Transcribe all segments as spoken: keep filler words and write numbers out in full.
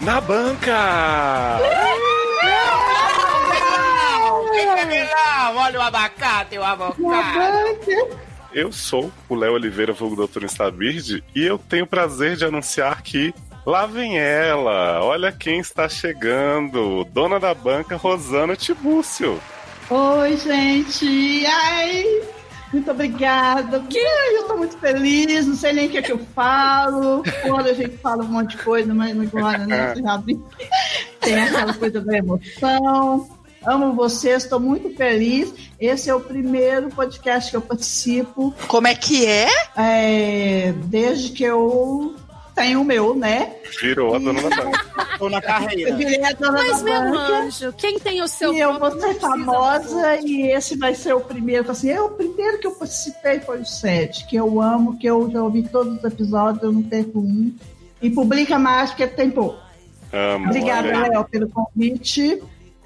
Na banca! Olha o abacate, o abacate! Eu sou o Léo Oliveira, vulgo doutor Instabird, e eu tenho o prazer de anunciar que lá vem ela! Olha quem está chegando! Dona da banca, Rosana Tibúrcio! Oi, gente! Ai! Muito obrigada. Que? Eu tô muito feliz, não sei nem o que é que eu falo. Quando a gente fala um monte de coisa, mas agora, né? Você já viu. Tem aquela coisa da emoção. Amo vocês, tô muito feliz. Esse é o primeiro podcast que eu participo. Como é que é? É desde que eu tenho o meu, né? Virou a dona da banca. Tô na carreira. Virei a dona Mas, da meu banca, anjo, quem tem o seu e eu vou ser famosa e esse vai ser o primeiro. Assim, eu, o primeiro que eu participei foi o S E D, que eu amo, que eu já ouvi todos os episódios, eu não perco um. E publica mais, porque tem pouco. Amo, obrigada, Léo, pelo convite.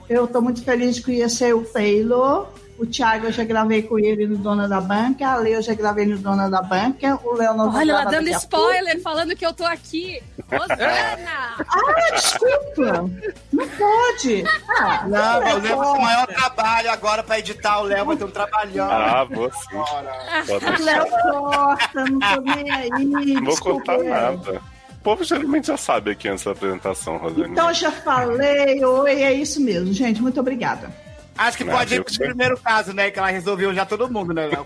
Eu tô muito feliz de conhecer o Taylor. O Thiago eu já gravei com ele no Dona da Banca, a Ale eu já gravei no Dona da Banca, o Léo não vai Olha, ela dando spoiler, falando que eu tô aqui. Rosana! Ah, desculpa! Não pode! Ah, não, não, o Léo vai ter o maior trabalho agora pra editar, o Léo vai ter um trabalhão. Ah, vou sim. O Léo corta, não tô nem aí. Não vou contar nada. O povo geralmente já sabe aqui antes da apresentação, Rosana. Então já falei, oi, é isso mesmo, gente, muito obrigada. Acho que não, pode ir pro primeiro caso, né, que ela resolveu já todo mundo, né, Léo?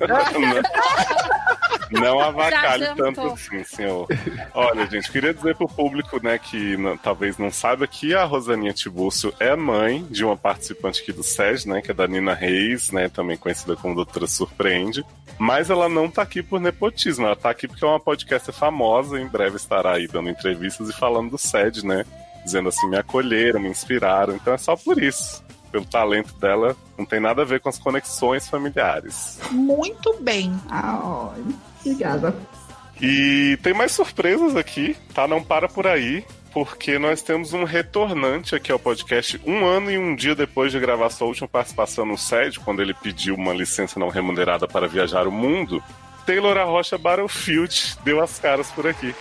Não avacalhe tanto assim, senhor. Olha, gente, queria dizer pro público, né, que não, talvez não saiba que a Rosaninha Tibúrcio é mãe de uma participante aqui do S E D, né, que é da Nina Reis, né, também conhecida como Doutora Surpreende, mas ela não tá aqui por nepotismo, ela tá aqui porque é uma podcaster famosa, em breve estará aí dando entrevistas e falando do S E D, né, dizendo assim, me acolheram, me inspiraram, então é só por isso. Pelo talento dela, não tem nada a ver com as conexões familiares. Muito bem. Ah, obrigada. E tem mais surpresas aqui, tá? Não para por aí, porque nós temos um retornante aqui ao podcast um ano e um dia depois de gravar sua última participação no S E D, quando ele pediu uma licença não remunerada para viajar o mundo. Taylor Arrocha Battlefield deu as caras por aqui.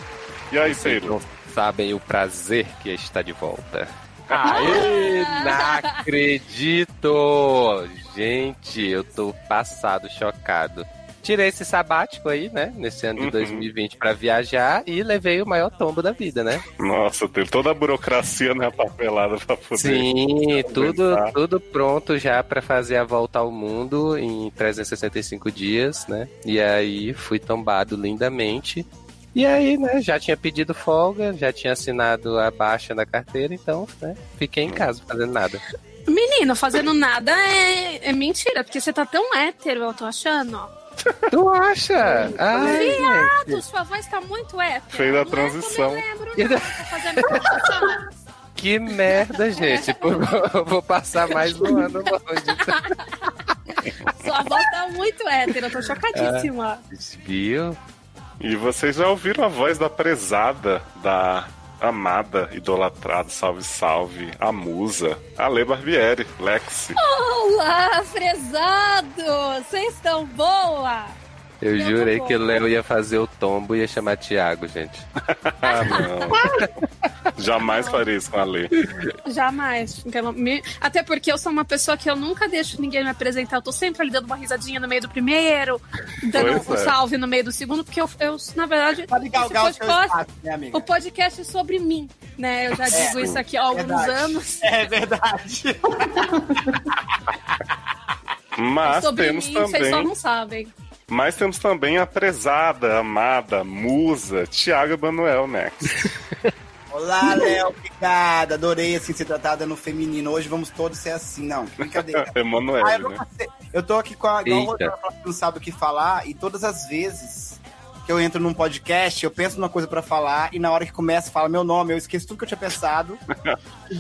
E aí, Vocês Taylor? Não sabem o prazer que é estar de volta. Aê, não acredito! Gente, eu tô passado, chocado. Tirei esse sabático aí, né? Nesse ano de uhum. dois mil e vinte pra viajar e levei o maior tombo da vida, né? Nossa, teve toda a burocracia na papelada pra poder... Sim, tudo, tudo pronto já pra fazer a volta ao mundo em trezentos e sessenta e cinco dias, né? E aí fui tombado lindamente. E aí, né, já tinha pedido folga, já tinha assinado a baixa da carteira, então, né, fiquei em casa fazendo nada. Menino, fazendo nada é, é mentira, porque você tá tão hétero, eu tô achando, ó. Tu acha? Ai, viado, gente, sua voz tá muito hétero. Fez a transição. Não lembro, não lembro, fazendo transição. Que merda, gente, eu vou passar mais um ano longe. Sua voz tá muito hétero, eu tô chocadíssima. Ah, viu? E vocês já ouviram a voz da prezada, da amada, idolatrada, salve, salve, a musa, Ale Barbieri, Lexi. Olá, prezado! Vocês estão boa? Eu, Eu jurei que o Léo ia fazer o tombo e ia chamar Thiago, gente. Ah, não. Jamais faria isso com a Ale. Jamais. Até porque eu sou uma pessoa que eu nunca deixo ninguém me apresentar. Eu tô sempre ali dando uma risadinha no meio do primeiro, dando pois um é. salve no meio do segundo, porque eu, eu na verdade, pode galgar podcast, o, seu espaço, né, amiga? O podcast é sobre mim, né? Eu já digo é, isso aqui há verdade. alguns anos. É verdade. Mas sobre temos mim, também... Vocês só não sabem. Mas temos também a prezada, amada, musa, Thiago Emanuel, né? Olá, Léo, obrigada. Adorei assim, ser tratada no feminino. Hoje vamos todos ser assim, não. Brincadeira. Emanuel, ah, eu, né? passei... eu tô aqui com a Rosana que não sabe o que falar, e todas as vezes que eu entro num podcast, eu penso numa coisa pra falar, e na hora que começa, fala meu nome, eu esqueço tudo que eu tinha pensado.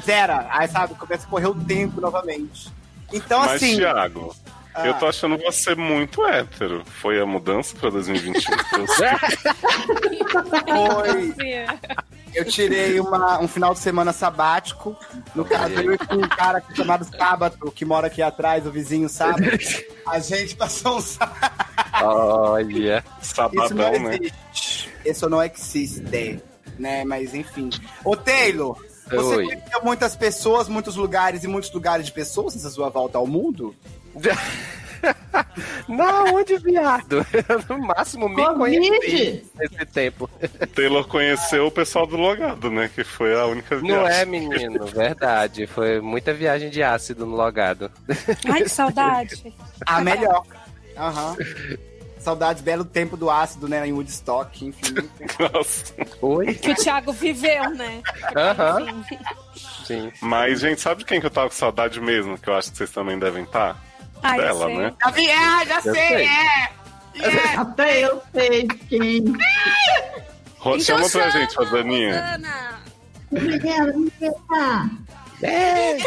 Zera. Aí, sabe, começa a correr o tempo novamente. Então, Mas, assim... Thiago... Ah. Eu tô achando você muito hétero. Foi a mudança pra dois mil e vinte e um? Foi. Eu tirei uma, um final de semana sabático. No caso, eu com um cara chamado Sábato, que mora aqui atrás, o vizinho Sábato. A gente passou um sábado. Olha, sabadão, isso né? Isso não existe, né? Mas enfim. Ô, Taylor, você Oi. conheceu muitas pessoas, muitos lugares e muitos lugares de pessoas nessa sua volta ao mundo? Não, onde viado? No máximo me conheci nesse tempo. Taylor conheceu o pessoal do Logado, né? Que foi a única viagem. Não é, menino? Verdade. Foi muita viagem de ácido no Logado. Ai, que saudade. A melhor. Aham. Uhum. Saudades, belo tempo do ácido, né? Em Woodstock, enfim. Nossa. Oi? Que o Thiago viveu, né? Aham. Uhum. Sim. Mas, gente, sabe de quem que eu tava com saudade mesmo? Que eu acho que vocês também devem estar? Ai, dela, eu sei. Né? Ah, já sei, sei. É! Yeah. Até eu sei quem. Então, chama pra gente, Rosaninha. Obrigada, Miguela. É!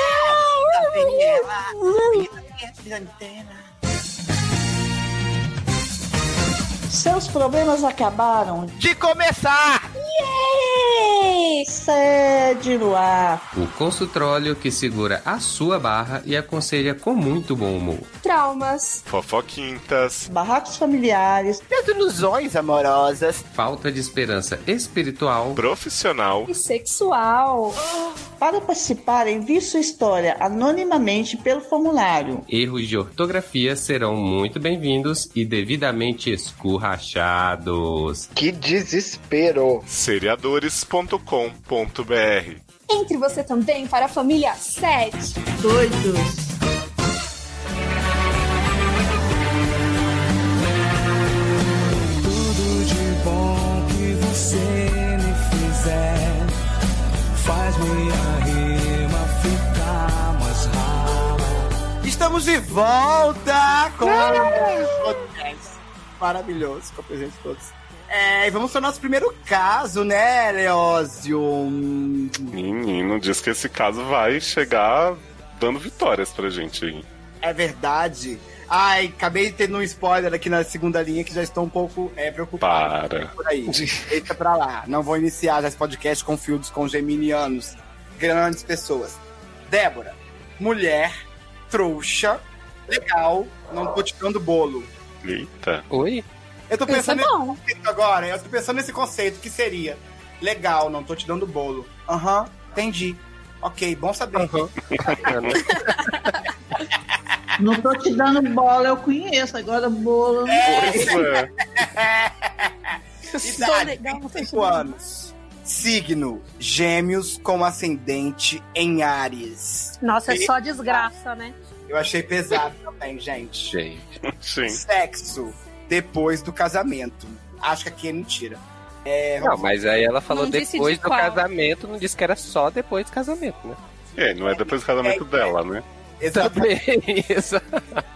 Seus problemas acabaram de começar! Yay! S E D no ar! O consultório que segura a sua barra e aconselha com muito bom humor. Traumas. Fofoquintas. Barracos familiares. Desilusões amorosas. Falta de esperança espiritual, profissional e sexual. Para participar, envie sua história anonimamente pelo formulário. Erros de ortografia serão muito bem-vindos e devidamente escurrados. Rachados. Que desespero! seriadores ponto com ponto br. Entre você também para a família sete doidos. Tudo de bom que você me fizer faz-me a rima ficar mais rara. Estamos de volta com o maravilhoso com a presença de todos. É, e vamos para o nosso primeiro caso, né, Leózio? Menino, diz que esse caso vai chegar dando vitórias pra gente aí. É verdade. Ai, acabei de ter um spoiler aqui na segunda linha que já estou um pouco é, preocupado. Para. Por aí. Eita pra lá. Não vou iniciar já esse podcast com fios com geminianos. Grandes pessoas. Débora, mulher, trouxa, legal, não tô tirando bolo. Eita. Oi? Eu tô pensando nesse conceito agora, eu tô pensando nesse conceito que seria legal, não tô te dando bolo. Aham, uhum, entendi. Ok, bom saber. Uhum. Não tô te dando bola, eu conheço, agora bolo. É. Idade, trinta e cinco anos. Signo, gêmeos com ascendente em Áries. Nossa, é só desgraça, né? Eu achei pesado também, gente. Gente. Sim. Sexo depois do casamento. Acho que aqui é mentira. É, não, mas aí ela falou depois de do qual. casamento, não disse que era só depois do casamento, né? É, não é depois do casamento é, dela, é. né? Exatamente. Exatamente.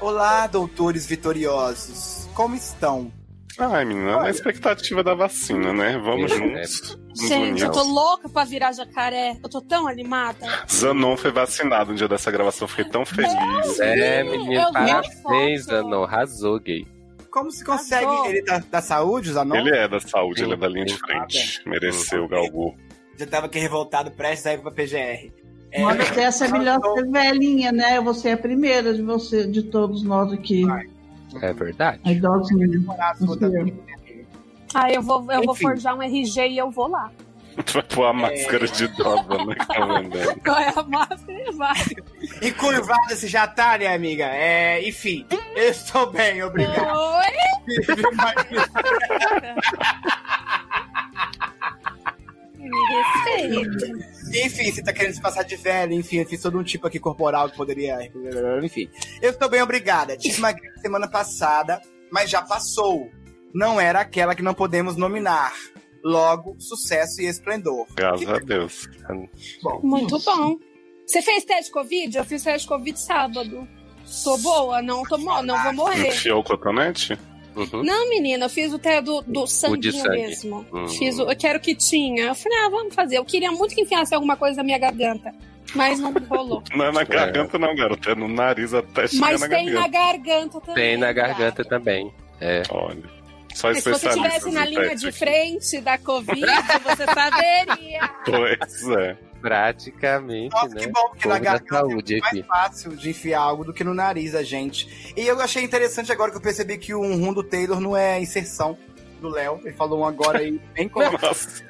Olá, doutores vitoriosos. Como estão? Ai, menina, olha, na expectativa da vacina, né? Vamos é, juntos. É. Gente, eu tô louca pra virar jacaré. Eu tô tão animada. Zanon foi vacinado no dia dessa gravação. Fiquei tão feliz. É, é menina, parabéns, Zanon. Arrasou, gay. Como se consegue? Arrasou. Ele é da, da saúde, Zanon? Ele é da saúde, sim, ele é da linha de frente. É. Mereceu, galgou. Já tava aqui revoltado, prestes a ir pra P G R. É, olha, essa é melhor ser velhinha, né? Eu vou ser a primeira de, você, de todos nós aqui. Vai. É verdade. Ah, eu vou, eu vou forjar um R G e eu vou lá. Tu vai pôr a máscara é. de idosa, né? Qual é a máscara? Vai. E curvada se já tá, né, amiga? É, enfim, eu estou bem, obrigado. Oi? Me respeita. Enfim, você tá querendo se passar de velho, enfim, eu fiz todo um tipo aqui corporal que poderia... Enfim, eu estou bem obrigada. Tive uma gripe semana passada, mas já passou. Não era aquela que não podemos nominar. Logo, sucesso e esplendor. Graças a Deus. Bom. Muito bom. Você fez teste de Covid? Eu fiz teste de Covid sábado. Tô boa, não, tô mo- não vou morrer. Enfiou o cotonete? Uhum. Não, menina, eu fiz o teste do, do sanguinho sangue. mesmo. Uhum. Fiz o, eu quero que tinha. Eu falei, ah, vamos fazer. Eu queria muito que enfiasse alguma coisa na minha garganta. Mas não rolou. Não é na garganta, é. não, garoto. É no nariz até chegar na garganta. Mas tem na garganta também. Tem na garganta também. É. Olha. Só se você estivesse na linha de frente da Covid, você saberia. Pois é. Praticamente, nossa, né? Que bom, porque na garganta é mais fácil de enfiar algo do que no nariz, a gente. E eu achei interessante agora que eu percebi que o rum do Taylor não é inserção do Léo. Ele falou um agora aí bem como. Nossa.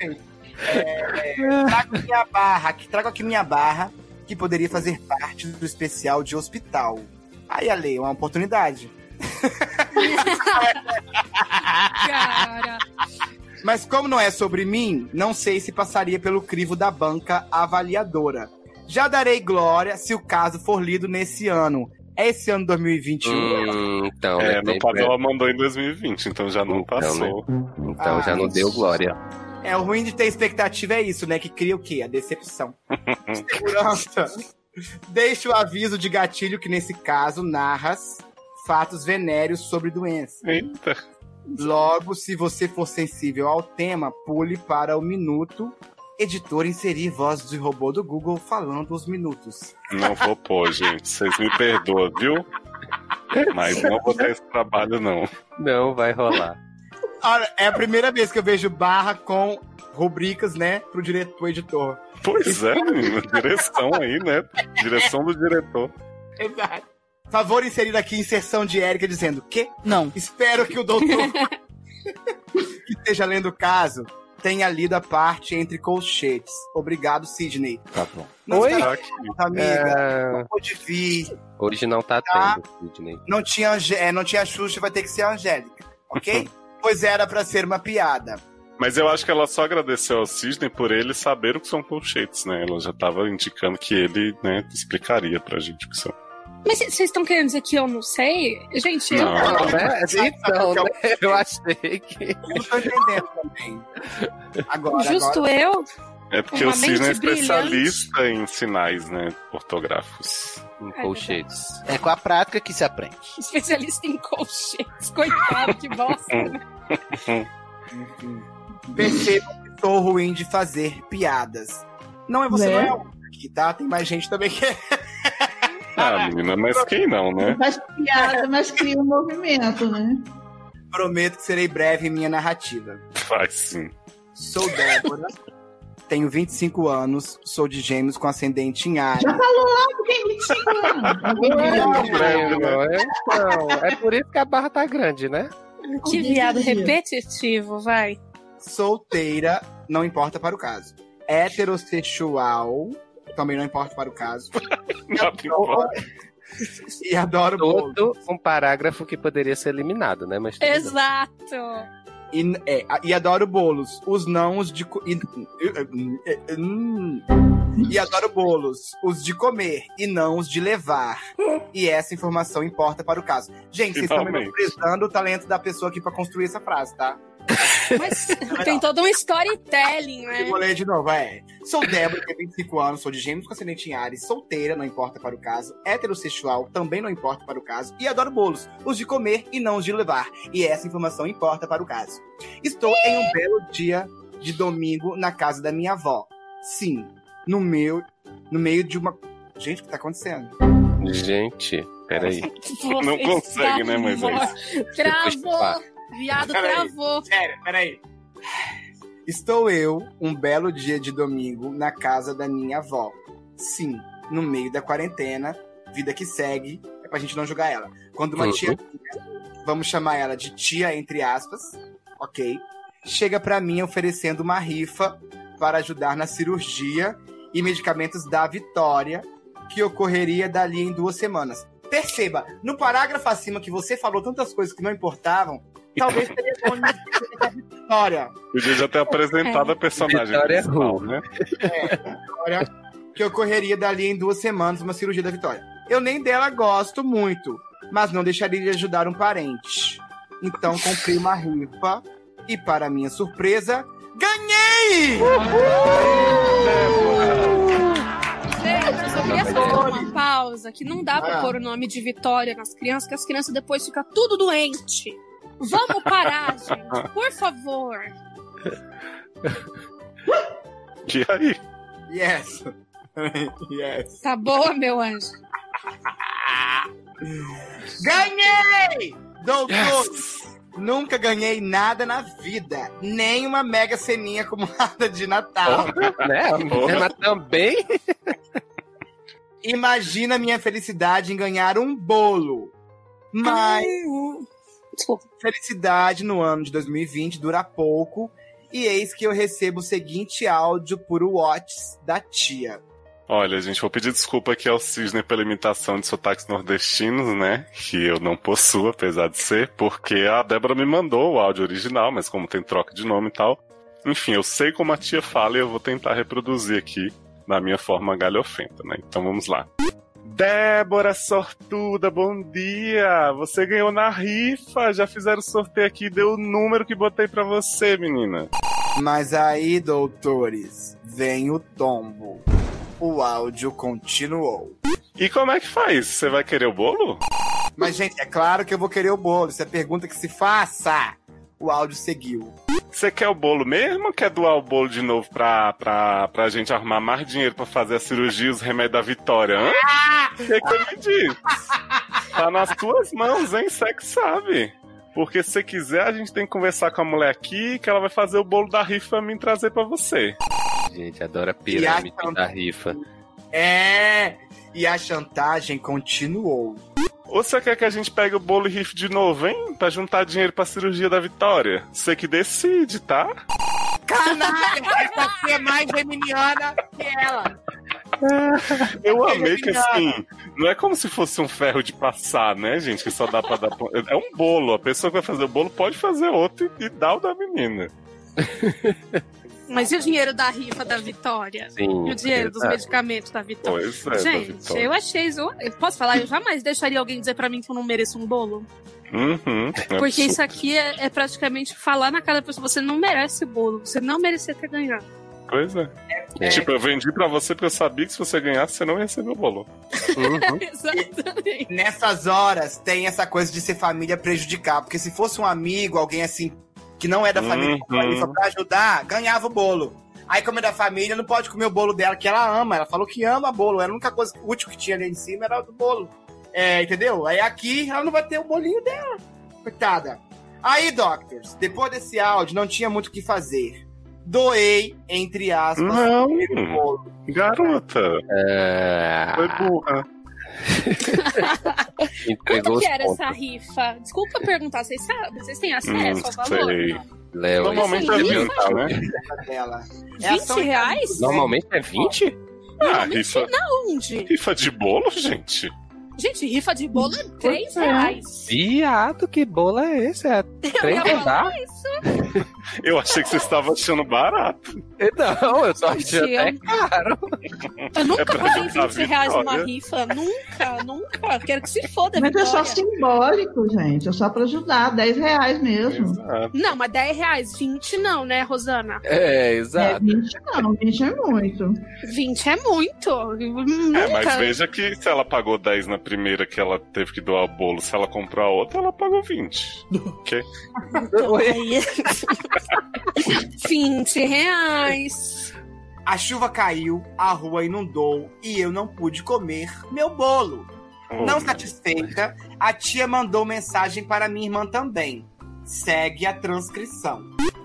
é, é, trago minha barra, trago aqui minha barra, que poderia fazer parte do especial de hospital. Aí, Ale, é uma oportunidade. Cara. Mas como não é sobre mim, não sei se passaria pelo crivo da banca avaliadora. Já darei glória se o caso for lido nesse ano. É esse ano dois mil e vinte e um. Hum, então, é, né, meu padrão ela mandou em dois mil e vinte, então já não então, passou. Né? Então ah, já não deu glória. É, o ruim de ter expectativa é isso, né? Que cria o quê? A decepção. Segurança. Deixa o aviso de gatilho que nesse caso narras fatos venéreos sobre doença. Eita. Logo, se você for sensível ao tema, pule para o minuto. Editor, inserir voz de robô do Google falando os minutos. Não vou pôr, gente. Vocês me perdoam, viu? Mas não vou ter esse trabalho, não. Não vai rolar. Olha, é a primeira vez que eu vejo barra com rubricas, né, pro diretor, pro editor. Pois é, menino. Direção aí, né? Direção do diretor. Exato. Favor inserir aqui inserção de Érica dizendo que não. Espero que o doutor que esteja lendo o caso tenha lido a parte entre colchetes. Obrigado, Sidney. Tá bom. Mas oi, tá aqui, amiga. É... Não pude vir. Hoje não tá, tá tendo, Sidney. Não tinha, Ange... é, não tinha Xuxa, vai ter que ser a Angélica, ok? Pois era pra ser uma piada. Mas eu acho que ela só agradeceu ao Sidney por ele saber o que são colchetes, né? Ela já tava indicando que ele, né, explicaria pra gente o que são. Mas vocês estão querendo dizer que eu não sei? Gente, não, eu não, né? Então, né? Eu achei que... Eu não tô entendendo também. Agora, justo agora... eu? É porque o Cisne é especialista brilhante em sinais, né? Ortográficos. Em é colchetes. Verdade. É com a prática que se aprende. Especialista em colchetes. Coitado, que bosta, né? Percebam que sou ruim de fazer piadas. Não é você, né? Não é um aqui, tá? Tem mais gente também que... Ah, menina, mas quem não, né? Faz piada, mas cria um movimento, né? Prometo que serei breve em minha narrativa. Faz sim. Sou Débora, tenho vinte e cinco anos, sou de Gêmeos com ascendente em Ares. Já falou logo que é vinte e cinco anos. Então, é por isso que a barra tá grande, né? Que viado repetitivo, vai. Solteira, não importa para o caso. Heterossexual... Também não importa para o caso. Não adoro... E adoro bolo. Todo um parágrafo que poderia ser eliminado, né? Mas exato. E, é, e adoro bolos. Os nãos de... Co... E, e adoro bolos. Os de comer e não os de levar. E essa informação importa para o caso. Gente, vocês estão menosprezando o talento da pessoa aqui para construir essa frase, tá? Mas tem todo um storytelling, né? Vou ler de novo, é. Sou Débora, tenho vinte e cinco anos, sou de Gêmeos com ascendente em Ares, solteira, não importa para o caso, heterossexual, também não importa para o caso, e adoro bolos, os de comer e não os de levar. E essa informação importa para o caso. Estou e... em um belo dia de domingo na casa da minha avó. Sim, no meu, no meio de uma... Gente, o que tá acontecendo? Gente, peraí. Você não consegue, né, Moisés? Travou! Viado travou. Sério, peraí. Estou eu, um belo dia de domingo, na casa da minha avó. Sim, no meio da quarentena, vida que segue, é pra gente não julgar ela. Quando uma uhum. tia, vamos chamar ela de tia, entre aspas, ok? Chega pra mim oferecendo uma rifa para ajudar na cirurgia e medicamentos da Vitória, que ocorreria dali em duas semanas. Perceba, no parágrafo acima que você falou tantas coisas que não importavam, talvez seria bom da Vitória. Podia já ter apresentado é. a personagem. Vitória principal, né? É, Vitória, que ocorreria dali em duas semanas, uma cirurgia da Vitória. Eu nem dela gosto muito, mas não deixaria de ajudar um parente. Então comprei uma rifa e, para minha surpresa, ganhei! Uhul! Gente, eu só queria fazer uma pausa, que não dá pra ah. pôr o nome de Vitória nas crianças, que as crianças depois ficam tudo doente. Vamos parar, gente, por favor. E aí? Yes. Yes. Tá boa, meu anjo. Ganhei! Doutor, yes. Nunca ganhei nada na vida. Nem uma mega ceninha acumulada de Natal. Oh, né? Mas também... Imagina a minha felicidade em ganhar um bolo. Mas... felicidade no ano de dois mil e vinte dura pouco. E eis que eu recebo o seguinte áudio por WhatsApp da tia. Olha, gente, vou pedir desculpa aqui ao Cisne pela imitação de sotaques nordestinos, né? Que eu não possuo, apesar de ser, porque a Débora me mandou o áudio original, mas como tem troca de nome e tal. Enfim, eu sei como a tia fala e eu vou tentar reproduzir aqui na minha forma galhofenta, né? Então vamos lá. Débora sortuda, bom dia! Você ganhou na rifa, já fizeram o sorteio aqui, deu o número que botei pra você, menina. Mas aí, doutores, vem o tombo. O áudio continuou. E como é que faz? Você vai querer o bolo? Mas, gente, é claro que eu vou querer o bolo. Isso é pergunta que se faça. O áudio seguiu. Você quer o bolo mesmo ou quer doar o bolo de novo pra, pra, pra gente arrumar mais dinheiro pra fazer a cirurgia e os remédios da Vitória? Hã? O que é que eu me diz? Tá nas tuas mãos, hein? Você que sabe. Porque se você quiser, a gente tem que conversar com a mulher aqui que ela vai fazer o bolo da rifa e me trazer pra você. Gente, adora pirâmide a da rifa. É, e a chantagem continuou. Ou você quer que a gente pegue o bolo e rife de novo, hein? Pra juntar dinheiro pra cirurgia da Vitória. Você que decide, tá? Canalha, essa aqui é mais geminiana que ela. Eu amei que assim, não é como se fosse um ferro de passar, né, gente? Que só dá pra dar... É um bolo, a pessoa que vai fazer o bolo pode fazer outro e dá o da menina. Mas e o dinheiro da rifa da Vitória? Sim, e o dinheiro é dos medicamentos da Vitória? Pois é, gente, da Vitória. Eu achei isso... Eu posso falar? Eu jamais deixaria alguém dizer pra mim que eu não mereço um bolo. Uhum, é. Porque absurdo. Isso aqui é, é praticamente falar na cara da pessoa, você não merece o bolo, você não merecia ter ganhado. Pois é. é. Tipo, eu vendi pra você porque eu sabia que se você ganhasse, você não ia receber o bolo. Uhum. Exatamente. E nessas horas, tem essa coisa de ser família prejudicar. Porque se fosse um amigo, alguém assim... que não é da família, uhum. Só pra ajudar, ganhava o bolo. Aí, como é da família, não pode comer o bolo dela, que ela ama. Ela falou que ama bolo. Era a única coisa útil que tinha ali em cima, era o do bolo. É, entendeu? Aí aqui, ela não vai ter o bolinho dela. Coitada. Aí, doctors, depois desse áudio, não tinha muito o que fazer. Doei, entre aspas, não. O primeiro bolo. Garota. É... Foi burra. Quanto que era pontos. Essa rifa? Desculpa perguntar, vocês sabem? Vocês têm acesso hum, ao valor? Sei. Léo, normalmente é vinte, né? vinte reais? Normalmente é vinte? Ah, normalmente rifa. Não, onde? Rifa de bolo, gente? Gente, rifa de bolo é três reais. Viado, que bolo é esse? É três reais? Eu achei que você estava achando barato. Não, eu tô achando até caro. Eu nunca paguei vinte reais numa rifa. Nunca, nunca. Quero que se foda. Mas é só simbólico, gente. É só pra ajudar. dez reais mesmo. Exato. Não, mas dez reais. vinte não, né, Rosana? É, exato. É, vinte não. vinte é muito. vinte é muito. Nunca. É, mas veja que se ela pagou dez na primeira que ela teve que doar o bolo, se ela comprar a outra, ela pagou vinte. Ok? vinte reais. A chuva caiu, a rua inundou e eu não pude comer meu bolo. Oh, não satisfeita, a tia mandou mensagem para minha irmã também. Segue a transcrição.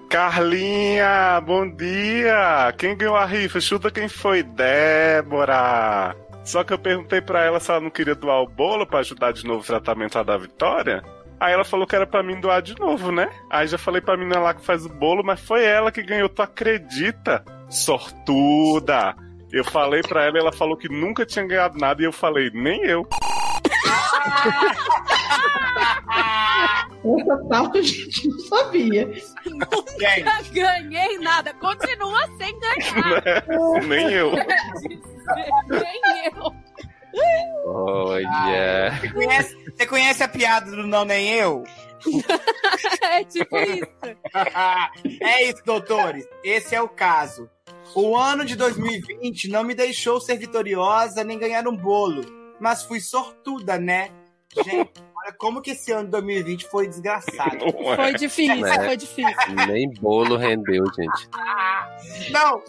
Carlinha, bom dia! Quem ganhou a rifa? Chuta quem foi? Débora! Só que eu perguntei pra ela se ela não queria doar o bolo pra ajudar de novo o tratamento da Vitória. Aí ela falou que era pra mim doar de novo, né? Aí já falei pra menina lá que faz o bolo, mas foi ela que ganhou, tu acredita? Sortuda! Eu falei pra ela e ela falou que nunca tinha ganhado nada e eu falei, nem eu. Essa parte a gente não sabia. Nunca ganhei nada, continua sem ganhar. Né? Nem eu. Nem eu. Oh, yeah. Você conhece, você conhece a piada do não nem eu? É tipo isso. É isso, doutores. Esse é o caso. O ano de dois mil e vinte não me deixou ser vitoriosa nem ganhar um bolo. Mas fui sortuda, né? Gente, como que esse ano de dois mil e vinte foi desgraçado. É. Foi difícil, né? Foi difícil. Nem bolo rendeu, gente. Não,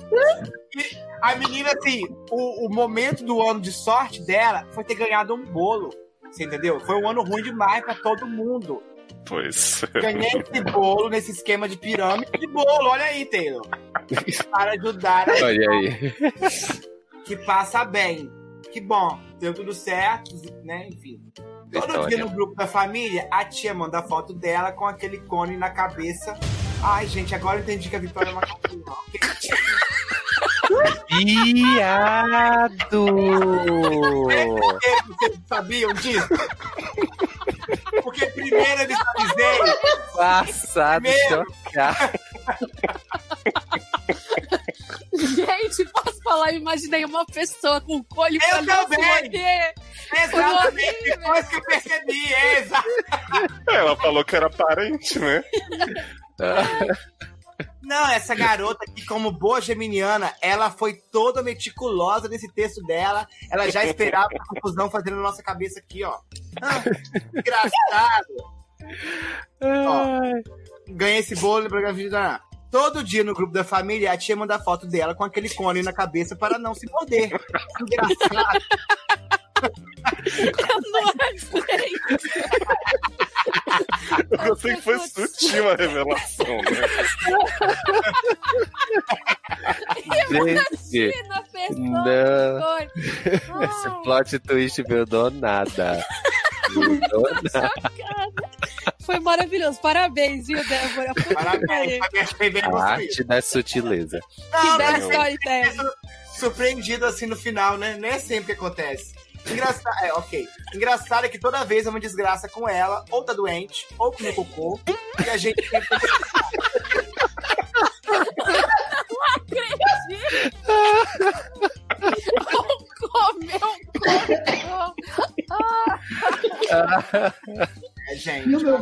a menina, assim, o, o momento do ano de sorte dela foi ter ganhado um bolo, você entendeu? Foi um ano ruim demais pra todo mundo. Pois. Ganhei esse bolo nesse esquema de pirâmide de bolo, olha aí, Taylor. Para ajudar. Olha então, aí. Que passa bem. Que bom, deu tudo certo, né? Enfim. Todo dia no grupo da família, a tia manda a foto dela com aquele cone na cabeça. Ai, gente, agora eu entendi que a Vitória é uma cachorra. Viado! Vocês sabiam disso? Porque primeiro eu visualizei. Passado, chocado. Gente, posso falar? Eu imaginei uma pessoa com colhe pra você. Exatamente, depois que eu percebi. É, ela falou que era parente, né? Não, essa garota aqui, como boa geminiana, ela foi toda meticulosa nesse texto dela. Ela já esperava a confusão fazendo na nossa cabeça aqui, ó. Ah, engraçado. Ó, ganhei esse bolo pra ganhar. Todo dia no grupo da família, a tia manda foto dela com aquele cone na cabeça para não se morder. Engraçado. Eu gostei que foi sutil a revelação, né? Gente, não. Esse plot twist veio do nada. Foi maravilhoso. Parabéns, viu, Débora? Puta parabéns. Parabéns. A arte da sutileza. Não, que bela história, Débora. Surpreendido assim no final, né? Não é sempre que acontece. Engraçado é, ok. Engraçado é que toda vez é uma desgraça com ela, ou tá doente, ou com o cocô, e a gente tem que... É, gente, eu,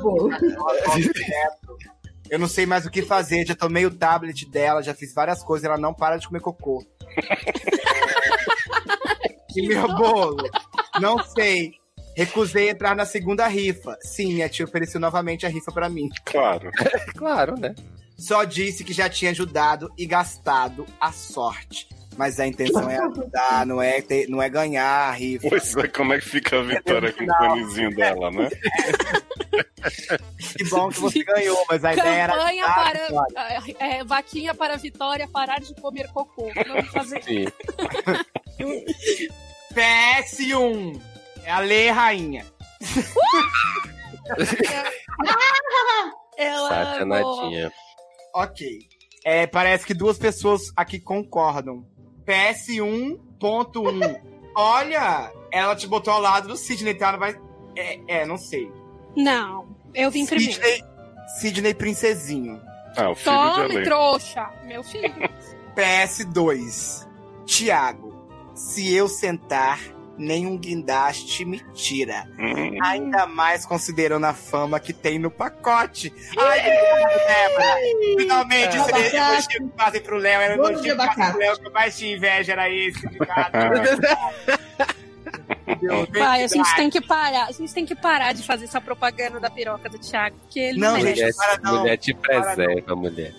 eu não sei mais o que fazer. Já tomei o tablet dela, já fiz várias coisas. Ela não para de comer cocô. E meu bolo, não sei. Recusei entrar na segunda rifa. Sim, minha tia ofereceu novamente a rifa pra mim. Claro, claro, né? Só disse que já tinha ajudado e gastado a sorte. Mas a intenção é ajudar, não é, ter, não é ganhar a rifa. Pois é, como é que fica a Vitória com o panezinho dela, né? Que bom que você ganhou, mas a campanha ideia era... Campanha para... É, vaquinha para a Vitória parar de comer cocô. Vamos fazer isso. P S um. É a Lê Rainha. Ela sacanadinha. Ok. É, parece que duas pessoas aqui concordam. P S um ponto um. Olha, ela te botou ao lado do Sidney, tá? Não vai... é, é, não sei. Não, eu vim Sidney, primeiro. Sidney Princesinho. Ah, o filho Tome, de Ale. Trouxa. Meu filho. P S dois. Thiago, se eu sentar, nenhum guindaste me tira. Hum. Ainda mais considerando a fama que tem no pacote. Ai, que lindo, finalmente, esse elogio que fazem pro Léo. Era o elogio que fazem pro Léo, que eu mais tinha inveja, era esse. Pai, a gente tem que parar. A gente tem que parar de fazer essa propaganda da piroca do Thiago, porque ele não, não merece. Mulher, para não, mulher te preserva, não. Mulher.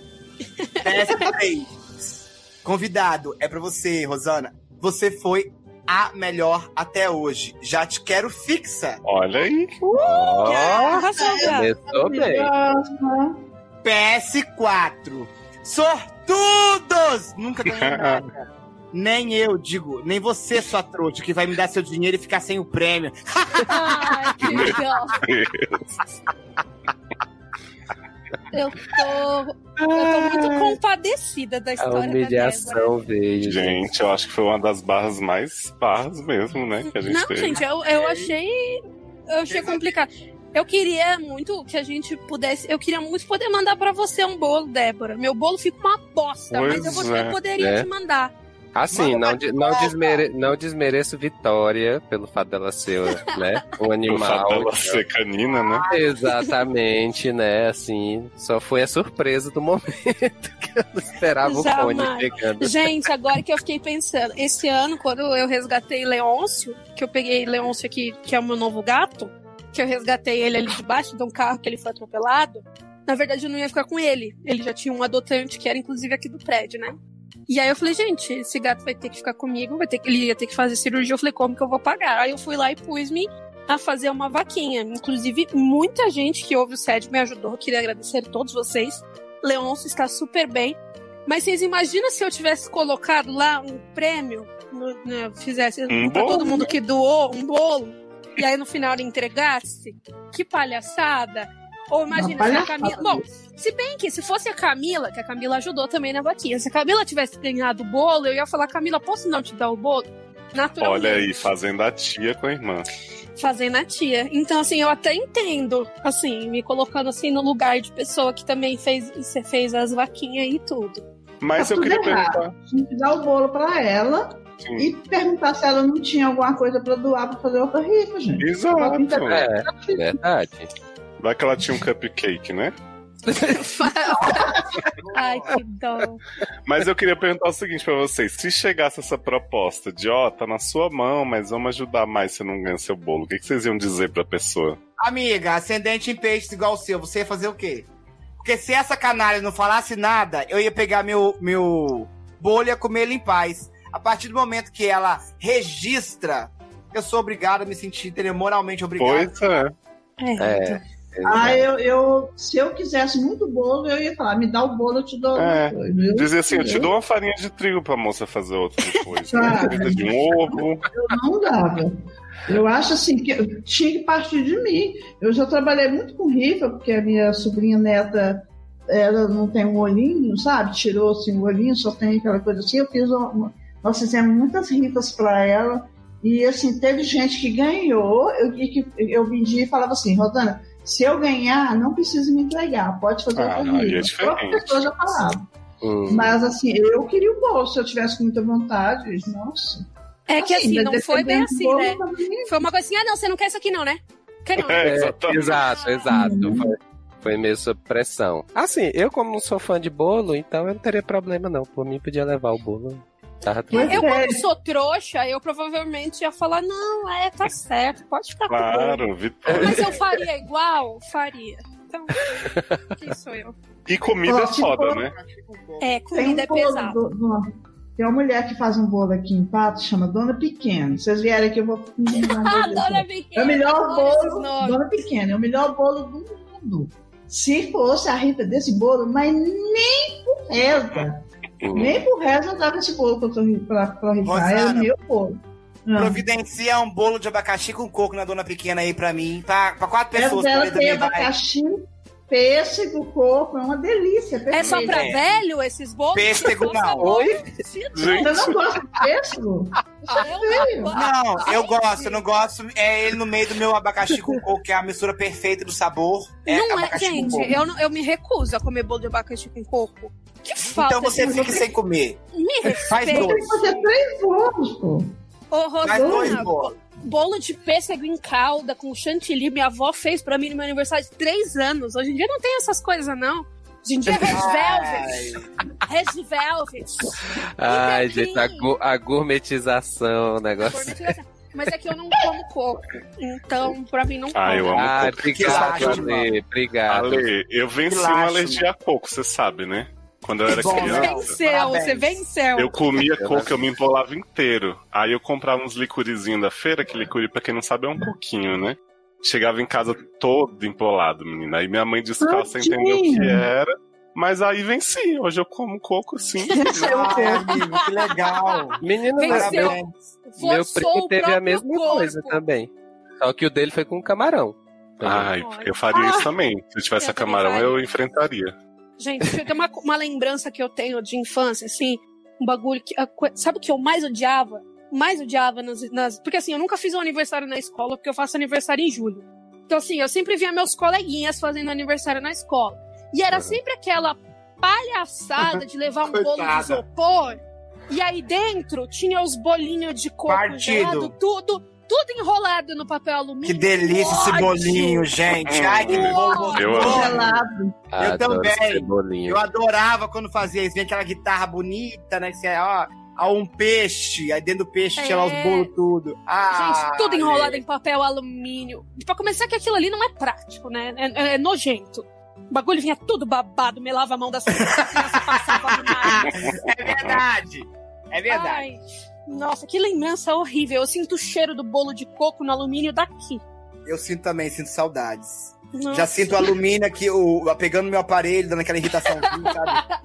Convidado, é pra você, Rosana. Você foi a melhor até hoje. Já te quero fixa. Olha aí. Uh, oh, bem. P S quatro. Sortudos! Nunca ganhei nada. Nem eu, digo. Nem você, sua trouxa, que vai me dar seu dinheiro e ficar sem o prêmio. Ai, que legal. Eu tô, eu tô muito compadecida da história da humilhação veio. Gente, eu acho que foi uma das barras mais barras mesmo, né? Que a gente Não, teve. gente, eu, eu achei. Eu achei complicado. Eu queria muito que a gente pudesse. Eu queria muito poder mandar pra você um bolo, Débora. Meu bolo fica uma bosta, pois mas eu, vou, é, eu poderia é. te mandar. Assim, ah, não, de, não, desmere, não desmereço Vitória pelo fato dela ser, né, um animal. Pelo fato dela ser canina, né? Exatamente, né, assim, só foi a surpresa do momento que eu não esperava. Jamais. O cone pegando. Gente, agora que eu fiquei pensando, esse ano, quando eu resgatei Leôncio, que eu peguei Leôncio aqui, que é o meu novo gato, que eu resgatei ele ali debaixo de um carro que ele foi atropelado, na verdade eu não ia ficar com ele. Ele já tinha um adotante que era inclusive aqui do prédio, né? E aí eu falei, gente, esse gato vai ter que ficar comigo, vai ter que, ele ia ter que fazer cirurgia. Eu falei, como que eu vou pagar? Aí eu fui lá e pus-me a fazer uma vaquinha. Inclusive, muita gente que ouve o S E D me ajudou. Queria agradecer a todos vocês. Leôncio está super bem. Mas vocês imaginam se eu tivesse colocado lá um prêmio, né, fizesse um pra todo mundo que doou um bolo, e aí no final ele entregasse? Que palhaçada! Ou imagina se a Camila... Bom, se bem que se fosse a Camila, que a Camila ajudou também na vaquinha, se a Camila tivesse ganhado o bolo, eu ia falar, Camila, posso não te dar o bolo? Naturalmente. Olha aí, fazendo a tia com a irmã. Fazendo a tia. Então, assim, eu até entendo, assim, me colocando assim no lugar de pessoa que também fez, fez as vaquinhas e tudo. Mas tá eu tudo queria errado. Perguntar... A gente dá o bolo pra ela... Sim. E perguntar se ela não tinha alguma coisa pra doar pra fazer outra rifa, gente. Exato. É, é verdade. Vai que ela tinha um cupcake, né? Ai, que dó. Mas eu queria perguntar o seguinte pra vocês. Se chegasse essa proposta de, ó, oh, tá na sua mão, mas vamos ajudar mais se não ganha seu bolo, o que, que vocês iam dizer pra pessoa? Amiga, ascendente em peixes igual o seu, você ia fazer o quê? Porque se essa canalha não falasse nada, eu ia pegar meu, meu bolo e ia comer ele em paz. A partir do momento que ela registra, eu sou obrigada a me sentir moralmente obrigada. Pois é. É. é. Ah, eu, eu, se eu quisesse muito bolo, eu ia falar, me dá o bolo, eu te dou. É. Eu, dizer assim, eu te dou uma farinha de trigo pra moça fazer outra depois. Claro. Né? De um ovo. Eu não dava. Eu acho assim, que eu tinha que partir de mim. Eu já trabalhei muito com rifa, porque a minha sobrinha neta... ela não tem um olhinho, sabe? Tirou assim, o olhinho, só tem aquela coisa assim. Eu fiz uma... Nós fizemos muitas rifas para ela. E assim, teve gente que ganhou e que eu vendia e falava assim, Rosana, se eu ganhar, não precisa me entregar, pode fazer outra ah, rifa. É a pessoa já falava. Hum. Mas assim, eu queria o bolo, se eu tivesse com muita vontade, nossa. É que assim, assim não foi bem assim, bolo, né? Foi uma coisa assim, ah não, você não quer isso aqui não, né? Quer não. É, exatamente. Exato, exato. Hum. Foi meio sob pressão. Assim, eu como não sou fã de bolo, então eu não teria problema não. Por mim, podia levar o bolo. Tava eu, como sou trouxa, eu provavelmente ia falar, não, é, tá certo, pode ficar claro, com bolo. Mas eu faria igual? Faria. Então, quem sou eu? E comida é foda, né? É, comida é pesada. Tem uma mulher que faz um bolo aqui em Patos, chama Dona Pequeno. Vocês vierem aqui, eu vou... Ah, Dona Pequena. É o melhor bolo, Dona Pequena, é o melhor bolo do mundo. Se fosse a rifa desse bolo, mas nem por reza. Uhum. Nem por reza eu dava esse bolo pra, pra, pra rifar. É o meu bolo. Não. Providencia um bolo de abacaxi com coco na Dona Pequena aí pra mim. Pra, pra quatro pessoas. Essa ela tem abacaxi, vai. Pêssego, coco. É uma delícia. É, é só pra é. velho esses bolos? Pêssego não. Oi? Eu não gosto de pêssego? Eu não, eu gosto. Eu não gosto. É ele no meio do meu abacaxi com coco, que é a mistura perfeita do sabor. É não é, gente. Eu, eu me recuso a comer bolo de abacaxi com coco. Que falta. Então você fique sem comer. Me respeita. Faz dois. Você tem três bolos, pô. Ô, Rosana, bolo de pêssego em calda com chantilly. Minha avó fez pra mim no meu aniversário de três anos. Hoje em dia não tem essas coisas, não. Hoje em dia é Red Velvet. Red Velvet. Ai, gente, a, gu- a gourmetização, o negócio. Gourmetização. Mas é que eu não como coco. Então, pra mim, não como. Ah, eu amo ah, coco. Obrigado, Ale. Obrigado. Ale, eu venci uma alergia a coco, você sabe, né? Quando eu era Bom, criança. Você venceu, você venceu. Eu comia coco, eu me empolava inteiro. Aí eu comprava uns licurizinhos da feira, que licuri, pra quem não sabe, é um coquinho, né? Chegava em casa todo empolado, menina. Aí minha mãe disse que ela sem entender o que era. Mas aí venci. Hoje eu como coco, sim. Ah, amigo, que legal. Menino, venceu. Meu, meu primo teve a mesma corpo. Coisa também. Só que o dele foi com camarão. Então, ai, eu faria ah, isso também. Se eu tivesse eu a camarão, faria. Eu enfrentaria. Gente, tem uma, uma lembrança que eu tenho de infância, assim, um bagulho que... Sabe o que eu mais odiava? Mais odiava nas, nas... Porque, assim, eu nunca fiz um aniversário na escola, porque eu faço aniversário em julho. Então, assim, eu sempre via meus coleguinhas fazendo aniversário na escola. E era sempre aquela palhaçada de levar um bolo de isopor, e aí dentro tinha os bolinhos de coco gelado, tudo... Tudo enrolado no papel alumínio. Que delícia esse bolinho, gente. Ai, que bolo gelado. Eu, eu também. Eu adorava quando fazia isso. Vinha aquela guitarra bonita, né? Que você, ó, a um peixe, aí dentro do peixe é. tinha lá os bolos tudo. Ah, gente, tudo enrolado é. em papel alumínio. E pra começar que aquilo ali não é prático, né? É, é, é nojento. O bagulho vinha tudo babado, melava a mão das crianças, passava do nada. É verdade, é verdade. Ai, nossa, que lembrança horrível. Eu sinto o cheiro do bolo de coco no alumínio daqui. Eu sinto também, sinto saudades. Nossa. Já sinto o alumínio aqui, o, pegando meu aparelho, dando aquela irritação, sabe?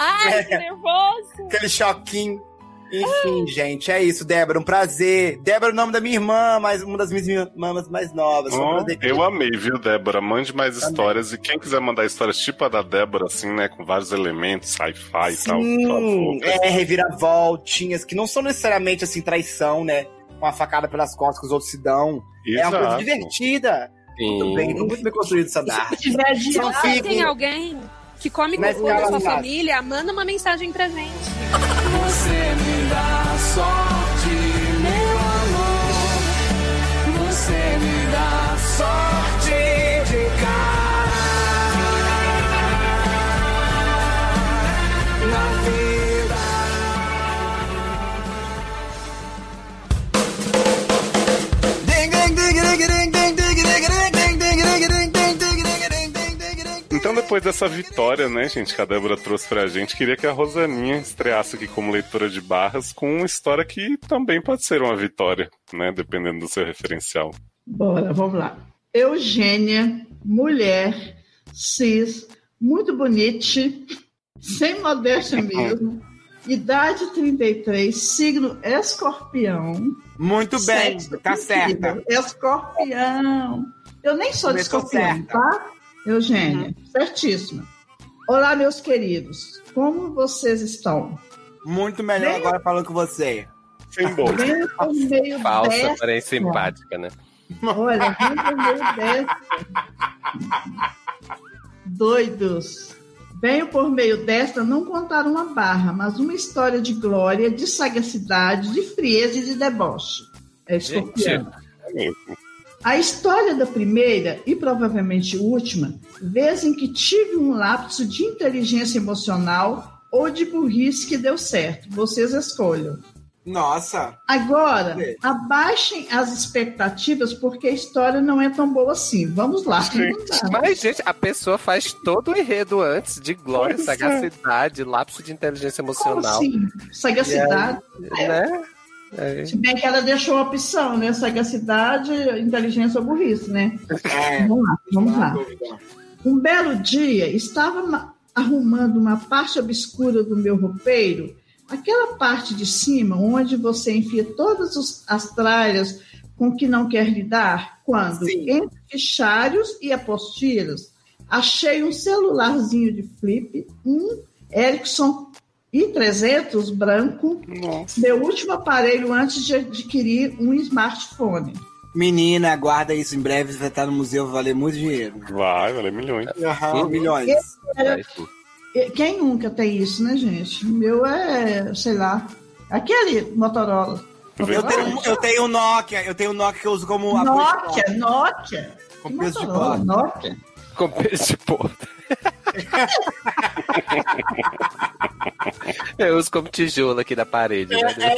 Ai, é, que nervoso! Aquele choquinho. Enfim, ai, gente, é isso, Débora, um prazer. Débora é o nome da minha irmã, mas uma das minhas irmãs mais novas. Oh, eu amei, viu, Débora? Mande mais amei. histórias. E quem quiser mandar histórias tipo a da Débora, assim, né, com vários elementos, sci-fi e tal, por favor. É, reviravoltinhas, que não são necessariamente, assim, traição, né? Uma facada pelas costas que os outros se dão. Exato. É uma coisa divertida. Sim. Muito bem, muito bem construído essa data. Se tiver de lá, tem alguém que come cocô da sua família, manda uma mensagem pra gente. Você me dá sorte, meu amor. Você me dá sorte de cara na vida. Então, depois dessa vitória, né, gente, que a Débora trouxe pra gente, queria que a Rosaninha estreasse aqui como leitora de barras com uma história que também pode ser uma vitória, né, dependendo do seu referencial. Bora, vamos lá. Eugênia, mulher, cis, muito bonita, sem modéstia mesmo, idade trinta e três, signo escorpião. Muito bem, tá certa. Escorpião. Eu nem sou de escorpião, tá? Eugênia, uhum. certíssima. Olá, meus queridos. Como vocês estão? Muito melhor meio... agora falando com você. Sem bolsa. Meio falsa, dessa... porém simpática, né? Olha, muito meio dessa. Doidos. Venho por meio desta não contar uma barra, mas uma história de glória, de sagacidade, de frieza e de deboche. É escorpião. A história da primeira e provavelmente última vez em que tive um lapso de inteligência emocional ou de burrice que deu certo. Vocês escolham. Nossa! Agora, abaixem as expectativas porque a história não é tão boa assim. Vamos lá. Gente, mas, gente, a pessoa faz todo o enredo antes de glória, pois sagacidade, é. lapso de inteligência emocional. Como assim? Sagacidade? É, é. Né? É. Se bem que ela deixou a opção, né? Sagacidade, inteligência ou burrice, né? É. Vamos lá, vamos lá. Um belo dia, estava arrumando uma parte obscura do meu roupeiro, aquela parte de cima onde você enfia todas os, as tralhas com que não quer lidar, quando, sim, entre fichários e apostilas, achei um celularzinho de flip, um Ericsson E trezentos branco. Nossa. Meu último aparelho antes de adquirir um smartphone. Menina, guarda isso, em breve vai estar no museu, vai valer muito dinheiro. Vai, valer milhões. Uhum, milhões. Era... Quem nunca tem isso, né, gente? O meu é, sei lá, aquele Motorola. Eu tenho, eu tenho o Nokia, eu tenho o Nokia que eu uso como... Nokia, a... Nokia. Com peso de porta. Nokia. Com peso de porta. Eu uso como tijolo aqui da parede. É, né?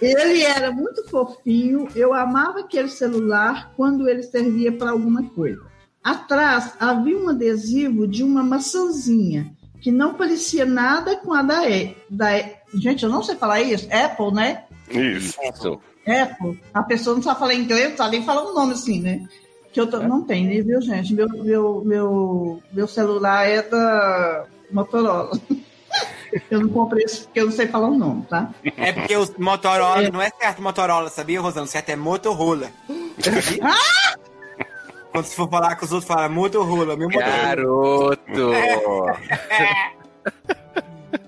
Ele era muito fofinho. Eu amava aquele celular quando ele servia para alguma coisa. Atrás havia um adesivo de uma maçãzinha que não parecia nada com a da, e, da e, gente, eu não sei falar isso. Apple, né? Isso. Apple. Apple. A pessoa não sabe falar inglês, não sabe nem falar um nome assim, né? Que eu tô, não tem, né, viu, gente? Meu, meu, meu, meu celular é da Motorola. Eu não comprei isso porque eu não sei falar o nome, tá? É porque o Motorola é. não é certo Motorola, sabia, Rosana? O certo é Motorola. Ah! Quando você for falar com os outros, fala Motorola, meu Motorola. Garoto! É.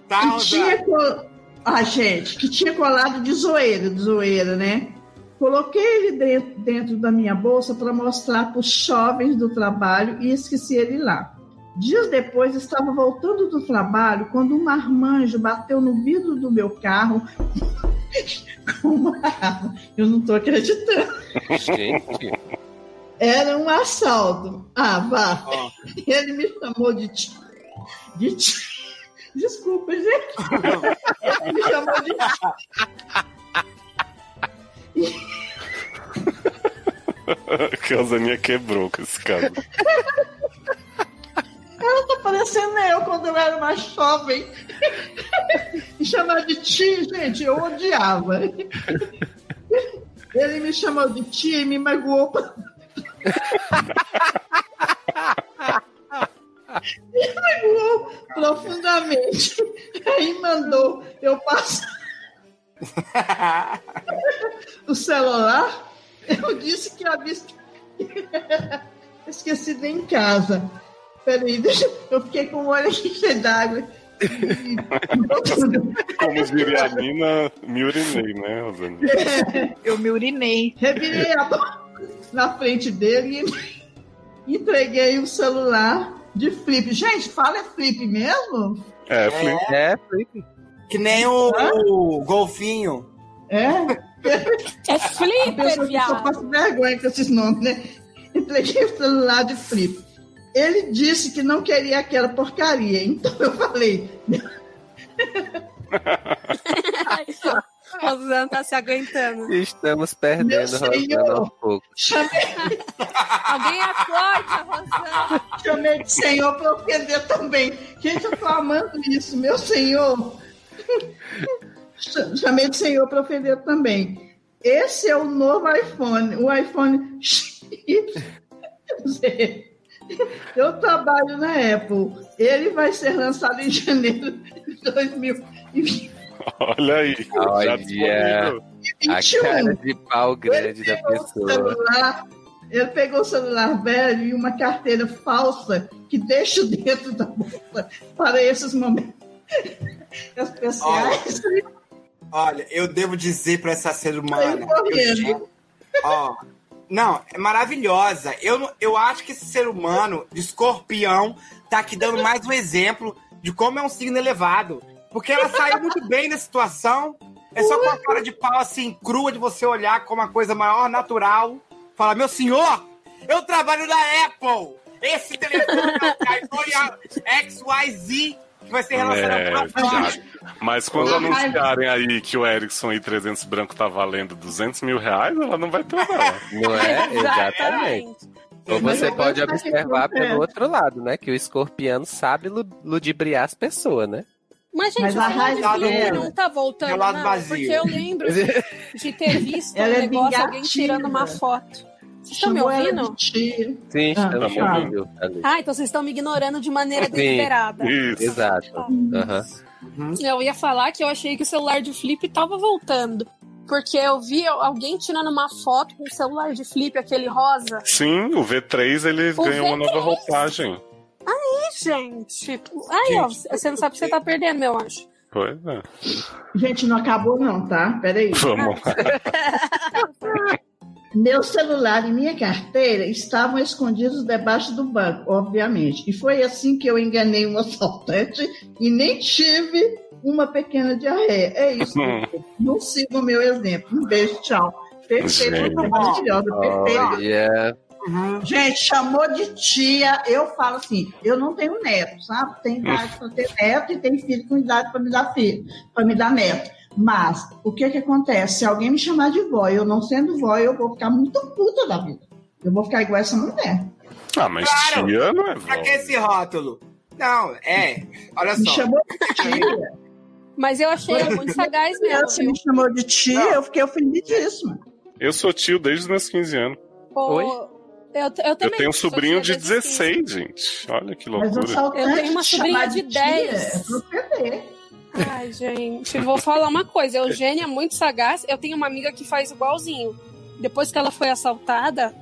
Tá, Rosana? Col... Ah, gente, que tinha colado de zoeira, de zoeira, né? Coloquei ele dentro, dentro da minha bolsa para mostrar para os jovens do trabalho e esqueci ele lá. Dias depois, estava voltando do trabalho quando um marmanjo bateu no vidro do meu carro com uma arma. Eu não estou acreditando. Gente. Era um assalto. Ah, vá. Oh. Ele me chamou de, de, Desculpa, gente. Ele me chamou de... A Calzaninha quebrou com esse cara. Ela tá parecendo eu quando eu era mais jovem. Me chamar de tia, gente, eu odiava. Ele me chamou de tia e me magoou. Me magoou profundamente. Aí mandou eu passar o celular. Eu disse que havia esquecido em casa. Peraí, deixa... eu fiquei com o olho cheio d'água. Como diria a Nina, me urinei, né, Rosana? É, eu me urinei. Revirei a mão na frente dele e entreguei o celular de flip. Gente, fala é flip mesmo? É, flip. É, é flip. Que nem o, o golfinho. É? É flip, é viado. Eu faço vergonha com esses nomes, né? Entreguei o celular de flip. Ele disse que não queria aquela porcaria, então eu falei. Rosana tá se aguentando. Estamos perdendo, Rosana, aos poucos. Chamei... Alguém acorde, Rosana. Chamei de senhor pra ofender também. Gente, eu tô amando isso, meu senhor. Chamei de senhor pra ofender também. Esse é o novo iPhone, o iPhone X. Eu trabalho na Apple. Ele vai ser lançado em janeiro de dois mil e vinte. Olha aí. Olha a cara de pau grande da pessoa. Celular, ele pegou o celular velho e uma carteira falsa que deixo dentro da bolsa para esses momentos especiais. Olha, olha, eu devo dizer para essa ser humana... Ó... Não, é maravilhosa. Eu, eu acho que esse ser humano, escorpião, tá aqui dando mais um exemplo de como é um signo elevado. Porque ela saiu muito bem da situação. É só com a cara de pau, assim, crua, de você olhar como uma coisa maior, natural. Falar, meu senhor, eu trabalho na Apple. Esse telefone é X Y Z, que vai ser relacionado com a gente. Mas quando anunciarem aí que o Ericsson E trezentos branco tá valendo duzentos mil reais, ela não vai ter nada. Não é? Exatamente. Ou você pode observar pelo outro lado, né? Que o escorpiano sabe ludibriar as pessoas, né? Mas, gente, o não tá voltando, não. Porque eu lembro de, de ter visto um negócio, é alguém tirando uma foto. Vocês estão me ouvindo? Sim, estamos me ouvindo. Ah, então vocês estão me ignorando de maneira deliberada. Isso. Exato. Aham. Uhum. Eu ia falar que eu achei que o celular de flip tava voltando. Porque eu vi alguém tirando uma foto com o celular de flip, aquele rosa. Sim, o V três, ele ganhou uma nova roupagem. Aí, gente. Aí, gente, ó, você não sabe que você tá perdendo, meu anjo. Pois é. Gente, não acabou não, tá? Peraí. Vamos lá. Meu celular e minha carteira estavam escondidos debaixo do banco, obviamente. E foi assim que eu enganei um assaltante e nem tive uma pequena diarreia. É isso. Hum. Não siga o meu exemplo. Um beijo, tchau. Perfeito, maravilhosa, perfeito. Oh, yeah. Uhum. Gente, chamou de tia. Eu falo assim, eu não tenho neto, sabe? Tem idade para ter neto e tem filho com idade para me dar filho, para me dar neto. Mas, o que que acontece? Se alguém me chamar de vó, eu não sendo vó, eu vou ficar muito puta da vida. Eu vou ficar igual essa mulher. Ah, mas claro, tia não é vó. Pra que esse rótulo? Não, é. Olha só. Me chamou de tia. Mas eu achei muito sagaz mesmo. Você me chamou de tia, não. Eu fiquei ofendidíssima. Eu sou tio desde os meus quinze anos. Pô, oi? Eu, eu, também eu tenho um sobrinho de dezesseis, gente. Olha que loucura. Eu tenho uma sobrinha de dez. Eu tenho. Ai, gente, vou falar uma coisa. A Eugênia é muito sagaz. Eu tenho uma amiga que faz igualzinho. Depois que ela foi assaltada,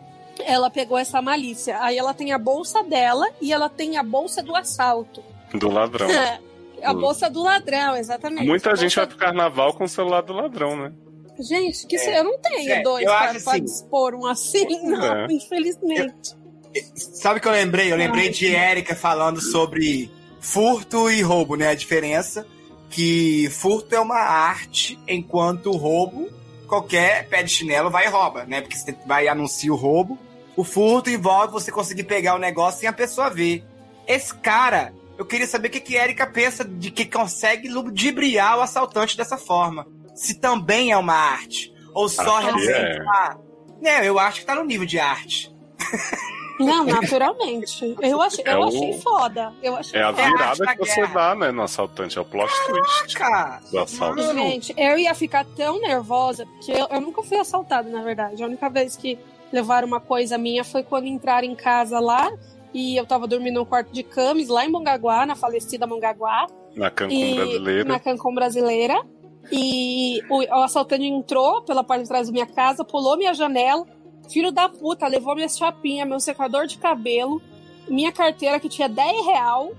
ela pegou essa malícia. Aí ela tem a bolsa dela e ela tem a bolsa do assalto. Do ladrão. É, a bolsa do ladrão, exatamente. Muita gente vai pro carnaval com o celular do ladrão, né? Gente, que é, eu não tenho é, dois pra, assim, pra dispor um assim, não, é. Infelizmente. Eu, sabe o que eu lembrei? Eu lembrei Ai, de Érica falando sobre furto e roubo, né? A diferença... que furto é uma arte, enquanto roubo, qualquer pé de chinelo vai e rouba, né? Porque você vai anunciar o roubo. O furto envolve você conseguir pegar o negócio sem a pessoa ver. Esse cara, Eu queria saber o que que Érica pensa de que consegue ludibriar o assaltante dessa forma. Se também é uma arte. Ou só representar. É. Não, eu acho que tá no nível de arte. Não, naturalmente. Eu achei, é eu o... achei foda. Eu achei é foda. A virada que você dá, né, no assaltante. É o plot Caraca. twist do assalto. Gente, eu ia ficar tão nervosa, porque eu, eu nunca fui assaltada, na verdade. A única vez que levaram uma coisa minha foi quando entraram em casa lá, e eu tava dormindo no quarto de camis, lá em Mongaguá, na falecida Mongaguá. Na Cancún e... brasileira. Na Cancún brasileira. E o, o assaltante entrou pela parte de trás da minha casa, pulou minha janela, filho da puta, levou minha chapinha, meu secador de cabelo, minha carteira que tinha dez real,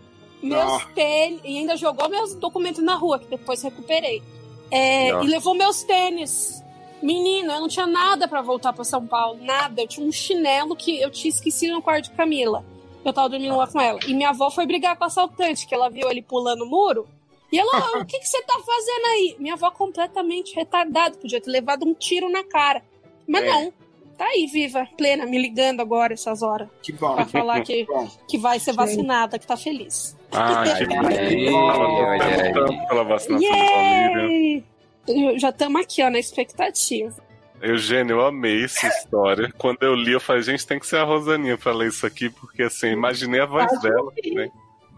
meus tênis, e ainda jogou meus documentos na rua, que depois recuperei. É, e levou meus tênis. Menino, eu não tinha nada pra voltar pra São Paulo, nada. Eu tinha um chinelo que eu tinha esquecido no quarto de Camila. Eu tava dormindo lá com ela. E minha avó foi brigar com o assaltante, que ela viu ele pulando o muro. E ela, o que que você tá fazendo aí? Minha avó completamente retardada, podia ter levado um tiro na cara. Mas é. não. Tá aí, viva, plena, me ligando agora essas horas. Que bom. Pra falar que, que, que vai ser vacinada, que tá feliz. Ah, que bom. Pela vacinação do Bolívia. Já estamos aqui, ó, na expectativa. Eugênio, eu amei essa história. Quando eu li, eu falei, gente, tem que ser a Rosaninha pra ler isso aqui, porque assim, imaginei a voz Acho dela, que... né?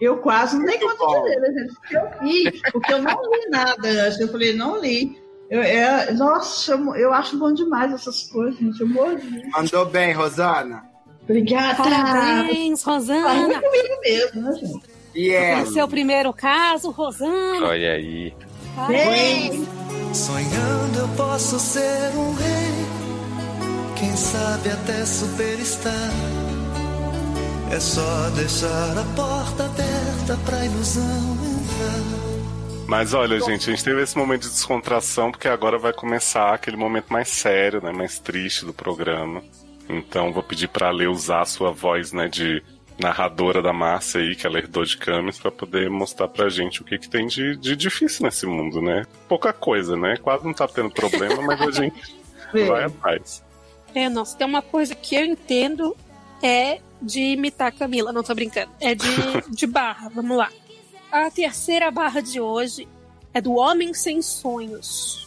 Eu quase não dei conta de ler, gente, porque eu li, porque eu não li nada. Eu falei, não li. Eu, é, nossa, eu, eu acho bom demais essas coisas, gente. Eu morri. Mandou bem, Rosana. Obrigada. Parabéns, Rosana. Foi comigo mesmo, né, gente? Yeah. Seu primeiro caso, Rosana. Olha aí. Parabéns. Sonhando eu posso ser um rei, quem sabe até superstar. É só deixar a porta aberta pra ilusão entrar. Mas olha, gente, a gente teve esse momento de descontração, porque agora vai começar aquele momento mais sério, né, mais triste do programa. Então vou pedir pra Lê usar a sua voz, né, de narradora da Márcia aí, que ela herdou de Camis, pra poder mostrar pra gente o que que tem de, de difícil nesse mundo, né? Pouca coisa, né? Quase não tá tendo problema, mas a gente vai atrás. É, nossa, tem uma coisa que eu entendo é de imitar a Camila, não tô brincando. É de, de barra, vamos lá. A terceira barra de hoje é do homem sem sonhos.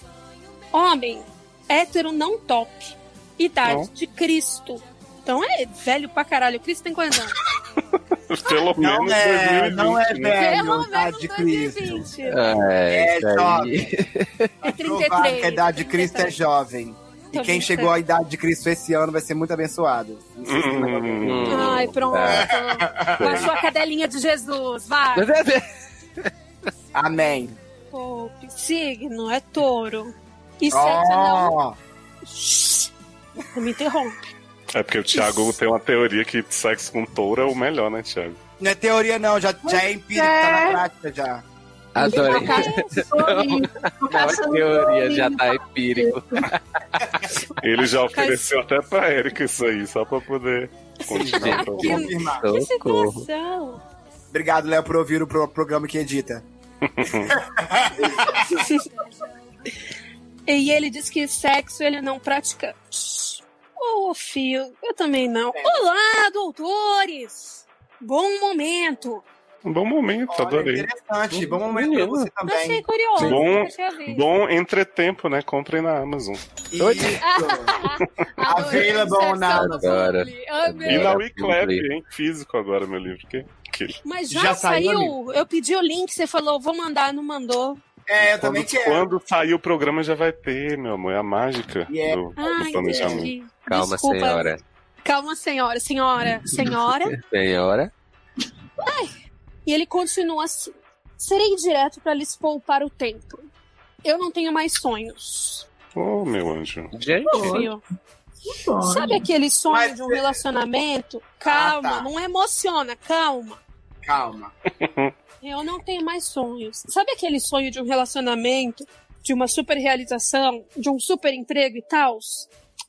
Homem, hétero não top, idade não. de Cristo. Então é velho pra caralho, Cristo tem quantos anos? Pelo menos não é, dois mil e vinte, não é velho, Pelo menos de dois mil e vinte. Cristo. É, é jovem. É trinta e três. A idade de Cristo é jovem. E quem chegou à idade de Cristo esse ano vai ser muito abençoado. Não sei se hum, vai hum. Ai, pronto. Baixou a cadelinha de Jesus, vai. Amém. Pô, signo é touro. E oh. sete não. Shhh, não me interrompe. É porque o Thiago Isso. tem uma teoria que sexo com touro é o melhor, né, Thiago? Não é teoria, não. Já, já é empírico, tá na prática já. Adorei. A teoria já tá empírico. Ele já ofereceu até pra Érica isso aí, só pra poder continuar. Pra confirmar. Que situação. Obrigado, Léo, por ouvir o pro- programa que edita. E ele diz que sexo ele não pratica. Ô, oh, filho, eu também não. Olá, doutores! Bom momento! Um bom momento, Olha, adorei. Interessante, bom, bom momento pra você também. Achei curioso. Bom, bom entretempo, né? Comprem na Amazon. Isso. Available na Amazon. E na WeClap, hein? Físico agora, meu livro. Que, que... Mas já, já saiu. saiu eu pedi o link, você falou, vou mandar, não mandou. É, eu quando, também quero. Quando sair o programa já vai ter, meu amor. É a mágica yeah. do, ah, do planejamento. Calma, Desculpa. senhora. Calma, senhora. Senhora. Senhora. Senhora. Ai. E ele continua assim. Serei direto para lhes poupar o tempo. Eu não tenho mais sonhos. Oh, meu anjo. Oh, Sabe aquele sonho Mas de um você... relacionamento? Calma, ah, tá. não emociona, calma. Calma. Eu não tenho mais sonhos. Sabe aquele sonho de um relacionamento, de uma super realização, de um super emprego e tal?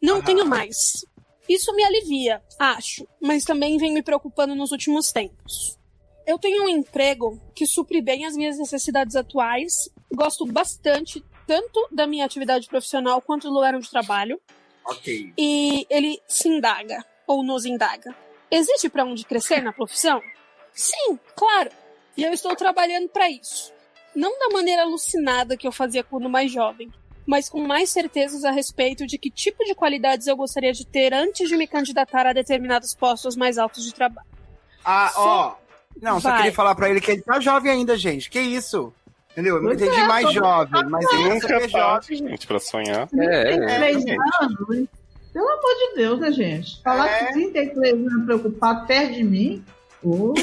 Não ah. tenho mais. Isso me alivia, acho. Mas também vem me preocupando nos últimos tempos. Eu tenho um emprego que supre bem as minhas necessidades atuais. Gosto bastante, tanto da minha atividade profissional quanto do lugar onde trabalho. Ok. E ele se indaga, ou nos indaga. Existe pra onde crescer na profissão? Sim, claro. E eu estou trabalhando para isso. Não da maneira alucinada que eu fazia quando mais jovem, mas com mais certezas a respeito de que tipo de qualidades eu gostaria de ter antes de me candidatar a determinados postos mais altos de trabalho. Ah, ó. Não, só queria falar pra ele que ele tá jovem ainda, gente. Que isso? Entendeu? Eu me entendi é, mais jovem, mas ele nunca é jovem, gente, pra sonhar. É, trinta e três é, anos. Pelo amor de Deus, né, gente? Falar é. que trinta e três anos preocupado perto de mim. Oh.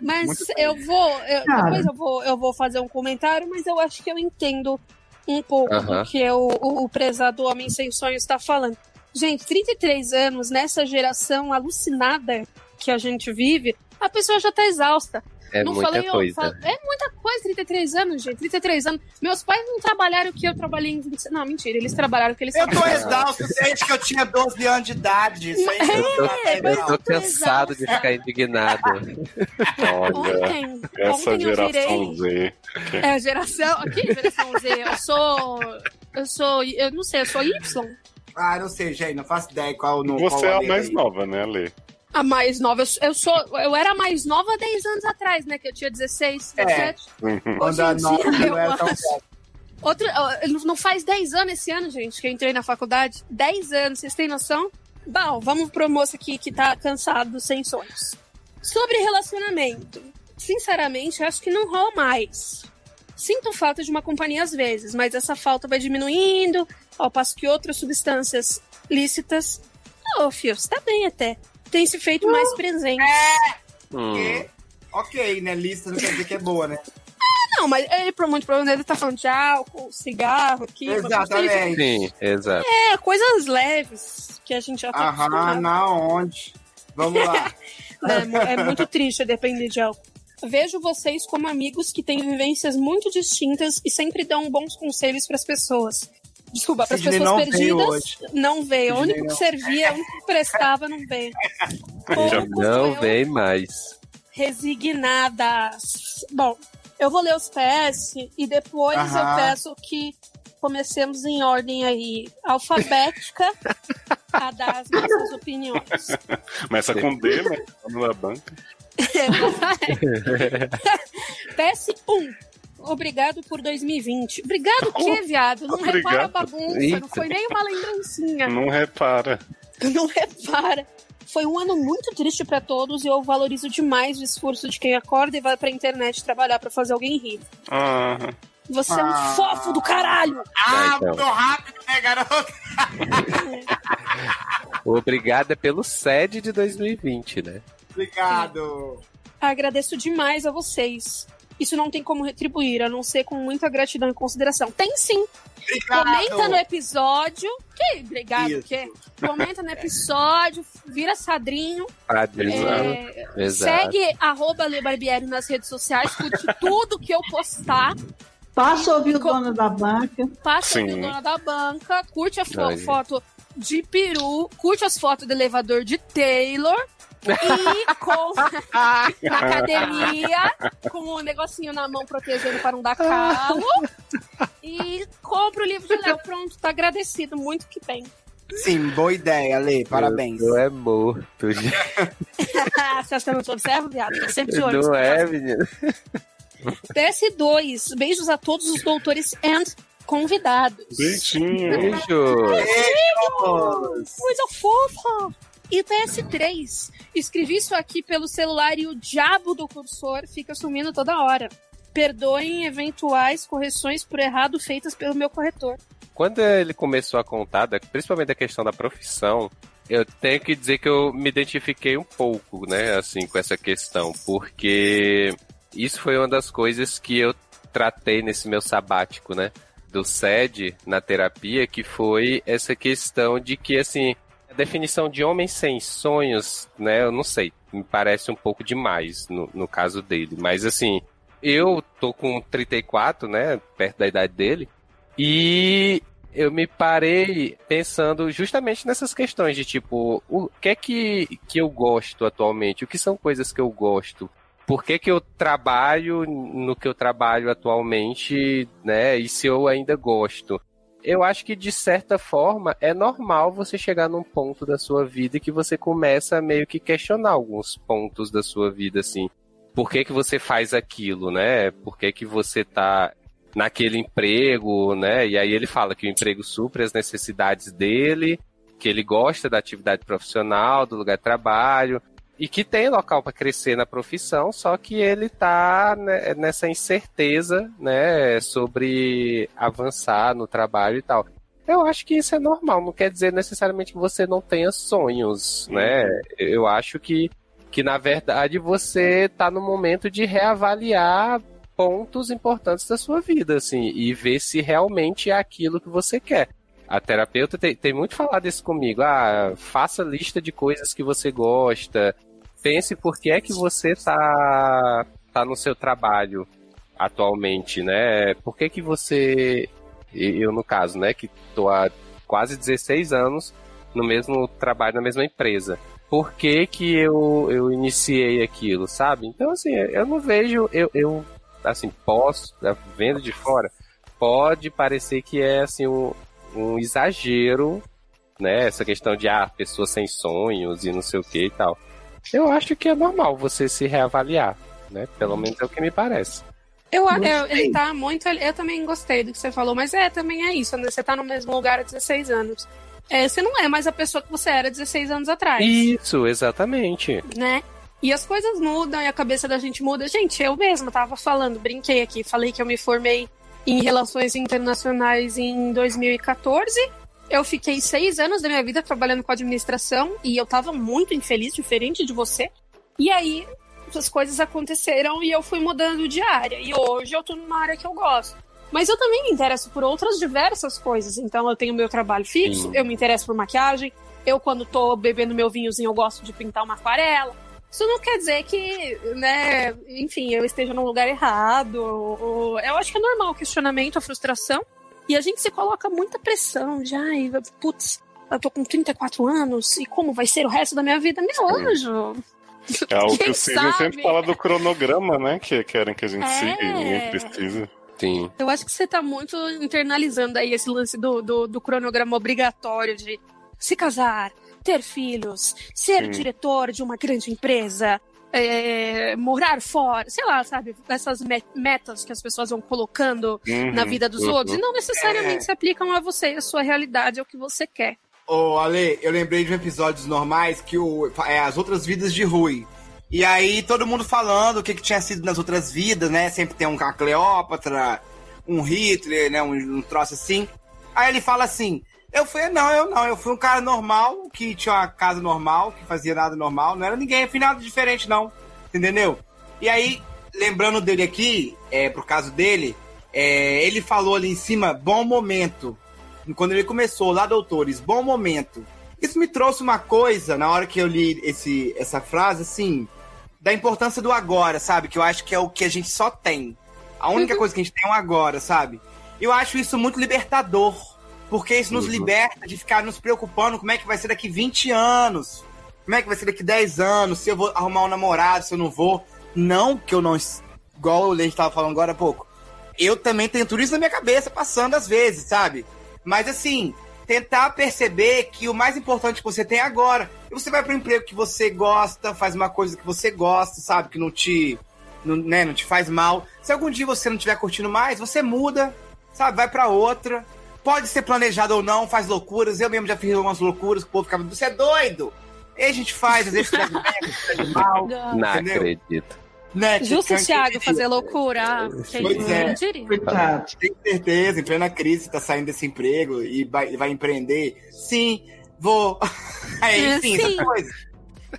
Mas muito eu vou. Eu, depois eu vou, eu vou fazer um comentário, mas eu acho que eu entendo um pouco uh-huh. do que o, o, o prezado homem sem sonhos tá falando. Gente, trinta e três anos, nessa geração alucinada que a gente vive, a pessoa já tá exausta. É não muita falei, coisa. Falo, é muita coisa, trinta e três anos, gente, trinta e três anos. Meus pais não trabalharam o que eu trabalhei em... Não, mentira, eles trabalharam o que eles... Eu tô exausto desde que eu tinha doze anos de idade. Isso aí é, eu tô, é, eu tô cansado de ficar indignado. Olha, ontem, essa ontem geração virei... Z. É, geração... Que geração Z? Eu sou... Eu sou... Eu não sei, eu sou Y? Ah, não sei, gente, não faço ideia qual o nome. Você é a mais aí. Nova, né, Lê? A mais nova, eu sou. Eu era a mais nova há dez anos atrás, né? Que eu tinha dezesseis, dezessete. Hoje em dia, eu acho. Outro, não faz dez anos esse ano, gente, que eu entrei na faculdade. dez anos, vocês têm noção? Bom, vamos pro moço aqui que tá cansado sem sonhos. Sobre relacionamento. Sinceramente, acho que não rola mais. Sinto falta de uma companhia às vezes, mas essa falta vai diminuindo, ao passo que outras substâncias lícitas. Ô, filho, você tá bem até. Tem se feito uh, mais presente. É. Hum. Porque, ok, né? Lista não quer dizer que é boa, né? Ah, não, mas ele, por muito problema, ele tá falando de álcool, cigarro, aqui. Exatamente. Sim, exato. É, coisas leves que a gente já tá acostumado. Na onde? Vamos lá. Não, é muito triste depender de álcool. Vejo vocês como amigos que têm vivências muito distintas e sempre dão bons conselhos pras pessoas. Desculpa, para as pessoas não perdidas, não veio. O único que servia, o único que prestava, não veio. Poucos não veio mais. Resignadas. Bom, eu vou ler os P S e depois uh-huh. eu peço que comecemos em ordem aí alfabética a dar as nossas opiniões. Começa com D, mas vamos na banca. P S um. Obrigado por dois mil e vinte. Obrigado o quê, viado? Não Obrigado. Repara a bagunça. Eita. Não foi nem uma lembrancinha. Não repara. Não repara. Foi um ano muito triste pra todos e eu valorizo demais o esforço de quem acorda e vai pra internet trabalhar pra fazer alguém rir. Ah. Você ah. é um fofo do caralho. Ah, tô rápido, né, garoto? Obrigada pelo S E D de dois mil e vinte, né? Obrigado. Agradeço demais a vocês. Isso não tem como retribuir, a não ser com muita gratidão e consideração. Tem sim. Obrigado. Comenta no episódio. Que obrigado, que comenta no episódio, vira sadrinho. Padrinho. É, exato. Segue arroba Ale Barbieri nas redes sociais, curte tudo que eu postar. Passa a ouvir o Dona da Banca. Passa a ouvir o Dona da Banca. Curte a fo- foto de peru. Curte as fotos do elevador de Taylor. E com na academia, com o um negocinho na mão protegendo para não dar calo. E compra o livro de Léo. Pronto, tá agradecido, muito que bem. Sim, boa ideia, Lê, parabéns. Não é morto. Você acha que eu não te observo, viado? Eu sempre de olho. Não é, menina. P S dois, beijos a todos os doutores and convidados. Beijinho. Beijos. Beijos. Coisa fofa. E P S três, escrevi isso aqui pelo celular e o diabo do cursor fica sumindo toda hora. Perdoem eventuais correções por errado feitas pelo meu corretor. Quando ele começou a contar, principalmente a questão da profissão, eu tenho que dizer que eu me identifiquei um pouco, né, assim, com essa questão, porque isso foi uma das coisas que eu tratei nesse meu sabático, né, do S E D na terapia, que foi essa questão de que, assim... definição de homem sem sonhos, né, eu não sei, me parece um pouco demais no, no caso dele, mas assim, eu tô com trinta e quatro, né, perto da idade dele, e eu me parei pensando justamente nessas questões de tipo, o que é que, que eu gosto atualmente, o que são coisas que eu gosto, por que que eu trabalho no que eu trabalho atualmente, né, e se eu ainda gosto. Eu acho que, de certa forma, é normal você chegar num ponto da sua vida que você começa a meio que questionar alguns pontos da sua vida, assim. por que que você faz aquilo, né? Por que que você tá naquele emprego, né? E aí ele fala que o emprego supre as necessidades dele, que ele gosta da atividade profissional, do lugar de trabalho, e que tem local para crescer na profissão, só que ele está nessa incerteza, né, sobre avançar no trabalho e tal. Eu acho que isso é normal, não quer dizer necessariamente que você não tenha sonhos, né? Eu acho que, que na verdade, você está no momento de reavaliar pontos importantes da sua vida, assim, e ver se realmente é aquilo que você quer. A terapeuta tem, tem muito falado isso comigo. Ah, faça lista de coisas que você gosta. Pense por que é que você tá, tá no seu trabalho atualmente, né? Por que que você... Eu, no caso, né? Que tô há quase dezesseis anos no mesmo trabalho, na mesma empresa. Por que que eu, eu iniciei aquilo, sabe? Então, assim, eu não vejo... Eu, eu assim, posso... Vendo de fora, pode parecer que é, assim, um... um exagero, né, essa questão de, ah, pessoas sem sonhos e não sei o que e tal. Eu acho que é normal você se reavaliar, né, pelo menos é o que me parece. Eu, eu, ele tá muito, eu também gostei do que você falou, mas é, também é isso, né, você tá no mesmo lugar há dezesseis anos. É, você não é mais a pessoa que você era dezesseis anos atrás. Isso, exatamente. Né, e as coisas mudam e a cabeça da gente muda. Gente, eu mesma tava falando, brinquei aqui, falei que eu me formei em Relações Internacionais em dois mil e catorze, eu fiquei seis anos da minha vida trabalhando com administração e eu tava muito infeliz, diferente de você. E aí, as coisas aconteceram e eu fui mudando de área. E hoje eu tô numa área que eu gosto. Mas eu também me interesso por outras diversas coisas. Então, eu tenho meu trabalho fixo, eu me interesso por maquiagem. Eu, quando tô bebendo meu vinhozinho, eu gosto de pintar uma aquarela. Isso não quer dizer que, né, enfim, eu esteja num lugar errado. Ou, ou, eu acho que é normal o questionamento, a frustração. E a gente se coloca muita pressão de, ai, putz, eu tô com trinta e quatro anos e como vai ser o resto da minha vida? Meu anjo! É o que o Cílio sempre fala do cronograma, né, que querem que a gente é... siga e ninguém precisa. Sim. Eu acho que você tá muito internalizando aí esse lance do, do, do cronograma obrigatório de se casar, ter filhos, ser Sim. diretor de uma grande empresa, é, morar fora, sei lá, sabe? Essas metas que as pessoas vão colocando uhum, na vida dos uhum. outros e não necessariamente é. se aplicam a você e a sua realidade, ao que você quer. Ô, oh, Ale, eu lembrei de um episódio dos Normais que o, é As Outras Vidas de Rui. E aí todo mundo falando o que, que tinha sido nas outras vidas, né? Sempre tem um Cleópatra, um Hitler, né? Um, um troço assim. Aí ele fala assim... Eu fui, não, eu não, eu fui um cara normal, que tinha uma casa normal, que fazia nada normal, não era ninguém, eu fiz nada diferente não, entendeu? E aí, lembrando dele aqui, é, pro caso dele, é, ele falou ali em cima, bom momento, quando ele começou lá, doutores, bom momento. Isso me trouxe uma coisa, na hora que eu li esse, essa frase, assim, da importância do agora, sabe? Que eu acho que é o que a gente só tem, a única coisa que a gente tem é o agora, sabe? Eu acho isso muito libertador. Porque isso nos liberta de ficar nos preocupando como é que vai ser daqui vinte anos, como é que vai ser daqui dez anos, se eu vou arrumar um namorado, se eu não vou. Não que eu não... Igual o Leite estava falando agora há pouco. Eu também tenho tudo isso na minha cabeça, passando às vezes, sabe? Mas assim, tentar perceber que o mais importante que você tem é agora. E você vai para um emprego que você gosta, faz uma coisa que você gosta, sabe? Que não te, não, né, não te faz mal. Se algum dia você não estiver curtindo mais, você muda, sabe? Vai para outra... Pode ser planejado ou não, faz loucuras. Eu mesmo já fiz algumas loucuras, o povo ficava, você é doido? E a gente faz, às vezes faz bem, faz mal. Não entendeu? Acredito. Né? Justo o Thiago fazer loucura. Pois é, coitado. Tenho certeza, em plena crise, tá saindo desse emprego e vai, vai empreender. Sim, vou. É, enfim, é, sim. Essa coisa.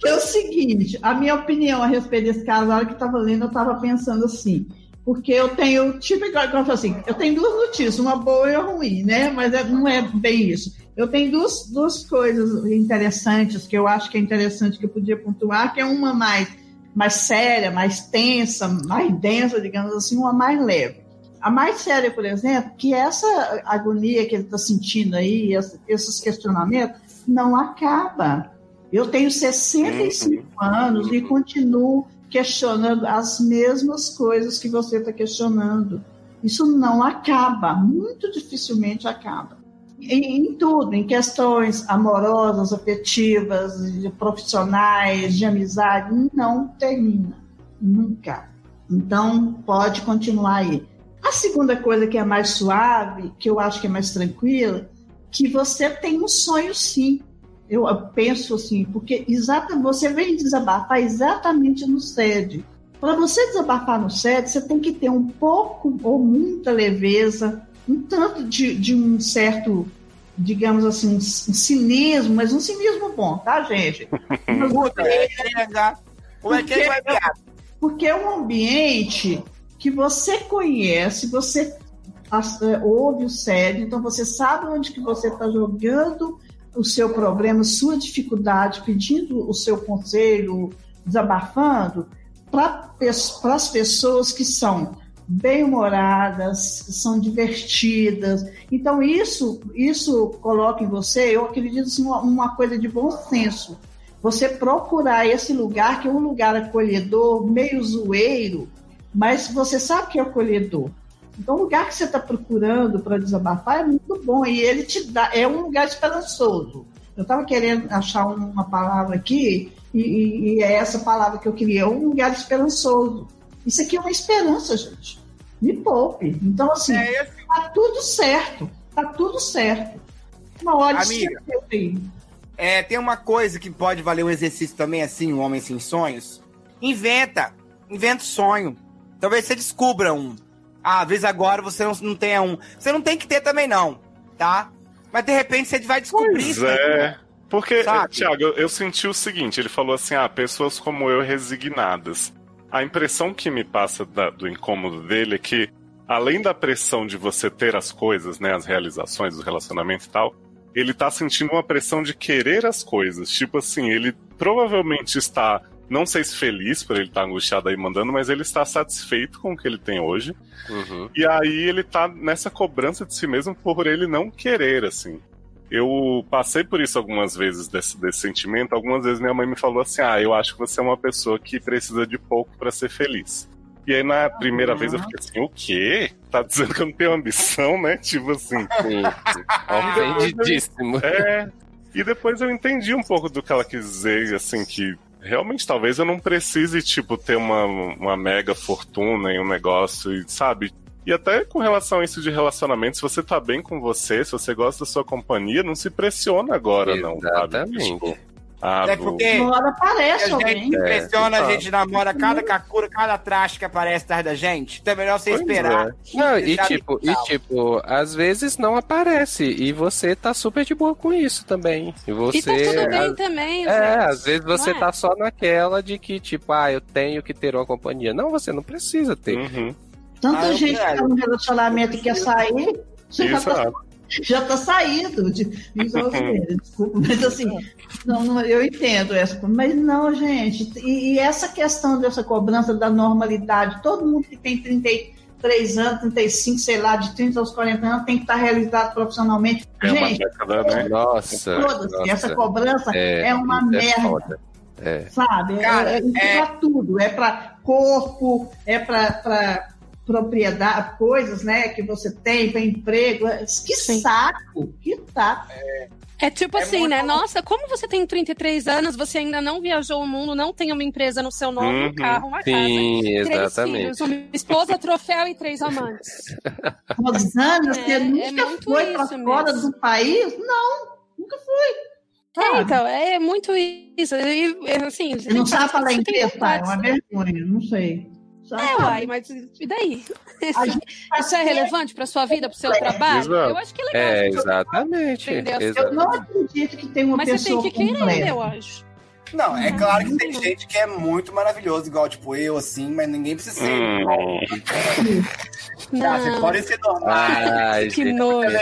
É o seguinte, a minha opinião a respeito desse casal que tava lendo, eu tava pensando assim... Porque eu tenho, tipo, assim, eu tenho duas notícias, uma boa e uma ruim, né? Mas não é bem isso. Eu tenho duas, duas coisas interessantes, que eu acho que é interessante, que eu podia pontuar, que é uma mais, mais séria, mais tensa, mais densa, digamos assim, uma mais leve. A mais séria, por exemplo, que essa agonia que ele está sentindo aí, esses questionamentos, não acaba. Eu tenho sessenta e cinco anos e continuo questionando as mesmas coisas que você está questionando. Isso não acaba, muito dificilmente acaba. Em, em tudo, em questões amorosas, afetivas, de profissionais, de amizade, não termina. nunca. Então, pode continuar aí. A segunda coisa que é mais suave, que eu acho que é mais tranquila, que você tem um sonho, sim. Eu penso assim, porque exatamente, você vem desabafar exatamente no S E D. Para você desabafar no S E D, você tem que ter um pouco ou muita leveza, um tanto de, de um certo, digamos assim, um, um cinismo, mas um cinismo bom, tá, gente? Porque é um ambiente que você conhece, você ouve o S E D, então você sabe onde que você está jogando o seu problema, sua dificuldade, pedindo o seu conselho, desabafando, para as pessoas que são bem-humoradas, que são divertidas. Então, isso, isso coloca em você, eu acredito, uma, uma coisa de bom senso. Você procurar esse lugar, que é um lugar acolhedor, meio zoeiro, mas você sabe que é acolhedor. Então, o lugar que você está procurando para desabafar é muito bom e ele te dá, é um lugar esperançoso. Eu estava querendo achar uma palavra aqui e, e, e é essa palavra que eu queria, é um lugar esperançoso. Isso aqui é uma esperança, gente. Me poupe. Então, assim, é tá tudo certo. Tá tudo certo. Uma hora de aí. É, tem uma coisa que pode valer um exercício também, assim, um homem sem sonhos. Inventa. Inventa sonho. Talvez você descubra um. Ah, às vezes agora você não, não tenha um. Você não tem que ter também, não, tá? Mas de repente você vai descobrir pois isso. É, também, porque, sabe? Thiago, eu, eu senti o seguinte, ele falou assim, ah, pessoas como eu resignadas. A impressão que me passa da, do incômodo dele é que, além da pressão de você ter as coisas, né, as realizações, o relacionamento e tal, ele tá sentindo uma pressão de querer as coisas. Tipo assim, ele provavelmente está... Não sei se feliz por ele estar angustiado aí mandando, mas ele está satisfeito com o que ele tem hoje. Uhum. E aí ele está nessa cobrança de si mesmo por ele não querer, assim. Eu passei por isso algumas vezes, desse, desse sentimento. Algumas vezes minha mãe me falou assim, ah, eu acho que você é uma pessoa que precisa de pouco para ser feliz. E aí na primeira uhum. vez eu fiquei assim, o quê? Tá dizendo que eu não tenho ambição, né? Tipo assim, ofendidíssimo. É. E depois eu entendi um pouco do que ela quis dizer, assim, que realmente, talvez eu não precise, tipo, ter uma, uma mega fortuna em um negócio, e, sabe? E até com relação a isso de relacionamento, se você tá bem com você, se você gosta da sua companhia, não se pressiona agora, exatamente, não, sabe? Exatamente. Ah, é porque uma hora aparece, a gente é, pressiona, é, a gente namora cada kakura, cada traste que aparece atrás da gente. Então é melhor você pois esperar. É. Não, e, tipo, e tipo, às vezes não aparece. E você tá super de boa com isso também. E, você, e tá tudo bem as, também. É, né? Às vezes você não tá é? só naquela de que, tipo, ah, eu tenho que ter uma companhia. Não, você não precisa ter. Uhum. Tanta ah, gente que tá num relacionamento e quer sair, você isso, já tá... É. Já tá saindo. De... Desculpa, mas assim, não, eu entendo essa, mas não, gente. E, e essa questão dessa cobrança da normalidade, todo mundo que tem trinta e três anos, trinta e cinco, sei lá, de trinta aos quarenta anos, tem que estar realizado profissionalmente. É gente, uma década, né? Nossa, nossa. Essa cobrança é, é uma merda. É. Sabe? Cara, é, é, é, é pra tudo. É pra corpo, é pra... pra... propriedade, coisas, né, que você tem, tem emprego, que sim. saco, que saco. É, é tipo é assim, né, bom. Nossa, como você tem trinta e três anos, você ainda não viajou o mundo, não tem uma empresa no seu nome, uhum. um carro, uma sim, casa, exatamente. Três filhos, uma esposa, troféu e três amantes. Rosana, você é, nunca é foi pra fora mesmo. Do país? Não, nunca fui. É, então, é muito isso. E, assim, você não sabe falar inglês, tá? É uma vergonha, não sei. É, uai, mas e daí? Isso é relevante para sua vida, para o seu trabalho? Exato. Eu acho que é legal. É, exatamente. exatamente. Eu não acredito que tem uma mas pessoa mas você tem que completa. Querer, eu acho. Não, é claro que tem gente que é muito maravilhosa, igual, tipo, eu, assim, mas ninguém precisa ser. Hum. Não, não. Você pode ser normal. Ai, que gente, nojo.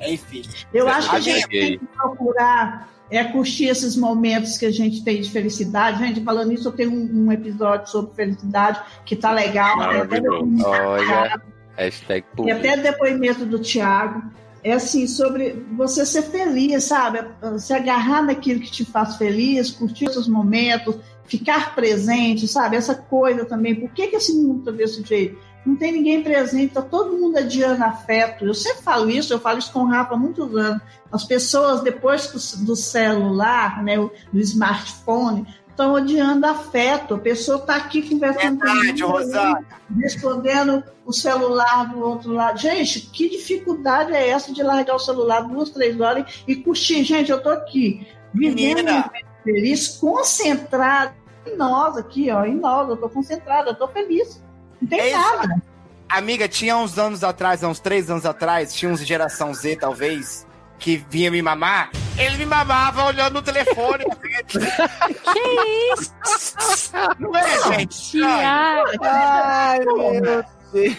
Enfim. Eu acho que a gente tem que procurar... É curtir esses momentos que a gente tem de felicidade. Gente, falando isso, eu tenho um, um episódio sobre felicidade que tá legal. Maravilhoso. Olha, hashtag público. E até depoimento do Thiago. É assim, sobre você ser feliz, sabe? Se agarrar naquilo que te faz feliz, curtir esses momentos, ficar presente, sabe? Essa coisa também. Por que, que esse mundo tá desse jeito? Não tem ninguém presente, tá todo mundo adiando afeto. Eu sempre falo isso, eu falo isso com o Rafa há muitos anos. As pessoas, depois do, do celular, né, do smartphone, estão odiando afeto. A pessoa está aqui conversando Verdade, com Rosana. Respondendo o celular do outro lado. Gente, que dificuldade é essa de largar o celular duas, três horas e curtir? Gente, eu estou aqui vivendo um momento feliz, concentrado em nós aqui, ó, em nós. Eu estou concentrada, eu estou feliz. Não tem é nada. Isso. Amiga, tinha uns anos atrás, uns três anos atrás, tinha uns geração Z, talvez, que vinha me mamar. Ele me mamava olhando no telefone. Que isso? Não é, gente? Ai, meu Deus.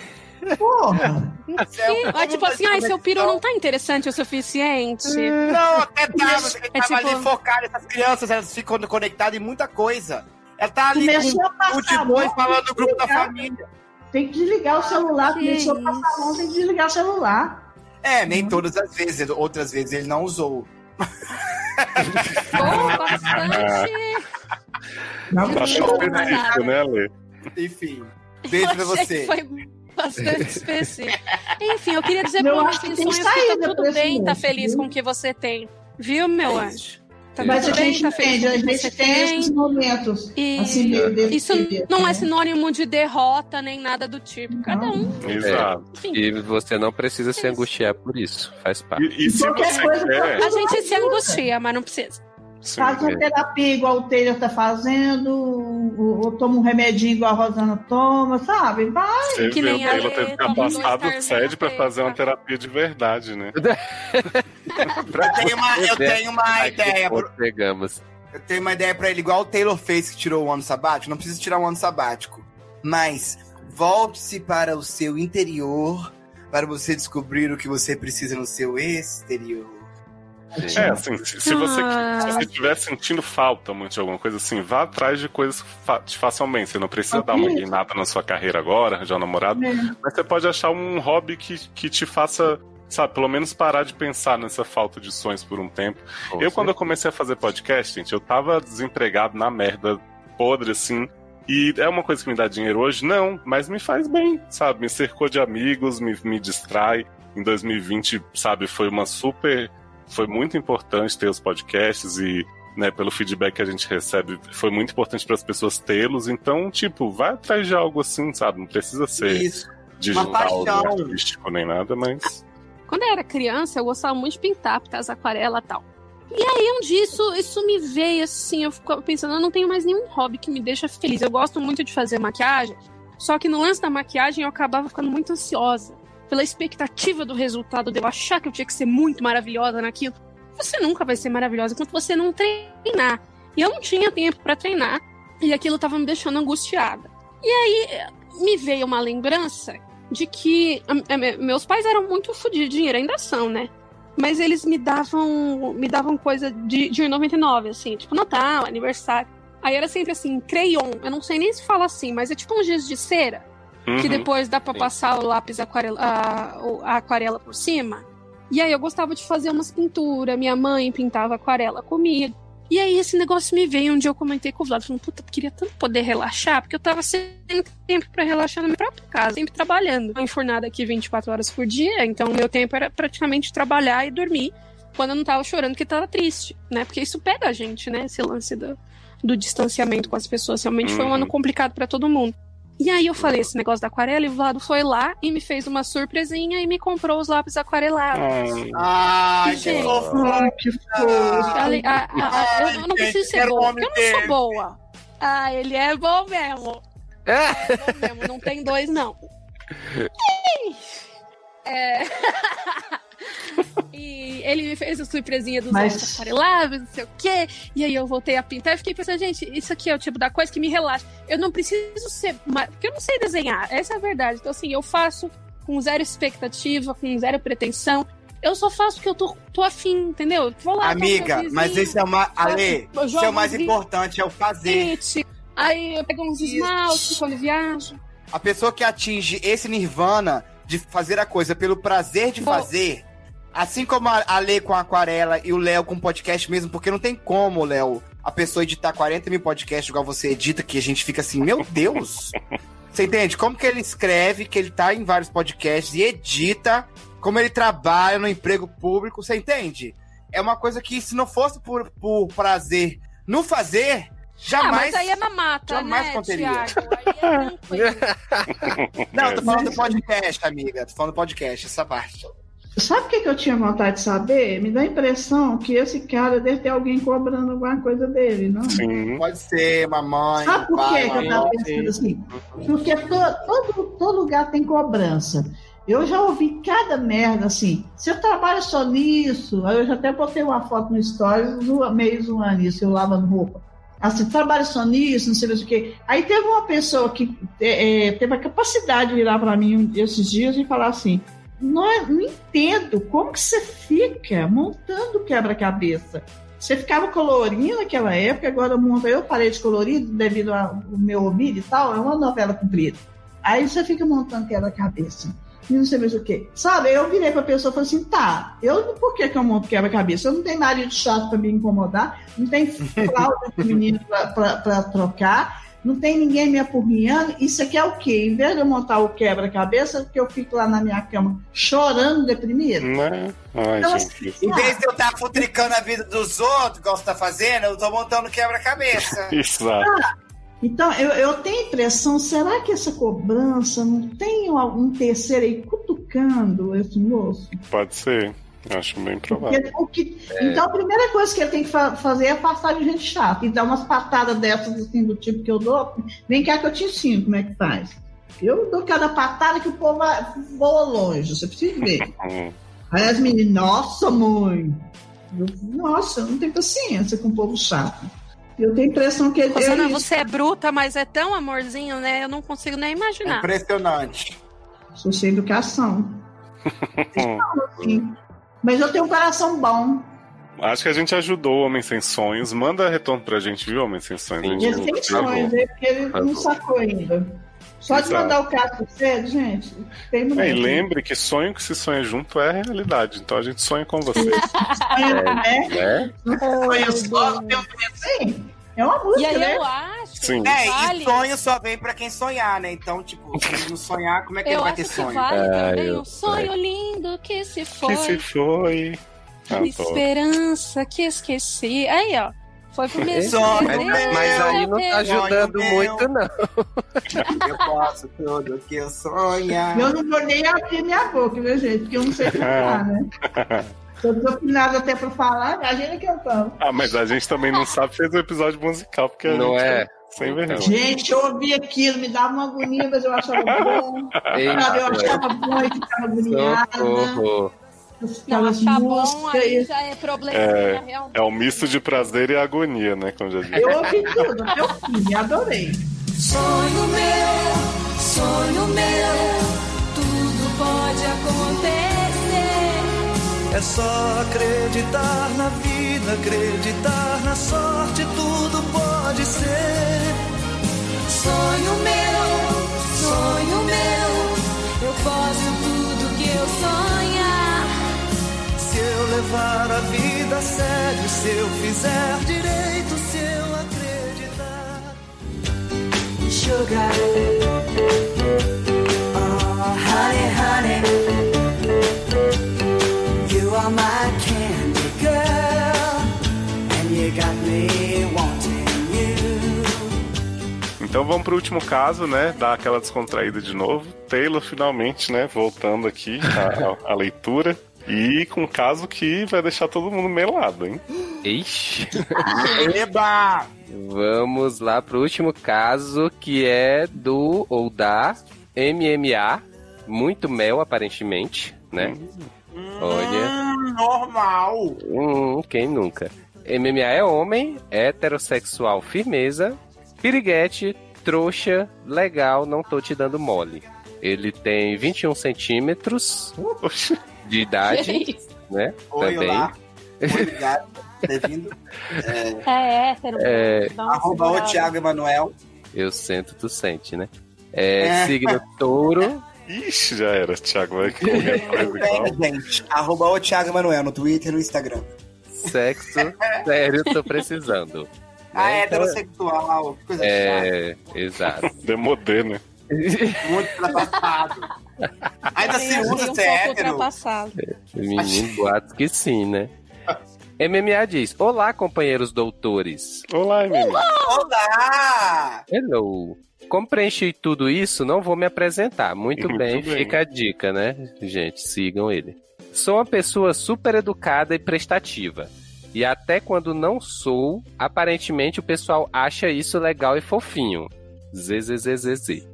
Porra! É, tipo assim, ai, seu peru não tá interessante o suficiente. Não, até tava. Ele tava ali focado. Essas crianças, elas ficam conectadas em muita coisa. Ela tá ali com o Timóteo falando do grupo da família. Tem que desligar o celular, porque ele só passa a mão, tem que desligar o celular. É, nem todas as vezes, outras vezes ele não usou. Boa, bastante! Não, tá só específico, né, Ale? Enfim, beijo pra você. Foi bastante específico. Enfim, eu queria dizer pra vocês que tá tudo bem, tá feliz com o que você tem. Viu, meu anjo? Mas a gente entende, a gente tem esses momentos. Assim, isso não é sinônimo de derrota nem nada do tipo. Cada um. Exato. Enfim. E você não precisa se angustiar por isso. Faz parte. E, e se você quer... A gente se angustia, mas não precisa. Sim, faz uma terapia igual o Taylor tá fazendo, ou, ou toma um remedinho igual a Rosana toma, sabe? Vai. Você que viu, nem o Taylor teve que afastar do S E D pra fazer uma terapia de verdade, né? eu tenho uma, eu tenho uma ideia. Pro... Pegamos. Eu tenho uma ideia pra ele, igual o Taylor fez, que tirou o ano sabático. Não precisa tirar o ano sabático, mas volte-se para o seu interior para você descobrir o que você precisa no seu exterior. É, assim, se, se você estiver ah. se sentindo falta muito de alguma coisa, assim, vá atrás de coisas que fa- te façam bem. Você não precisa ah, dar uma guinada na sua carreira agora, arranjar um namorado, é. mas você pode achar um hobby que, que te faça, sabe, pelo menos parar de pensar nessa falta de sonhos por um tempo. Com eu, certeza. Quando eu comecei a fazer podcast, gente, eu tava desempregado na merda, podre, assim, e é uma coisa que me dá dinheiro hoje? Não, mas me faz bem, sabe, me cercou de amigos, me, me distrai. Em dois mil e vinte, sabe, foi uma super... Foi muito importante ter os podcasts e, né, pelo feedback que a gente recebe, foi muito importante para as pessoas tê-los. Então, tipo, vai atrás de algo assim, sabe? Não precisa ser Isso. digital, artístico, nem nada, mas... Quando eu era criança, eu gostava muito de pintar, pintar as aquarelas e tal. E aí, um dia, isso, isso me veio, assim, eu fico pensando, eu não tenho mais nenhum hobby que me deixa feliz. Eu gosto muito de fazer maquiagem, só que no lance da maquiagem eu acabava ficando muito ansiosa pela expectativa do resultado, de eu achar que eu tinha que ser muito maravilhosa naquilo. Você nunca vai ser maravilhosa enquanto você não treinar. E eu não tinha tempo pra treinar, e aquilo tava me deixando angustiada. E aí, me veio uma lembrança de que a, a, meus pais eram muito fodidos de dinheiro, ainda são, né? Mas eles me davam, me davam coisa de, de noventa e nove, assim, tipo Natal, aniversário. Aí era sempre assim, crayon, eu não sei nem se fala assim, mas é tipo uns giz de cera, que uhum. depois dá pra passar o lápis aquarela, a, a aquarela por cima. E aí eu gostava de fazer umas pinturas. Minha mãe pintava aquarela comigo. E aí esse negócio me veio. Um dia eu comentei com o Vlad, falando, puta, eu queria tanto poder relaxar, porque eu tava sem tempo pra relaxar na minha própria casa, sempre trabalhando. Eu enfornada aqui vinte e quatro horas por dia, então o meu tempo era praticamente trabalhar e dormir, quando eu não tava chorando, que tava triste, né? Porque isso pega a gente, né? Esse lance do, do distanciamento com as pessoas. Realmente uhum. foi um ano complicado pra todo mundo. E aí eu falei esse negócio da aquarela e o Vlado foi lá e me fez uma surpresinha e me comprou os lápis aquarelados. Ai, que fofura, que fofura. Eu não preciso ser boa, porque eu não sou boa. Ah, ele é bom mesmo. É, é bom mesmo, não tem dois, não. É... E ele me fez a surpresinha dos Mas... olhos aquarelados, não sei o quê. E aí eu voltei a pintar e fiquei pensando, gente, isso aqui é o tipo da coisa que me relaxa. Eu não preciso ser... Porque eu não sei desenhar, essa é a verdade. Então assim, eu faço com zero expectativa, com zero pretensão. Eu só faço porque eu tô, tô afim, entendeu? Vou lá, amiga, vizinho, mas esse é uma... Ale, isso é o mais importante, é o fazer. Aí eu pego uns esmaltes quando viajo. A pessoa que atinge esse nirvana de fazer a coisa pelo prazer de Pô. fazer... Assim como a Ale com a aquarela e o Léo com podcast mesmo, porque não tem como, Léo, a pessoa editar quarenta mil podcasts igual você edita, que a gente fica assim, meu Deus! Você entende? Como que ele escreve, que ele tá em vários podcasts e edita, como ele trabalha no emprego público, você entende? É uma coisa que, se não fosse por, por prazer no fazer, Jamais. Ah, mas aí é na mata, jamais, né, conteria. Thiago? Aí é não, tô falando do podcast, amiga. Tô falando do podcast, essa parte. Sabe o que, que eu tinha vontade de saber? Me dá a impressão que esse cara deve ter alguém cobrando alguma coisa dele, não? Sim, pode ser, mamãe. Sabe por pai, que eu tava pensando assim? Porque to, todo, todo lugar tem cobrança. Eu já ouvi cada merda assim. Se eu trabalho só nisso, eu já até botei uma foto no Stories, meio zoando isso, eu lavando roupa. Assim, trabalho só nisso, não sei mais o quê. Aí teve uma pessoa que é, teve a capacidade de virar para mim esses dias e falar assim. Não, não entendo como que você fica montando quebra-cabeça. Você ficava colorindo naquela época, agora monta. Eu parei de colorir devido ao meu hobby e tal, é uma novela cumprida. Aí você fica montando quebra-cabeça. E não sei mais o quê. Sabe, eu virei pra pessoa e falei assim, tá, eu, por que que eu monto quebra-cabeça? Eu não tenho marido chato pra me incomodar, não tem fralda de menino pra, pra, pra trocar, não tem ninguém me apurrinhando. Isso aqui é o quê? Em vez de eu montar o quebra-cabeça, que eu fico lá na minha cama chorando, deprimido. Não. Ai, então, gente. Assim, em vez de eu estar futricando a vida dos outros, igual você tá fazendo, eu tô montando quebra-cabeça. Exato. Ah, então, eu, eu tenho a impressão, será que essa cobrança não tem um terceiro aí cutucando esse moço? Pode ser. Acho bem provável. Porque, é. Então, a primeira coisa que ele tem que fa- fazer é afastar de gente chata. E dar umas patadas dessas, assim, do tipo que eu dou. Vem cá que eu te ensino como é que faz. Eu dou cada patada que o povo voa longe. Você precisa ver. Aí as meninas, nossa, mãe. Eu, nossa, eu não tenho paciência com o povo chato. Eu tenho a impressão que ele... Rosana, eu... você é bruta, mas é tão amorzinho, né? Eu não consigo nem imaginar. Impressionante. Sou sem educação. Sim. Mas eu tenho um coração bom. Acho que a gente ajudou o Homem Sem Sonhos. Manda retorno pra gente, viu, Homem Sem Sonhos? Sim, ele tem sonhos, é porque ele não sacou ainda. Só exato. De mandar o caso pro C E D, gente. Tem muito é, e lembre que sonho que se sonha junto é realidade. Então a gente sonha com vocês. É, né? Sonho só, tem um assim. É uma música, e aí né? Eu acho sim. Que é, vale... e sonho só vem pra quem sonhar, né? Então, tipo, se não sonhar, como é que eu ele vai ter sonho? Vale, é, também. Eu... Um sonho é. Lindo que se foi. Que se foi. Ah, esperança que esqueci. Aí, ó. Foi pro meu sonho. Mas, mas aí não tá ajudando meu. Muito, não. Eu posso tudo que eu sonhar. Eu não vou nem abrir minha boca, meu gente, porque eu não sei falar, né? Tô desafinado até pra falar, imagina que eu tava. Ah, mas a gente também não sabe, fez um episódio musical, porque não a gente é sem vergonha. Gente, eu ouvi aquilo, me dava uma agonia, mas eu achava bom. Eita, eu achava bom e ficava agoniada. Não, achar bom aí já é problema. É, é um misto de prazer e agonia, né? Como já disse. Eu ouvi tudo, eu ouvi, adorei. Sonho meu, sonho meu, tudo pode acontecer. É só acreditar na vida, acreditar na sorte, tudo pode ser. Sonho meu, sonho meu, eu posso tudo que eu sonhar. Se eu levar a vida a sério, se eu fizer direito, se eu acreditar. Sugar, oh honey, honey. My candy girl, and you got me wanting you. Então vamos pro último caso, né? Dar aquela descontraída de novo. Taylor finalmente, né? Voltando aqui a, a leitura. E com um caso que vai deixar todo mundo melado, hein? Ixi! Eba! Vamos lá pro último caso, que é do ou da M M A. Muito mel, aparentemente, né? Hum. Olha. Hum, normal. Hum, quem nunca? M M A é homem, heterossexual, firmeza, piriguete, trouxa, legal, não tô te dando mole. Ele tem vinte e um centímetros de idade, né? Oi, também. Olá. Obrigado por ter vindo. É, é hétero. É... Arroba o Thiago Emanuel. Eu sento, tu sente, né? É, é. Signo touro. Ixi, já era, Thiago. Vai correr atrás igual. Gente, arroba o Thiago Emanuel no Twitter e no Instagram. Sexo, sério, tô precisando. Ah, né? É heterossexual, que coisa é, chata. Exato. Demodê, né? Muito ultrapassado. Ainda se usa ser um hétero. Menino, boato que sim, né? M M A diz, olá, companheiros doutores. Olá, M M A. Olá! Olá. Hello. Como preenchi tudo isso, não vou me apresentar. Muito, Muito bem, bem, fica a dica, né? Gente, sigam ele. Sou uma pessoa super educada e prestativa. E até quando não sou, aparentemente o pessoal acha isso legal e fofinho. Zzzzz.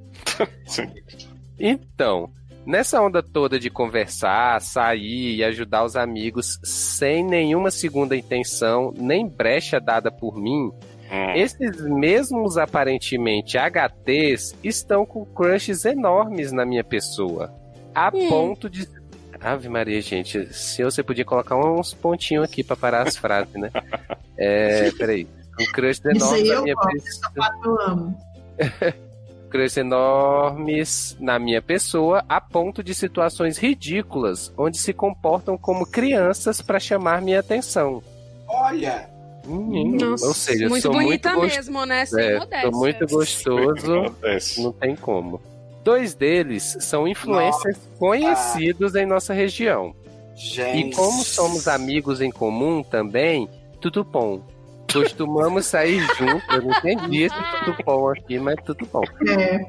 Então, nessa onda toda de conversar, sair e ajudar os amigos sem nenhuma segunda intenção, nem brecha dada por mim, hum. esses mesmos aparentemente H Tês estão com crushes enormes na minha pessoa. A hum. ponto de... Ave Maria, gente, se você podia colocar uns pontinhos aqui pra parar as frases, né? É, peraí. Um crush enorme na minha pessoa. Crush enormes na minha pessoa, a ponto de situações ridículas, onde se comportam como crianças pra chamar minha atenção. Olha! Hum, Nossa, ou seja, muito sou bonita muito gost... mesmo, né? Sem é, modéstia. Sou muito gostoso, não tem como. Dois deles são influencers Nossa. conhecidos em nossa região. Gente. E como somos amigos em comum também, tudo bom. Costumamos sair juntos. Eu não entendi esse tudo bom aqui, mas tudo bom.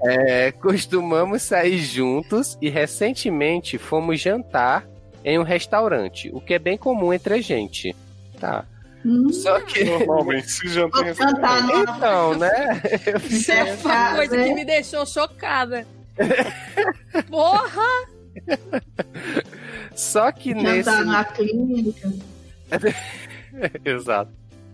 É. É, costumamos sair juntos e recentemente fomos jantar em um restaurante, o que é bem comum entre a gente. Tá. Hum. Só que... Normalmente se jantar em restaurante. Então, né? Eu Isso é uma coisa que me deixou chocada. Porra! Só que Jantar nesse. na clínica. Exato.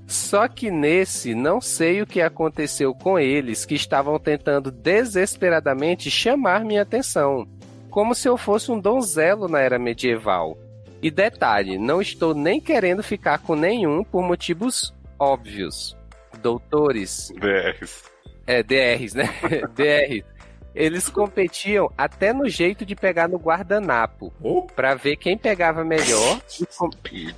Só que nesse, não sei o que aconteceu com eles que estavam tentando desesperadamente chamar minha atenção, como se eu fosse um donzelo na era medieval. E detalhe, não estou nem querendo ficar com nenhum por motivos óbvios. Doutores. D Rs. É, D Rs, né? D Rs. Eles competiam até no jeito de pegar no guardanapo, oh. pra ver quem pegava melhor.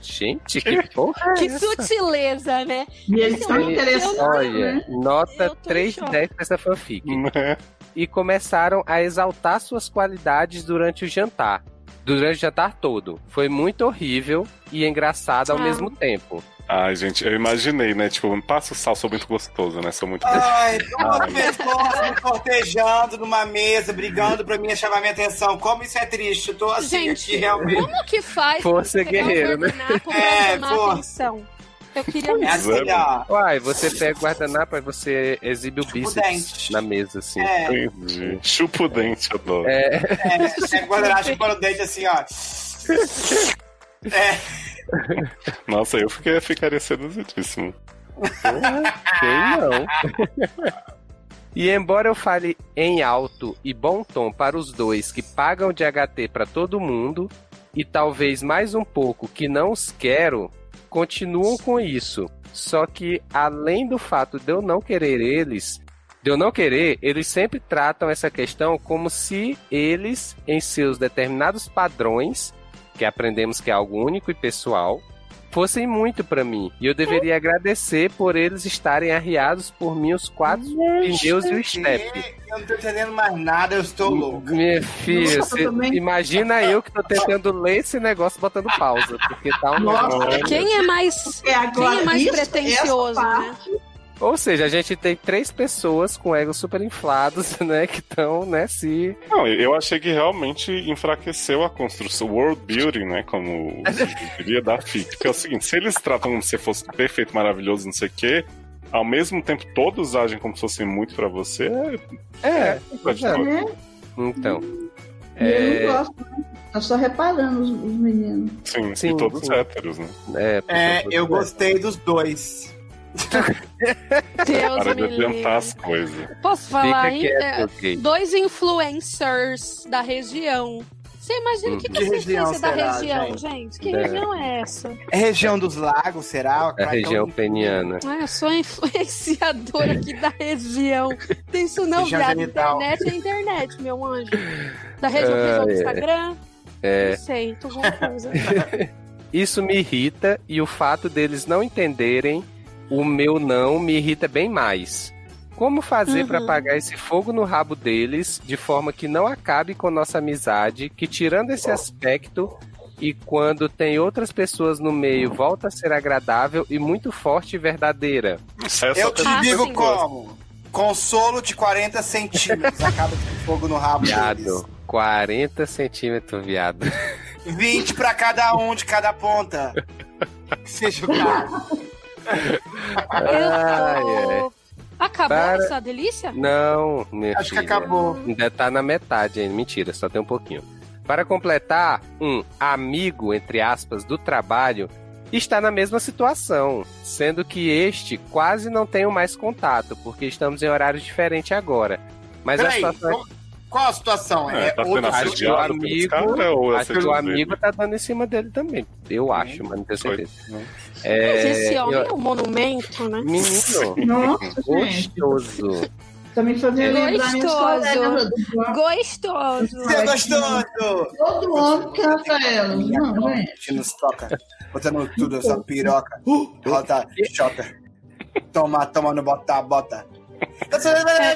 Gente, que porra! Que é sutileza, né? E eles são interessantes. Olha, né? nota três de dez pra essa fanfic. É. E começaram a exaltar suas qualidades durante o jantar. Durante o jantar todo. Foi muito horrível e engraçado ao ah. mesmo tempo. Ai, gente, eu imaginei, né? Tipo, passa o sal, sou muito gostoso, né? Sou muito gostoso. Ai, duas pessoas me cortejando numa mesa, brigando pra mim chamar minha atenção. Como isso é triste. Eu tô assim, gente, aqui, realmente. Como que faz? Força guerreiro, né? É, força. Eu queria me olhar. Uai, você pega o guardanapo e você exibe o bíceps na mesa, assim. É. Chupa o dente, eu adoro. É, é, é guardanapo, chupa o dente, assim, ó. É. Nossa, eu fiquei, ficaria seduzidíssimo. Quem não? E embora eu fale em alto e bom tom para os dois que pagam de H T pra todo mundo, e talvez mais um pouco que não os quero, continuam com isso. Só que, além do fato de eu não querer eles, de eu não querer, eles sempre tratam essa questão como se eles, em seus determinados padrões, que aprendemos que é algo único e pessoal, fossem muito pra mim. E eu deveria agradecer por eles estarem arriados por mim os quatro pneus e o step. Eu não tô entendendo mais nada, eu estou louco. Minha filha, Nossa, cê, eu imagina eu que tô tentando ler esse negócio botando pausa, porque tá um Nossa, quem é mais, é agora, quem é mais isso, pretencioso, né? Ou seja, a gente tem três pessoas com egos super inflados, né, que estão, né, se... Não, eu achei que realmente enfraqueceu a construção, world building, né, como eu diria, da F I C. Porque é o seguinte, se eles tratam como se fosse perfeito, maravilhoso, não sei o quê, ao mesmo tempo todos agem como se fossem muito pra você, é... É, é. Então... É... Eu não gosto, né? Tá só reparando os, os meninos. Sim, sim, e todos sim. héteros, né? É, é eu gostei dos dois. Deus Para me de adiantar as coisas. Posso falar ainda? Okay. Dois influencers da região. Você imagina o que, que, que é essa influência da região, gente? gente? Que é. região é essa? É região dos lagos, será? É a região peniana. Ah, eu sou influenciadora aqui da região. Tem isso não, viado. Internet é internet, meu anjo. Da região, ah, região do é. Instagram. É. Não sei, tô confusa. Isso me irrita e o fato deles não entenderem o meu não me irrita bem mais. Como fazer uhum. pra apagar esse fogo no rabo deles de forma que não acabe com nossa amizade, que tirando esse aspecto e quando tem outras pessoas no meio, volta a ser agradável e muito forte e verdadeira. Eu, Eu te digo como. Consolo de quarenta centímetros. Acaba com fogo no rabo. Viado, quarenta centímetros, viado. vinte pra cada um de cada ponta. Que seja o caso. Eu tô... Acabou para... essa delícia? Não, minha Acho filha, que acabou. Ainda tá na metade ainda. Mentira, só tem um pouquinho. Para completar, um amigo, entre aspas, do trabalho... está na mesma situação, sendo que este quase não tenho mais contato, porque estamos em horários diferentes agora. Mas Peraí, situação... qual, qual a situação? É, é, tá outro acho que o amigo, ou acho que o amigo tá dando em cima dele também. Eu acho, hum, mas não tenho certeza. Foi. É, mas esse homem eu... é um monumento, né? Menino, nossa, gostoso. Também fazia lembrar minhas colegas do bloco. Gostoso! Você é gostoso! Todo homem que Rafael. Não, é. A gente nos toca. Botando tudo, essa piroca. Bota, choca. Toma, toma, não bota, bota.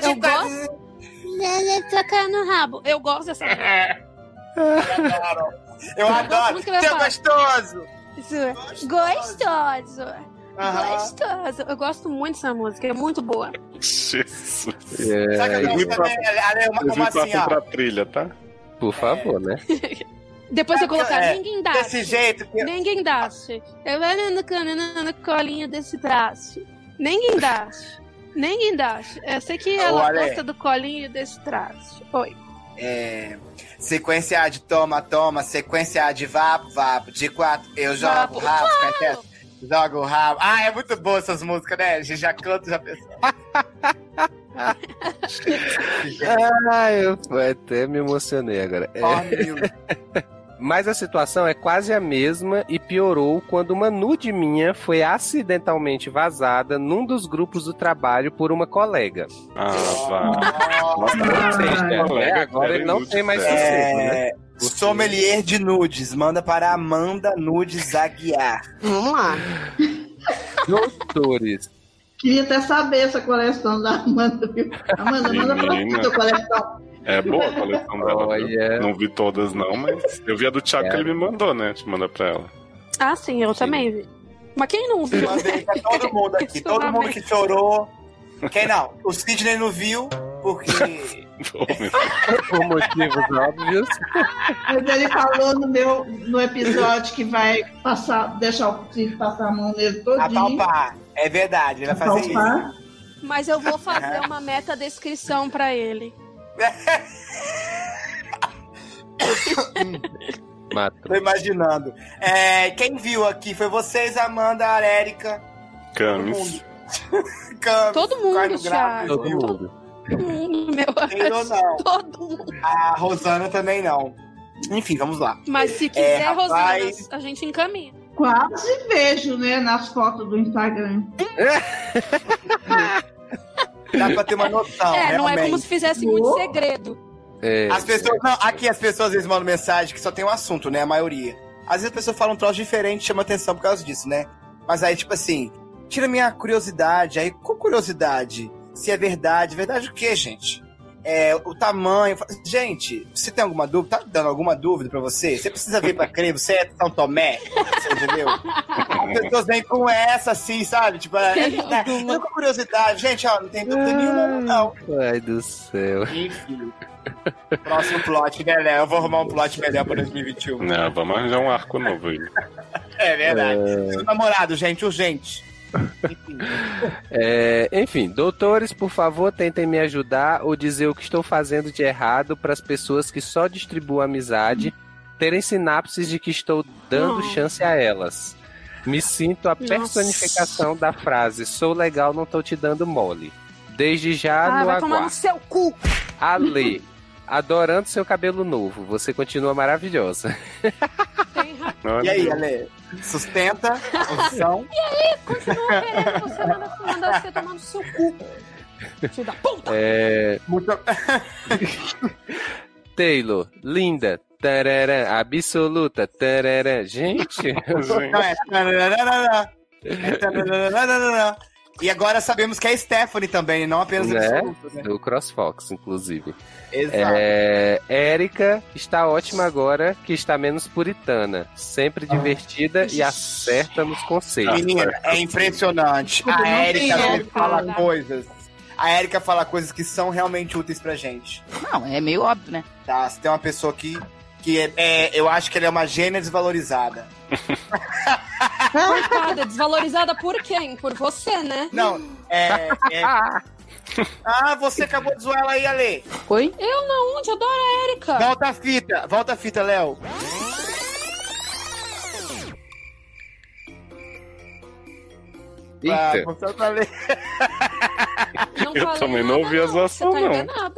Eu gosto. Tocar no rabo. Eu gosto dessa. Eu adoro. Você é gostoso! Gostoso! Gostoso. Eu gosto muito dessa música, é muito boa. Jesus. É, Sabe que eu gosto também? Ela é uma como assim, ó. Pra trilha, tá? Por favor, é. né? Depois é, eu colocar é, ninguém dá. Desse jeito. Que... Ninguém dá. Eu olho no cano, na colinha desse traste. Ninguém dá. Ninguém dá. Eu sei que ela Olha. gosta do colinho desse traste. Oi. É... Sequência A de toma, toma. Sequência A de vapo, vapo. De quatro, eu jogo, rabo, fica Joga o rabo. Ah, é muito boa essas músicas, né? A gente já canta, já pensou. ah, eu até me emocionei agora. Oh, Mas a situação é quase a mesma e piorou quando uma nude minha foi acidentalmente vazada num dos grupos do trabalho por uma colega. Ah, vá. Ou seja, colega, agora ele não tem mais sucesso, né? Sommelier de nudes, manda para Amanda Nudes Aguiar. Vamos lá. Doutores. Queria até saber essa coleção da Amanda, viu? Amanda, manda para sua coleção. É boa a coleção dela. Oh, yeah. Não vi todas, não, mas eu vi a do Thiago é. que ele me mandou, né? Te manda para ela. Ah, sim, eu sim. também vi. Mas quem não viu? Mandei para todo mundo aqui, todo mundo bem. que chorou. Quem não? O Sidney não viu, porque... Por motivos óbvios. Mas ele falou no meu no episódio que vai passar, deixar o filho passar a mão nele todinho. Apalpar, é verdade, ele vai fazer Apalpar. isso. Mas eu vou fazer uma meta-descrição pra ele. Tô imaginando. É, quem viu aqui foi vocês, Amanda, a Érica. Camis. Camis. Todo mundo, Thiago. Todo mundo. Hum, meu não. Todo mundo. A Rosana também não. Enfim, vamos lá. Mas se quiser, é, rapaz... Rosana, a gente encaminha. Quase vejo, né, nas fotos do Instagram. Dá pra ter uma noção. É, realmente. Não é como se fizesse oh. muito segredo. É, as pessoas, não, aqui as pessoas às vezes mandam mensagem que só tem um assunto, né? A maioria. Às vezes a pessoa fala um troço diferente, chama atenção por causa disso, né? Mas aí, tipo assim, tira minha curiosidade. Aí, com curiosidade. Se é verdade, verdade o quê, gente? É, o tamanho... Gente, você tem alguma dúvida? Tá dando alguma dúvida pra você? Você precisa vir pra crer, você é São Tomé? Você entendeu? As pessoas vêm com essa, assim, sabe? Tipo, é, né? Eu com curiosidade. Gente, ó, não tem dúvida nenhuma, não. Ai, do céu. Enfim. Próximo plot, né, Léo? Eu vou arrumar um plot melhor pra dois mil e vinte e um. Não, vamos arranjar um arco novo aí. É verdade. É... Seu namorado, gente, urgente. é, enfim, doutores, por favor, tentem me ajudar ou dizer o que estou fazendo de errado para as pessoas que só distribuem amizade terem sinapses de que estou dando não. chance a elas. Me sinto a Nossa. personificação da frase sou legal, não tô te dando mole. Desde já ah, no aguardo. Tomar no seu cu. Ale, adorando seu cabelo novo. Você continua maravilhosa. E aí, Ale? Sustenta a posição. E aí, continua querendo você mandar, mandar você tomar no seu cu. Filho da puta! É... Muito... Taylor, linda, tarará, absoluta, tarará. Gente... Não, é tarará, é tarará, tarará. E agora sabemos que é a Stephanie também, não apenas né? Absoluto, né? Do CrossFox, inclusive. Exato. É, Érica está ótima agora, que está menos puritana, sempre divertida ah. e acerta nos conceitos. Menina, é impressionante. Tudo a Érica fala nada. coisas. A Érica fala coisas que são realmente úteis pra gente. Não, é meio óbvio, né? Tá, se tem uma pessoa que, que é, é, eu acho que ela é uma gênia desvalorizada. Coitada, desvalorizada por quem? Por você, né? Não, é... é... Ah, você acabou de zoar ela aí, Ale. Oi? Eu não, onde? Eu adoro a Érica. Volta a fita, volta a fita, Léo. Ah, não eu também nada, não ouvi a zoação, não. Tá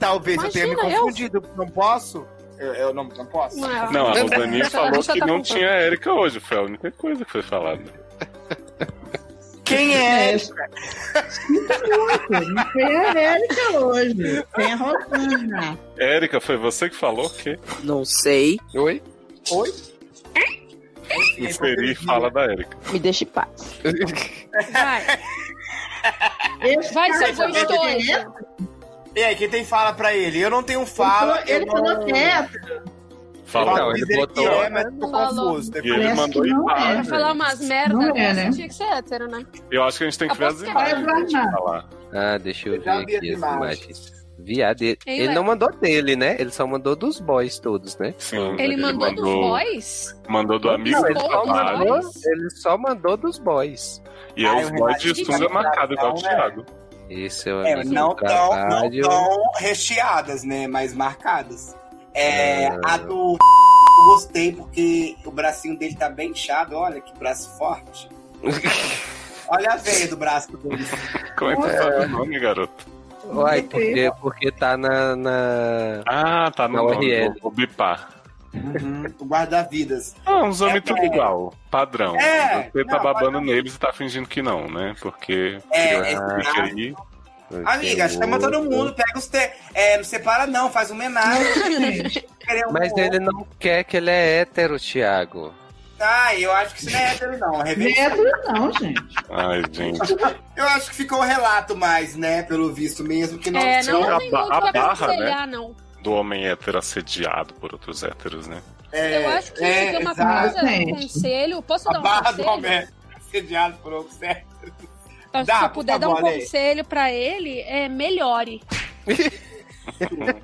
Talvez Imagina, eu tenha me confundido. Eu... Não posso? Eu, eu não, não posso? Não, não, a Rosaninha falou que tá não tinha a Érica hoje. Foi a única coisa que foi falada. Quem é essa? Não tem a Érica hoje. Tem a Rosana. Érica, foi você que falou o quê? Não sei. Oi? Oi? Inserir fala da Érica. Me deixa em paz. Vai. Vai, seu gostoso. E aí, quem tem fala pra ele? Eu não tenho fala. Ele falou quieto. Falou, não, ele botou. Ele é, mas ficou confuso. E ele mandou em paz. Ele falou umas merdas. Não é, né? Tinha que ser hétero, né? Eu acho que a gente tem que ver as imagens. Ah, deixa eu ver aqui as imagens. Viado, ele, Ei, ele não mandou dele, né? Ele só mandou dos boys todos, né? Sim. Ele, ele mandou, mandou dos boys? Mandou do amigo não, ele, só mandou, ele só mandou dos boys. E é os boys de sunga marcado, igual o Thiago. Esse é o amigo é, não, tão, não tão recheadas, né? Mas marcadas. É, ah. A do... Eu gostei, porque o bracinho dele tá bem inchado. Olha, que braço forte. Olha a veia do braço dele. Como é que tu sabe o nome, garoto? Uai, porque, porque tá na, na... Ah, tá na U R L. Vou bipar. Uhum, o guarda-vidas. Ah, uns homens é, tudo é... igual, padrão. É, você não, tá babando neles e tá fingindo que não, né? Porque... É, ah, é aí... Amiga, chama todo mundo, pega os... Te... É, não separa não, faz homenagem. um Mas outro. Ele não quer que ele é hétero, Thiago. Ah, eu acho que isso não é hétero, não. Não é hétero, não, gente. Ai, gente. Eu acho que ficou um relato mais, né? Pelo visto mesmo, que não... É, não, não tem muito a barra, né? Não. Do homem hétero assediado por outros héteros, né? É, eu acho que é, é uma coisa, um conselho... Posso a dar um barra conselho? Do homem assediado por outros héteros. Então, dá, se eu puder dar um conselho pra ele, é melhore.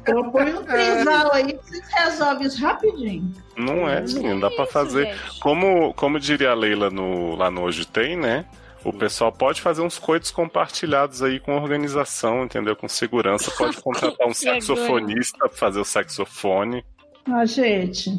Eu ponho um trisal aí, vocês resolvem isso rapidinho. Não é, menino, dá pra fazer. Como, como diria a Leila no, lá no Hoje Tem, né? O pessoal pode fazer uns coitos compartilhados aí com organização, entendeu? Com segurança. Pode contratar um saxofonista pra fazer o saxofone. Ah, gente,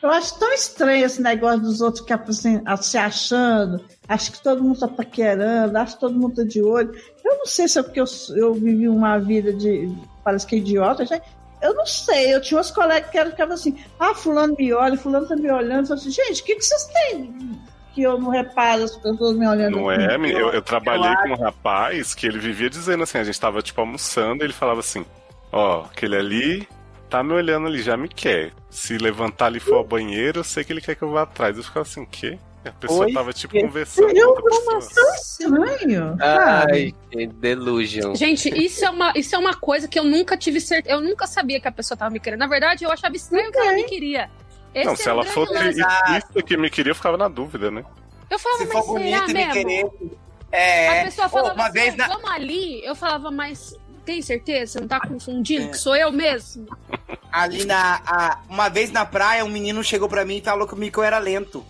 eu acho tão estranho esse negócio dos outros que assim, se achando. Acho que todo mundo tá paquerando, acho que todo mundo tá de olho. Eu não sei se é porque eu, eu vivi uma vida de... Parece que é idiota, gente. Eu não sei, eu tinha uns colegas que ficavam assim, ah, fulano me olha, fulano tá me olhando. Eu assim, gente, o que, que vocês têm que eu não reparo as pessoas me olhando? Não é, menina, eu, eu trabalhei eu com um rapaz que ele vivia dizendo assim, a gente tava tipo almoçando, ele falava assim, ó, oh, aquele ali tá me olhando ali, já me quer. Se levantar ali e for ao banheiro, eu sei que ele quer que eu vá atrás. Eu ficava assim, o quê? A pessoa Oi, tava, tipo, conversando com outra pessoa. Estranho. Ai, que delusion. Gente, isso é, uma, isso é uma coisa que eu nunca tive certeza. Eu nunca sabia que a pessoa tava me querendo. Na verdade, eu achava estranho okay. que ela me queria. Esse não, se é ela fosse isso que me queria, eu ficava na dúvida, né? Eu falava, se mas será me mesmo? Querer, é... A pessoa falava, oh, uma assim, vez na... vamos ali. Eu falava, mas tem certeza? Você não tá confundindo é. que sou eu mesmo? Ali na... A... Uma vez na praia, um menino chegou pra mim e falou comigo que eu era lento.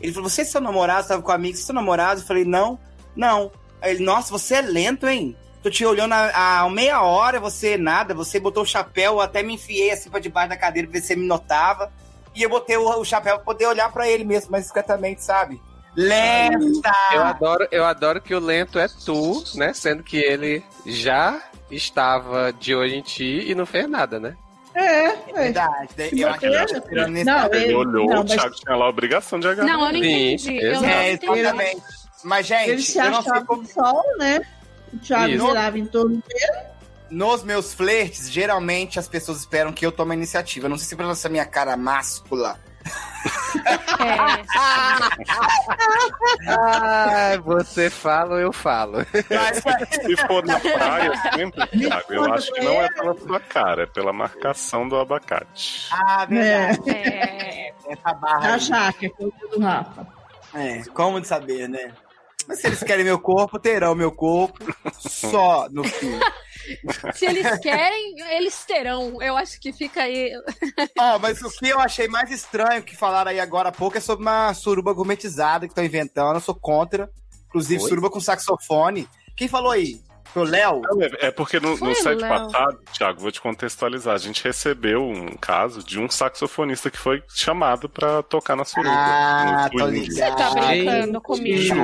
Ele falou, vocês são namorados? Tava com amigos, vocês são namorados? Eu falei, não, não. Aí ele, nossa, você é lento, hein? Tô te olhando há meia hora, você nada, você botou o chapéu, eu até me enfiei assim pra debaixo da cadeira pra ver se você me notava. E eu botei o, o chapéu pra poder olhar pra ele mesmo, mas discretamente, sabe? Lenta! Eu adoro, eu adoro que o lento é tu, né? Sendo que ele já estava de olho em ti e não fez nada, né? É, é verdade. Eu acho que ele tá tirando nesse não, ele, ele olhou, não, o Thiago mas... tinha lá a obrigação de agarrar. Não, eu não entendi. Eu não é, entendi. Exatamente. Mas, gente, ele se achava como... sol, né? O Thiago girava em torno dele. Nos meus flertes, geralmente as pessoas esperam que eu tome a iniciativa. Eu não sei se pela essa minha cara máscula É. Ah, você fala, eu falo. É, se, se for na praia, sempre, Thiago, eu acho que não é pela sua cara, é pela marcação do abacate. Ah, verdade. É. É. Essa barra. A jaca, do Rafa. É, como de saber, né? Mas se eles querem meu corpo, terão meu corpo só no filme. Se eles querem, eles terão. Eu acho que fica aí. Ó, oh, mas o que eu achei mais estranho que falaram aí agora há pouco é sobre uma suruba gourmetizada que estão inventando. Eu sou contra. Inclusive, Oi? suruba com saxofone. Quem falou aí? Foi o Léo? É porque no, no site passado, Thiago, vou te contextualizar. A gente recebeu um caso de um saxofonista que foi chamado pra tocar na suruba. Ah, tô ligado. Você tá brincando comigo.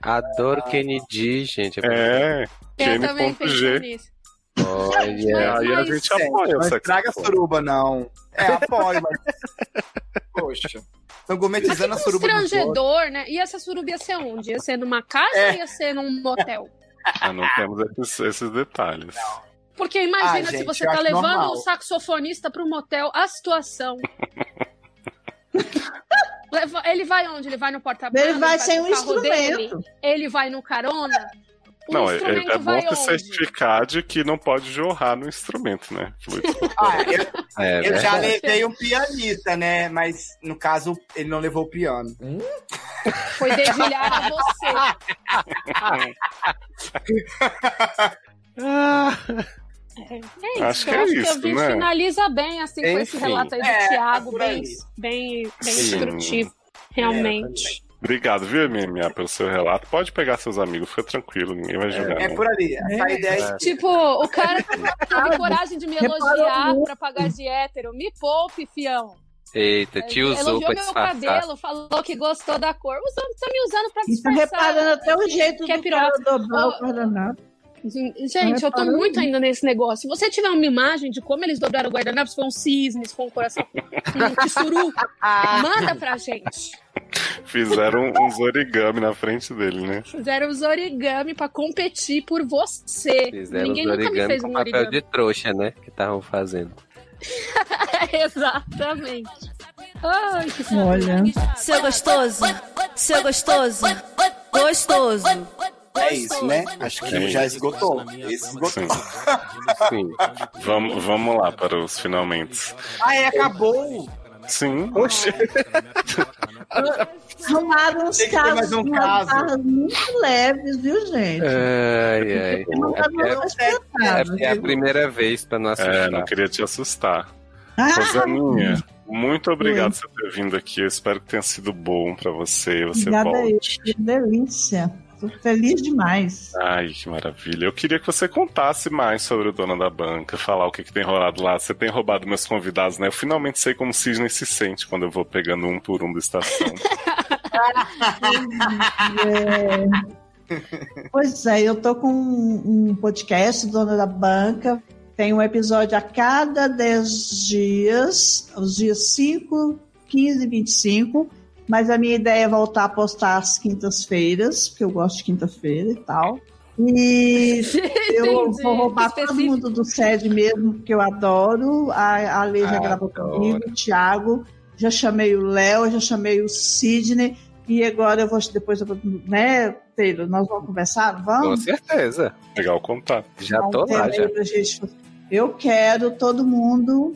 Adoro Kennedy, gente. É. Eu também penso nisso. Olha, aí a gente apoia o saxofone. Não traga suruba, não. É, apoio, mas... Poxa. Estão gourmetizando a suruba. Constrangedor, né? E essa suruba ia ser onde? Ia ser numa casa ou ia ser num motel? Ah, não temos esses, esses detalhes. Não. Porque imagina ah, gente, se você tá levando normal. um saxofonista para um motel, a situação. Ele vai onde? Ele vai no porta-banho? Ele vai sem um instrumento. Dele? Ele vai no carona? O não, instrumento é, é bom se certificar de que não pode jorrar no instrumento, né? Ah, eu é, eu verdade. já levei um pianista, né? Mas, no caso, ele não levou o piano. Hum? Foi dedilhar a você. É isso, acho que, eu é acho isso, que a gente né? finaliza bem, assim, Enfim. com esse relato aí do é, Thiago, é bem, bem, bem instrutivo, realmente. É, Obrigado, viu, M M A, pelo seu relato. Pode pegar seus amigos, fica tranquilo, ninguém vai julgar. É, é por ali, essa é, ideia é. Tipo, o cara teve coragem de me elogiar pra pagar de hétero. Me poupe, fião. Eita, te usou pra disfarçar. Elogiou meu cabelo, falou que gostou da cor. Os homens estão me usando pra disfarçar. Tá reparando até o jeito que é piroca. Gente, eu tô muito ainda nesse negócio. Se você tiver uma imagem de como eles dobraram o guardanapo, se foi um cisne, se foi um coração, um tissuru, manda pra gente. Fizeram uns origami na frente dele, né? Fizeram uns origami pra competir por você. Fizeram Ninguém nunca me fez um origami. Papel de trouxa, né? Que estavam fazendo. Exatamente. Ai, que Olha. Seu gostoso, seu gostoso, gostoso. É isso, né? Acho que Sim. já esgotou. esgotou. Sim. Sim. Vamos, vamos lá para os finalmente. Ah, é, acabou! Sim. Oxê. Arrumaram uns casos um caso. muito leves, viu, gente? Ai, ai. É, é, é a primeira vez para não assustar. É, não queria te assustar. Ah, Rosaninha, muito obrigado sim. por ter vindo aqui. Eu espero que tenha sido bom para você. Você Obrigada volte. Aí, que delícia. Tô feliz demais. Ai, que maravilha. Eu queria que você contasse mais sobre o Dona da Banca, falar o que, que tem rolado lá. Você tem roubado meus convidados, né? Eu finalmente sei como o Cisne se sente quando eu vou pegando um por um da estação. é... Pois é, eu tô com um podcast, Dona da Banca. Tem um episódio a cada dez dias, os dias cinco, quinze e vinte e cinco. Mas a minha ideia é voltar a postar às quintas-feiras, porque eu gosto de quinta-feira e tal. E eu vou roubar todo mundo do S E D mesmo, porque eu adoro. A, a Lê já ah, gravou comigo, o Thiago, já chamei o Léo, já chamei o Sidney. E agora eu vou, depois eu vou, né, Taylor, nós vamos conversar? Vamos? Com certeza. Legal contar. Já então, tô lá, já. Gente, eu quero todo mundo...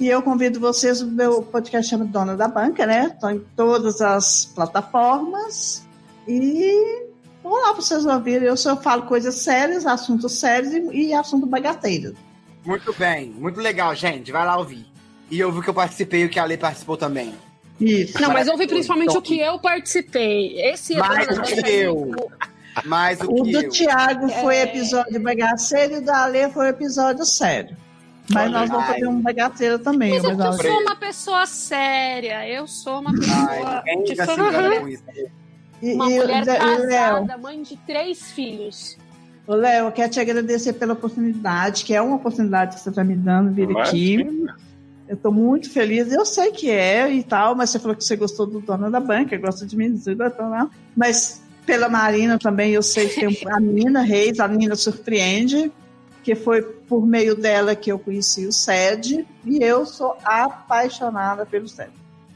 E eu convido vocês, o meu podcast chama Dona da Banca, né? Estou em todas as plataformas. E vou lá para vocês ouvirem. Eu só falo coisas sérias, assuntos sérios e, e assunto bagateiro. Muito bem, muito legal, gente. Vai lá ouvir. E eu vi que eu participei e o que a Ale participou também. Isso. Não, mas eu ouvi principalmente o que eu participei. Esse mais é o que eu. Mais o que o do eu. Thiago foi é... episódio bagaceiro e o da Ale foi episódio sério. Mas Olha, nós vamos ai. fazer um bagaceiro também. Mas eu, eu sou uma pessoa séria. Eu sou uma pessoa... Ai, de assim, e, uma e, mulher e, casada, e, mãe de três filhos. Ô, Léo, eu quero te agradecer pela oportunidade, que é uma oportunidade que você está me dando, vir Mas, aqui. Sim. Eu estou muito feliz. Eu sei que é e tal, mas você falou que você gostou do Dona da Banca, gosta de mim, mas pela Marina também, eu sei que tem a Nina Reis, a Nina surpreende, que foi por meio dela que eu conheci o S E D, e eu sou apaixonada pelo S E D.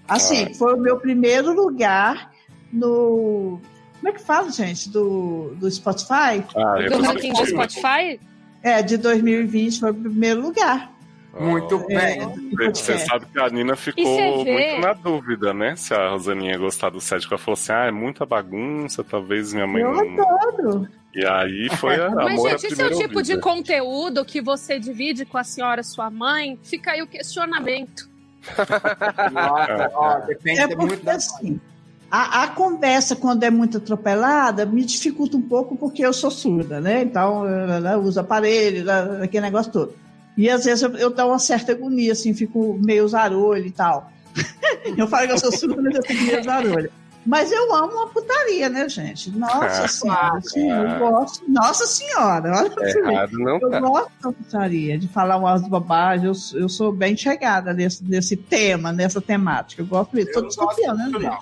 Assim, ah. foi o meu primeiro lugar no... Como é que fala, gente? Do, do Spotify? Ah, do ranking do Spotify? É, de dois mil e vinte foi o primeiro lugar. Muito oh, bem. É, você é. sabe que a Nina ficou muito na dúvida, né? Se a Rosaninha ia gostar do S E D, porque ela falou assim, ah, é muita bagunça, talvez minha mãe eu não... Eu adoro. E aí foi a Mas, gente, esse é o tipo vida. de conteúdo que você divide com a senhora, sua mãe? Fica aí o questionamento. Nossa, ó, depende é muito da assim, a, a conversa, quando é muito atropelada, me dificulta um pouco porque eu sou surda, né? Então, eu uso aparelho, aquele negócio todo. E às vezes eu, eu dou uma certa agonia, assim, fico meio zarolho e tal. Eu falo que eu sou surda, mas eu fico meio zarolho. Mas eu amo uma putaria, né, gente? Nossa ah, senhora, sim, ah, eu gosto. Nossa senhora, olha é mim. Não Eu tá. gosto da putaria, de falar umas bobagens. Eu, eu sou bem chegada nesse, nesse tema, nessa temática. Eu gosto disso. Tô desconfiando, né, Léo?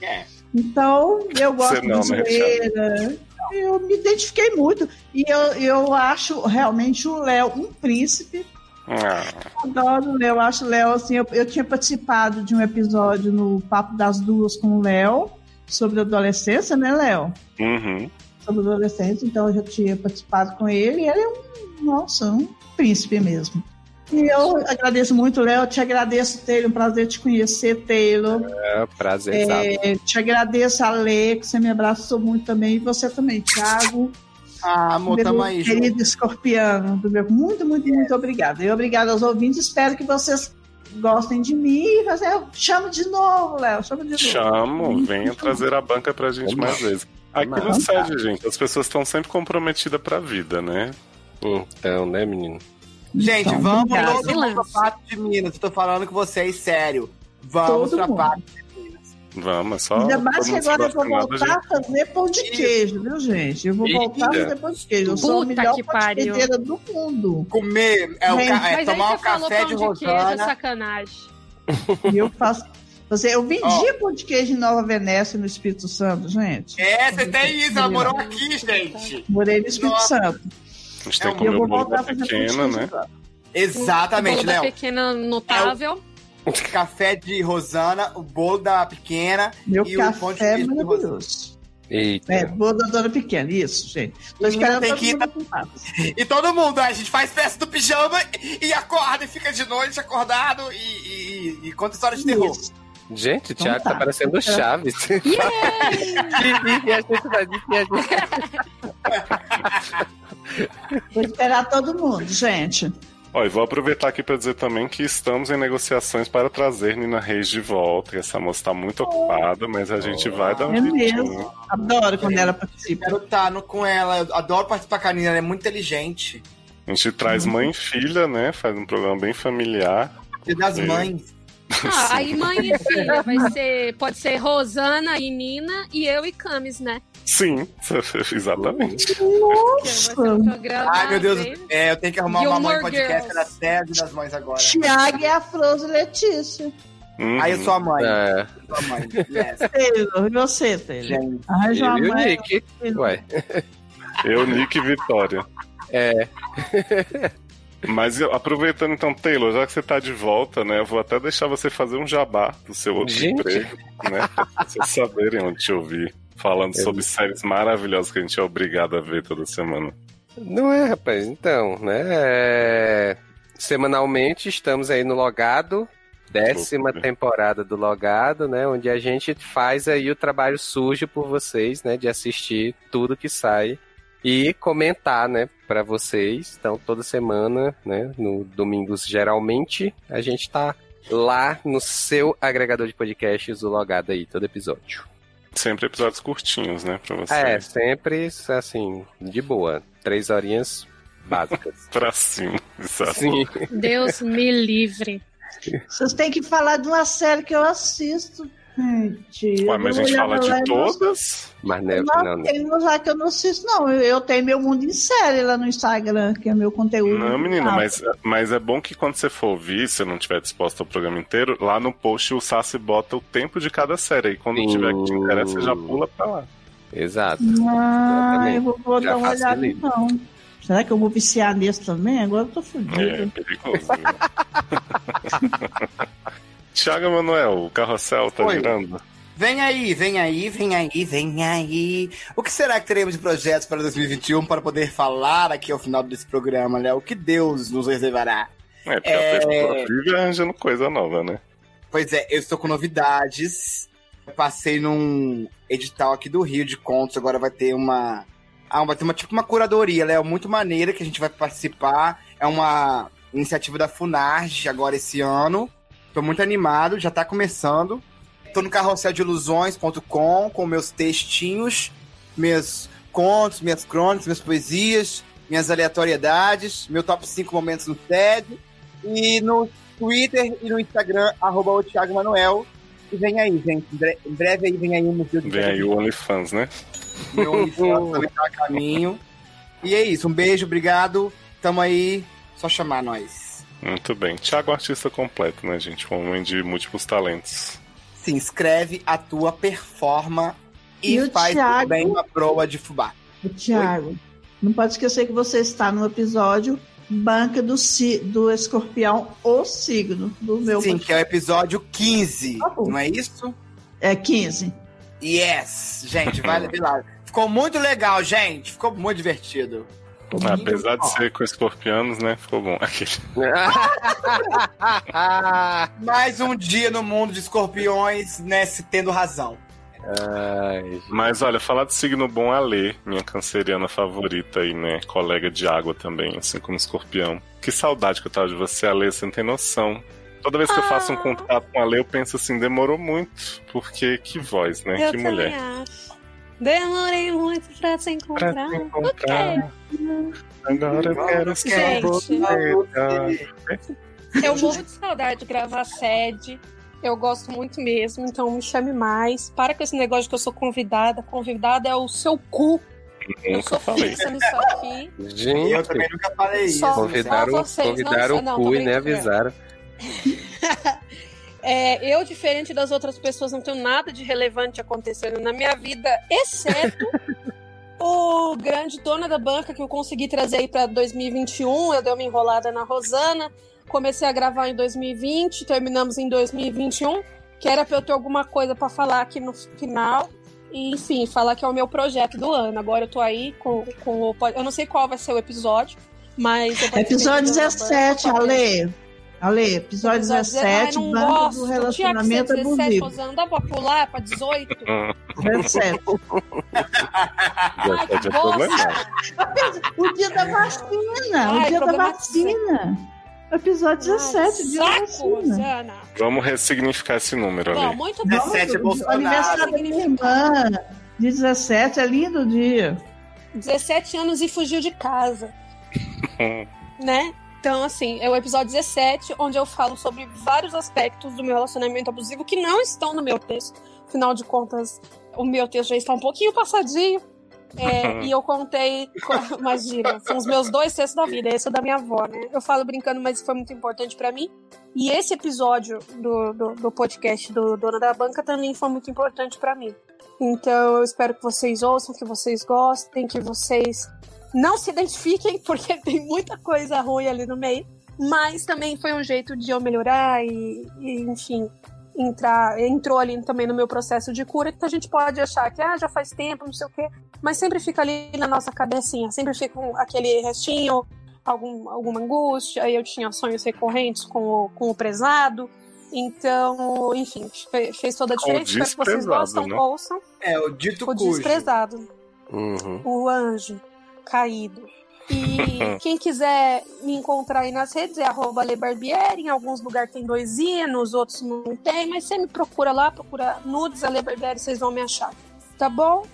É. Então, eu gosto de zoeira. Eu me identifiquei muito. E eu, eu acho realmente o Léo um príncipe. Ah. Eu adoro o Léo. Eu acho o Léo assim. Eu, eu tinha participado de um episódio no Papo das Duas com o Léo sobre adolescência, né, Léo? Uhum. Sobre adolescência. Então eu já tinha participado com ele. E ele é um, nossa, um príncipe mesmo. E eu agradeço muito, Léo. Te agradeço, Taylor. Um prazer te conhecer, Taylor. É, prazer. É, te agradeço, Ale, que você me abraçou muito também. E você também, Thiago. Ah, amor, tamo aí. Querido escorpiano. Do meu... Muito, muito, é. muito obrigada. E obrigada aos ouvintes. Espero que vocês gostem de mim. Eu chamo de novo, Léo. Chamo de novo. Chamo. Venha trazer a banca pra gente Como? mais vezes. Aqui Como? no S E D, gente, as pessoas estão sempre comprometidas pra vida, né? Então, né, menino? Gente, então, vamos todo mundo pra parte de Minas. Eu tô falando com vocês, sério. Vamos todo pra mundo. parte de Minas. Vamos, só. Ainda mais que agora eu vou voltar a fazer pão de queijo, viu, gente? Eu vou voltar a fazer pão de queijo. Eu sou a melhor pão de queijo do mundo. Comer, é, o ca... é tomar o café de Rosana. Queijo, sacanagem. E eu faço. Eu vendia oh. pão de queijo em Nova Venécia, no Espírito Santo, gente. É, você tem isso, ela morou aqui, gente. Morei no Espírito Nossa. Santo. A gente é, tem que comer o bolo da pequena, né? Exatamente, Léo. O bolo da pequena notável. É o café de Rosana, o bolo da pequena Meu e o pão de queijo é maravilhoso. Eita. É, bolo da dona pequena, isso, gente. Nós queremos todo que... mundo E todo mundo, a gente faz festa do pijama e acorda e fica de noite acordado e, e, e conta histórias de terror. Isso. Gente, o então Thiago tá, tá parecendo o Chaves. Yeah! e a gente vai dizer, a gente... Vou esperar todo mundo, gente. Ó, e vou aproveitar aqui para dizer também que estamos em negociações para trazer Nina Reis de volta. Essa moça está muito ocupada, mas a gente oh, vai dar um é jeitinho. Mesmo. Adoro quando é. ela participa. Eu quero estar com ela. Eu adoro participar com a Nina, ela é muito inteligente. A gente traz hum. mãe e filha, né? Faz um programa bem familiar. E das mães. Ah, aí mãe e filha, vai ser, pode ser Rosana e Nina e eu e Camis, né? Sim, exatamente. Nossa! Ai, meu Deus, é, eu tenho que arrumar uma mãe podcast da sede das mães agora. Thiago é a Froso Letícia. Hum, aí eu sou a mãe. É. Eu sou a mãe. Yes. Você, Taylor. Arranjou a mãe. Eu, Nick e Vitória. É. Mas eu, aproveitando então, Taylor, já que você tá de volta, né, eu vou até deixar você fazer um jabá do seu outro gente. emprego, né, pra vocês saberem onde te ouvir, falando eu... sobre séries maravilhosas que a gente é obrigado a ver toda semana. Não é, rapaz, então, né, é... semanalmente estamos aí no Logado, décima Opa, temporada do Logado, né, onde a gente faz aí o trabalho sujo por vocês, né, de assistir tudo que sai. E comentar, né, pra vocês. Então, toda semana, né, no domingos, geralmente, a gente tá lá no seu agregador de podcasts, o Logado aí, todo episódio. Sempre episódios curtinhos, né, pra vocês. É, sempre, assim, de boa. Três horinhas básicas. Pra cima, exato. Deus me livre. Vocês têm que falar de uma série que eu assisto. Gente, Ué, mas a gente fala de todas? Mas não, não, não. Tem um lá que eu não assisto, não. Eu, eu tenho meu mundo em série lá no Instagram, que é meu conteúdo. Não, menina, mas, mas é bom que quando você for ouvir, se não tiver disposto ao programa inteiro, lá no post o Sassi bota o tempo de cada série. Aí quando Sim. tiver que te interessa, você já pula pra lá. Exato. Ah, eu, eu vou, vou dar uma olhada então. Será que eu vou viciar nisso também? Agora eu tô fodido. É, é perigoso. Thiago Emanuel, o carrossel tá Oi. girando. Vem aí, vem aí, vem aí, vem aí. O que será que teremos de projetos para dois mil e vinte e um para poder falar aqui ao final desse programa, Léo? O que Deus nos reservará? É, porque é... a pessoa vive arranjando coisa nova, né? Pois é, eu estou com novidades. Eu passei num edital aqui do Rio de Contos, agora vai ter uma... Ah, vai ter uma, tipo uma curadoria, Léo, muito maneira, que a gente vai participar. É uma iniciativa da FUNARG agora esse ano. Tô muito animado, já tá começando. Tô no carrossel de ilusões ponto com com meus textinhos, meus contos, minhas crônicas, minhas poesias, minhas aleatoriedades, meu top cinco momentos no S E D, e no Twitter e no Instagram, arroba o Thiago Emanuel. E vem aí, gente, em breve aí vem aí um museu de... Vem aí o OnlyFans, né? Meu OnlyFans também tá a caminho. E é isso, um beijo, obrigado, tamo aí, só chamar nós. Muito bem, Thiago é artista completo, né, gente? Um homem de múltiplos talentos. Sim, escreve, atua, performa e, e faz Thiago... bem uma proa de fubá. O Thiago, Oi? não pode esquecer que você está no episódio Banca do, ci... do Escorpião, o signo do meu... Sim, podcast. Que é o episódio quinze, ah, não é isso? É quinze. Yes, gente, vale lá. Ficou muito legal, gente, ficou muito divertido. Ficou Apesar muito de bom. ser com escorpianos, né, ficou bom. Mais um dia no mundo de escorpiões, né, se tendo razão. Ai, mas olha, falar de signo bom, Ale, minha canceriana favorita e, né, colega de água também, assim como escorpião. Que saudade que eu tava de você, Ale, você não tem noção. Toda vez que ah. eu faço um contato com a Lê, eu penso assim, demorou muito, porque que voz, né? Eu que mulher. Acho. Demorei muito pra te encontrar. Pra te encontrar. Agora eu quero ser borboleta. Eu morro de saudade de gravar S E D. Eu gosto muito mesmo, então me chame mais. Para com esse negócio de que eu sou convidada. Convidada é o seu cu. Eu nunca falei. Aqui. Gente, eu também nunca falei isso. Só, convidaram só vocês, convidaram não, o cu e nem avisaram. É, eu, diferente das outras pessoas, não tenho nada de relevante acontecendo na minha vida, exceto o grande Dona da Banca, que eu consegui trazer aí pra dois mil e vinte e um. Eu dei uma enrolada na Rosana, comecei a gravar em dois mil e vinte, terminamos em dois mil e vinte e um, que era pra eu ter alguma coisa pra falar aqui no final e, enfim, falar que é o meu projeto do ano. Agora eu tô aí com, com o... eu não sei qual vai ser o episódio, mas episódio dezessete, Ale. Ale, episódio dezessete, Banca gosto. do Relacionamento Abusivo. Rosana, vou pular pra dezoito? dezessete. Ai, que gosto. O dia da vacina, Ai, o dia da vacina. Episódio dezessete, Ai, dia saco, da vacina. Rosana. Vamos ressignificar esse número, Ale. Não, muito bom. dezessete é Bolsonaro. Aniversário da minha irmã, dia dezessete, é lindo o dia. dezessete anos e fugiu de casa. Né? Então, assim, é o episódio dezessete, onde eu falo sobre vários aspectos do meu relacionamento abusivo que não estão no meu texto. Afinal de contas, o meu texto já está um pouquinho passadinho. É, e eu contei... Imagina, são os meus dois textos da vida. Esse é da minha avó, né? Eu falo brincando, mas foi muito importante pra mim. E esse episódio do, do, do podcast do Dona da Banca também foi muito importante pra mim. Então, eu espero que vocês ouçam, que vocês gostem, que vocês... não se identifiquem, porque tem muita coisa ruim ali no meio, mas também foi um jeito de eu melhorar e, e enfim, entrar, entrou ali também no meu processo de cura, que a gente pode achar que ah, já faz tempo, não sei o quê, mas sempre fica ali na nossa cabecinha, sempre fica um, aquele restinho, algum, alguma angústia. Aí eu tinha sonhos recorrentes com o, com o prezado. Então, enfim, fez toda a diferença. Espero que vocês gostam, né? Ouçam. É, o dito cujo. O desprezado. Uhum. O anjo caído. E quem quiser me encontrar aí nas redes é arroba Ale Barbieri. Em alguns lugares tem dois i, nos outros não tem, mas você me procura lá, procura nudes Ale Barbieri, vocês vão me achar. Tá bom?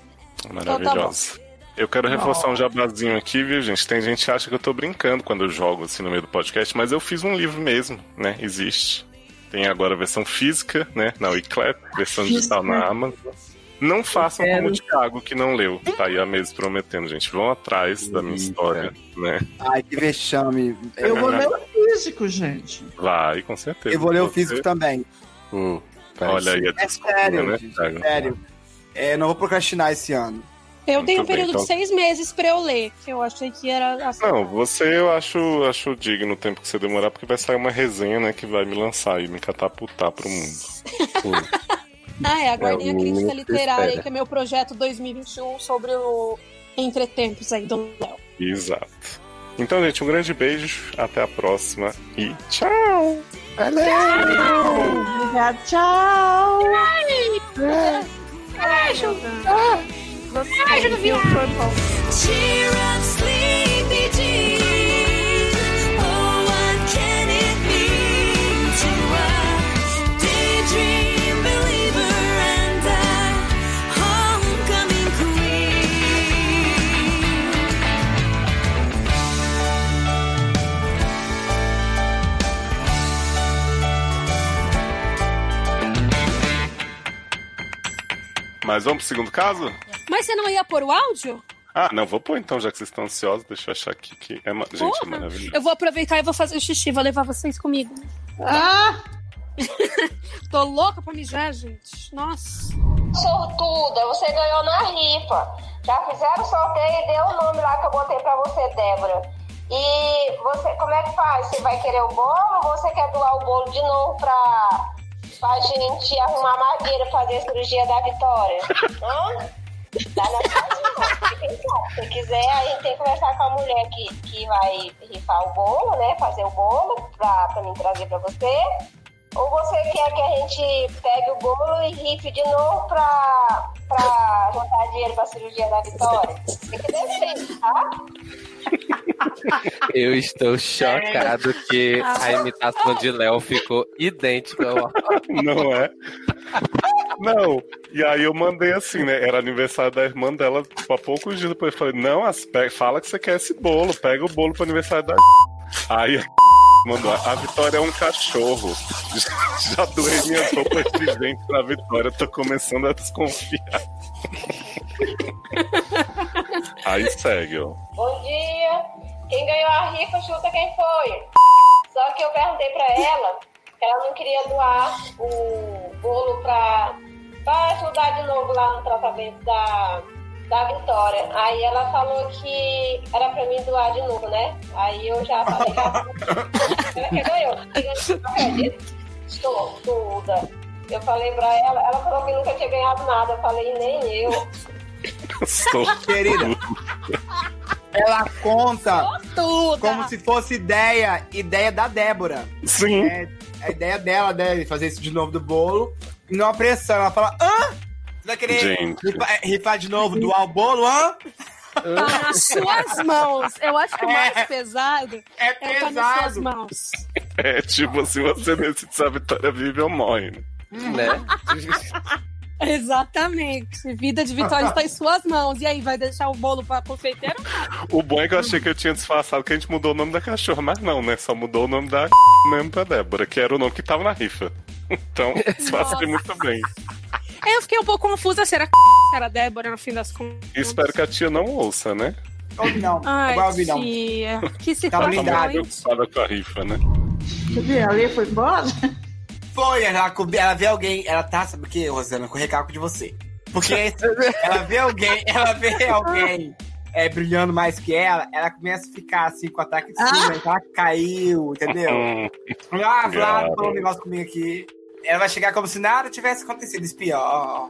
Maravilhosa. Então, tá bom. Eu quero reforçar um jabazinho aqui, viu, gente? Tem gente que acha que eu tô brincando quando eu jogo assim no meio do podcast, mas eu fiz um livro mesmo, né? Existe. Tem agora a versão física, né? Na WeClap, versão digital na Amazon. Não façam como o Thiago, que não leu. Tá aí há meses prometendo, gente. Vão atrás Eita. da minha história, né? Ai, que vexame. Eu vou ler o físico, gente. Vai, com certeza. Eu vou ler o físico também. Hum, Olha aí a desculpa, é sério, né, gente, sério. É, não vou procrastinar esse ano. Eu dei um período bem, então... de seis meses pra eu ler, que eu achei que era... Assim, não, você eu acho, acho digno o tempo que você demorar, porque vai sair uma resenha, né, que vai me lançar e me catapultar pro mundo. Ah, é, aguardem é, a crítica literária, espera. Que é meu projeto dois mil e vinte e um sobre o Entretempos aí do Léo. Exato. Então, gente, um grande beijo, até a próxima e tchau! Valeu! Tchau! Obrigado, tchau! Beijo! Beijo! Beijo do Viu Purple. Cheer up, sleepy jeans. Oh, what can it mean to a daydream believer and a homecoming queen? Mas vamos pro segundo caso? Mas você não ia pôr o áudio? Ah, não, vou pôr então, já que vocês estão ansiosos. Deixa eu achar aqui que é... Ma... Gente, é maravilhoso. Eu vou aproveitar e vou fazer o xixi. Vou levar vocês comigo. Ah! Tô louca pra mijar, gente. Nossa. Sortuda, você ganhou na rifa. Já fizeram o sorteio e deu o nome lá que eu botei pra você, Débora. E você, como é que faz? Você vai querer o bolo ou você quer doar o bolo de novo pra, pra gente arrumar madeira pra fazer a cirurgia da Vitória? Hã? Dá na página, se quiser, a gente tem que conversar com a mulher que, que vai rifar o bolo, né? Fazer o bolo pra, pra mim trazer pra você. Ou você quer que a gente pegue o bolo e rife de novo pra, pra juntar dinheiro pra cirurgia da Vitória? Tem que descer, tá? Eu estou chocado que a imitação de Léo ficou idêntica ao... Não é? Não, e aí eu mandei assim, né? Era aniversário da irmã dela, há poucos dias depois. Eu falei, não, as... fala que você quer esse bolo, pega o bolo pro aniversário da. Aí mandou, a Vitória é um cachorro. Já, já doei minhas roupas de gente pra Vitória, tô começando a desconfiar. Aí segue, ó. Bom dia, quem ganhou a rifa, chuta quem foi. Só que eu perguntei pra ela, que ela não queria doar o bolo pra, pra ajudar de novo lá no tratamento da, da Vitória. Aí ela falou que era pra mim doar de novo, né? Aí eu já falei que ela que ganhou. Estou toda. Eu falei pra ela, ela falou que nunca tinha ganhado nada. Eu falei, nem eu. Estou querida. Ela conta como se fosse ideia, ideia da Débora. Sim. É, a ideia dela, né, de fazer isso de novo do bolo. E não pressão, ela fala, hã? Você vai querer rifar, rifar de novo, doar o bolo, hã? Tá nas suas mãos. Eu acho que o mais é, pesado é, pesado. é tá nas suas mãos. É tipo, se você necessita, a Vitória vive ou morre, né? Hum. né? Exatamente. Vida de Vitória está em suas mãos. E aí, vai deixar o bolo pra confeiteira? O bom é que eu achei que eu tinha disfarçado que a gente mudou o nome da cachorra, mas não, né? Só mudou o nome da mesmo pra Débora, que era o nome que tava na rifa. Então, disfarcei muito bem. Eu fiquei um pouco confusa se era se era Débora, no fim das contas. Espero que a tia não ouça, né? Ou não. Ai, Ai não. tia. Que situação, hein? Tá preocupada com a rifa, né? Você viu? A Lê foi embora? Foi, ela, ela vê alguém, ela tá, sabe o que, Rosana, com o recalque de você. Porque ela vê alguém, ela vê alguém é, brilhando mais que ela, ela começa a ficar assim com o ataque de cima, ah. Ela caiu, entendeu? Ah, Vlado falou um negócio comigo aqui. Ela vai chegar como se nada tivesse acontecido, espia, ó.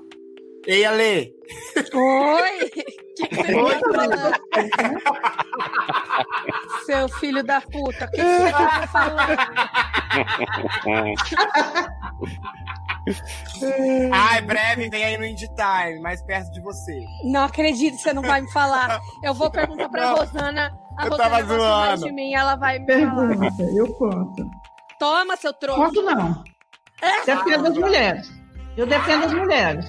Ei, Ale! Oi! Que que você Oi, tá Seu filho da puta, o que você tá falando? Ai, breve vem aí no Indie Time, mais perto de você. Não acredito que você não vai me falar. Eu vou perguntar pra não. Rosana. A eu Rosana tava zoando. Mais de mim, ela vai me Pergunta, falar. Eu conto. Toma, seu trouxa. Conto não. É? Defendo as mulheres. Eu defendo as mulheres.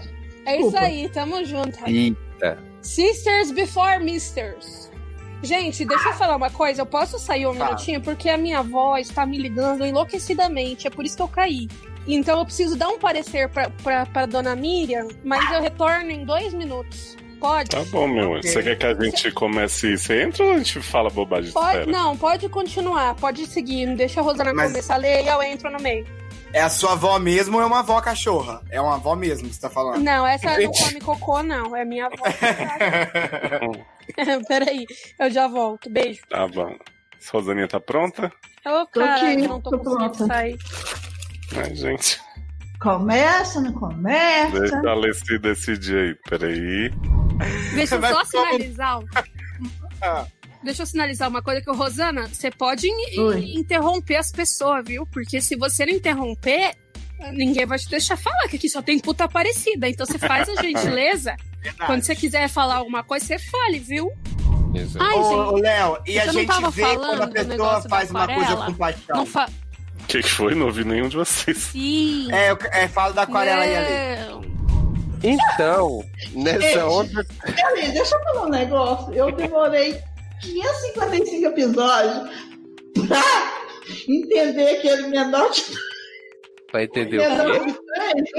É isso aí, tamo junto. Eita. Sisters before misters. Gente, deixa eu falar uma coisa. Eu posso sair um Fala. minutinho? Porque a minha voz tá me ligando enlouquecidamente. É por isso que eu caí. Então eu preciso dar um parecer pra, pra, pra dona Miriam, mas eu retorno em dois minutos. Pode. Tá bom, meu. Okay. Você quer que a gente comece? Você entra ou a gente fala bobagem? Pode, não, pode continuar. Pode seguir. Deixa a Rosana Mas... começar a ler e eu entro no meio. É a sua avó mesmo ou é uma avó cachorra? É uma avó mesmo que você tá falando. Não, essa não come cocô, não. É minha avó. Peraí, eu já volto. Beijo. Tá bom. A Rosaninha tá pronta? Ô, cara, não tô, tô conseguindo pronta. Sair. Ai, gente. Começa, não começa? Deixa a Alessi decidir aí, peraí. Deixa eu só sinalizar. ah. Deixa eu sinalizar uma coisa que, Rosana, você pode in- interromper as pessoas, viu? Porque se você não interromper, ninguém vai te deixar falar, que aqui só tem puta parecida. Então você faz a gentileza. Quando você quiser falar alguma coisa, você fale, viu? Exato. Ai, gente, ô, Léo, e a gente vê quando a pessoa faz uma coisa com paixão. Não fa... O que, que foi? Não ouvi nenhum de vocês. Sim. É, eu, é falo da aquarela aí, Ale. Então, nessa onda... Ale, deixa eu falar um negócio. Eu demorei quinhentos e cinquenta e cinco episódios pra entender que ele menor de... Pra entender menor o quê? De...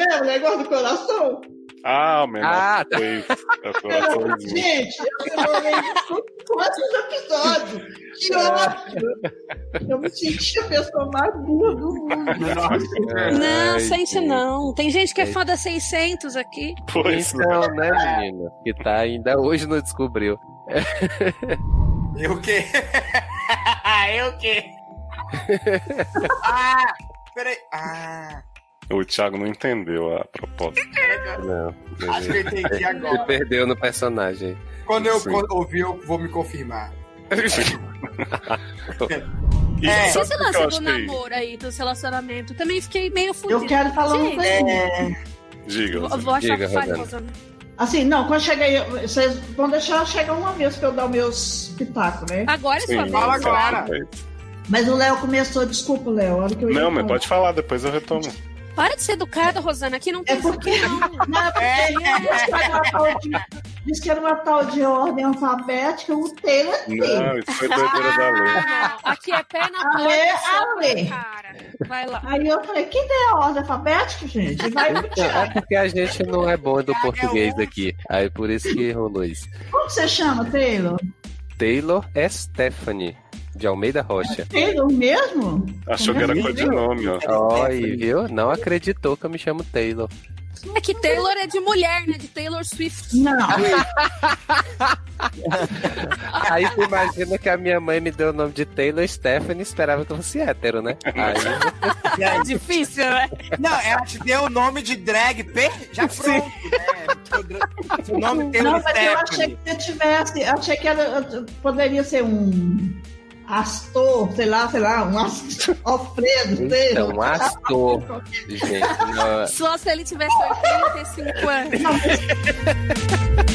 É, o negócio do coração. Ah, o menor ah, de três. Tá... Gente, eu demorei quantos episódios? Que ódio! Eu me senti a pessoa mais burra do mundo. Não, sente não. Tem gente que é fã da seiscentos aqui. Pois não, né, menina? Que tá ainda hoje não descobriu. Eu quê? Eu quê? Ah! Peraí. Ah! O Thiago não entendeu a proposta. Não. Acho que eu entendi agora. Ele perdeu no personagem. Quando eu ouvir, eu vou me confirmar. E é, esse lance do namoro aí, do relacionamento, também fiquei meio fudida. Eu quero falar uma coisa. É... Diga, Rosana. Vou achar Diga, que faz, Rosana. Assim, não, quando chegar aí, vocês vão deixar chegar uma vez pra eu dar o meu pitaco, né? Agora é sua vez. Fala agora. Mas o Léo começou, desculpa, Léo. Olha que eu não, mas falar. Pode falar, depois eu retomo. Para de ser educada, Rosana, aqui não tem... É porque... Não, é porque é. Diz que era uma tal de ordem alfabética, o Taylor é Taylor. Não, isso foi doideira ah, da lei. Aqui é pé na porta, é cara. Vai lá. Aí eu falei, quem tem a ordem alfabética, gente? Vai então, é porque a gente não é bom do português daqui. Aí por isso que rolou isso. Como você chama, Taylor? Taylor Stephanie. De Almeida Rocha. Taylor mesmo? Achou que era codinome, ó. Oi, viu? Não acreditou que eu me chamo Taylor. É que Taylor é de mulher, né? De Taylor Swift. Não. Aí tu imagina que a minha mãe me deu o nome de Taylor Stephanie e esperava que eu fosse hétero, né? Aí... É difícil, né? Não, ela te deu o nome de drag P, já pronto, né? O nome Taylor Não, mas Stephanie. Eu achei que você tivesse... Eu achei que ela poderia ser um... Astor, sei lá, sei lá, um Astor, Alfredo, então, um Astor, gente. Não... Só se ele tivesse oitenta e cinco anos.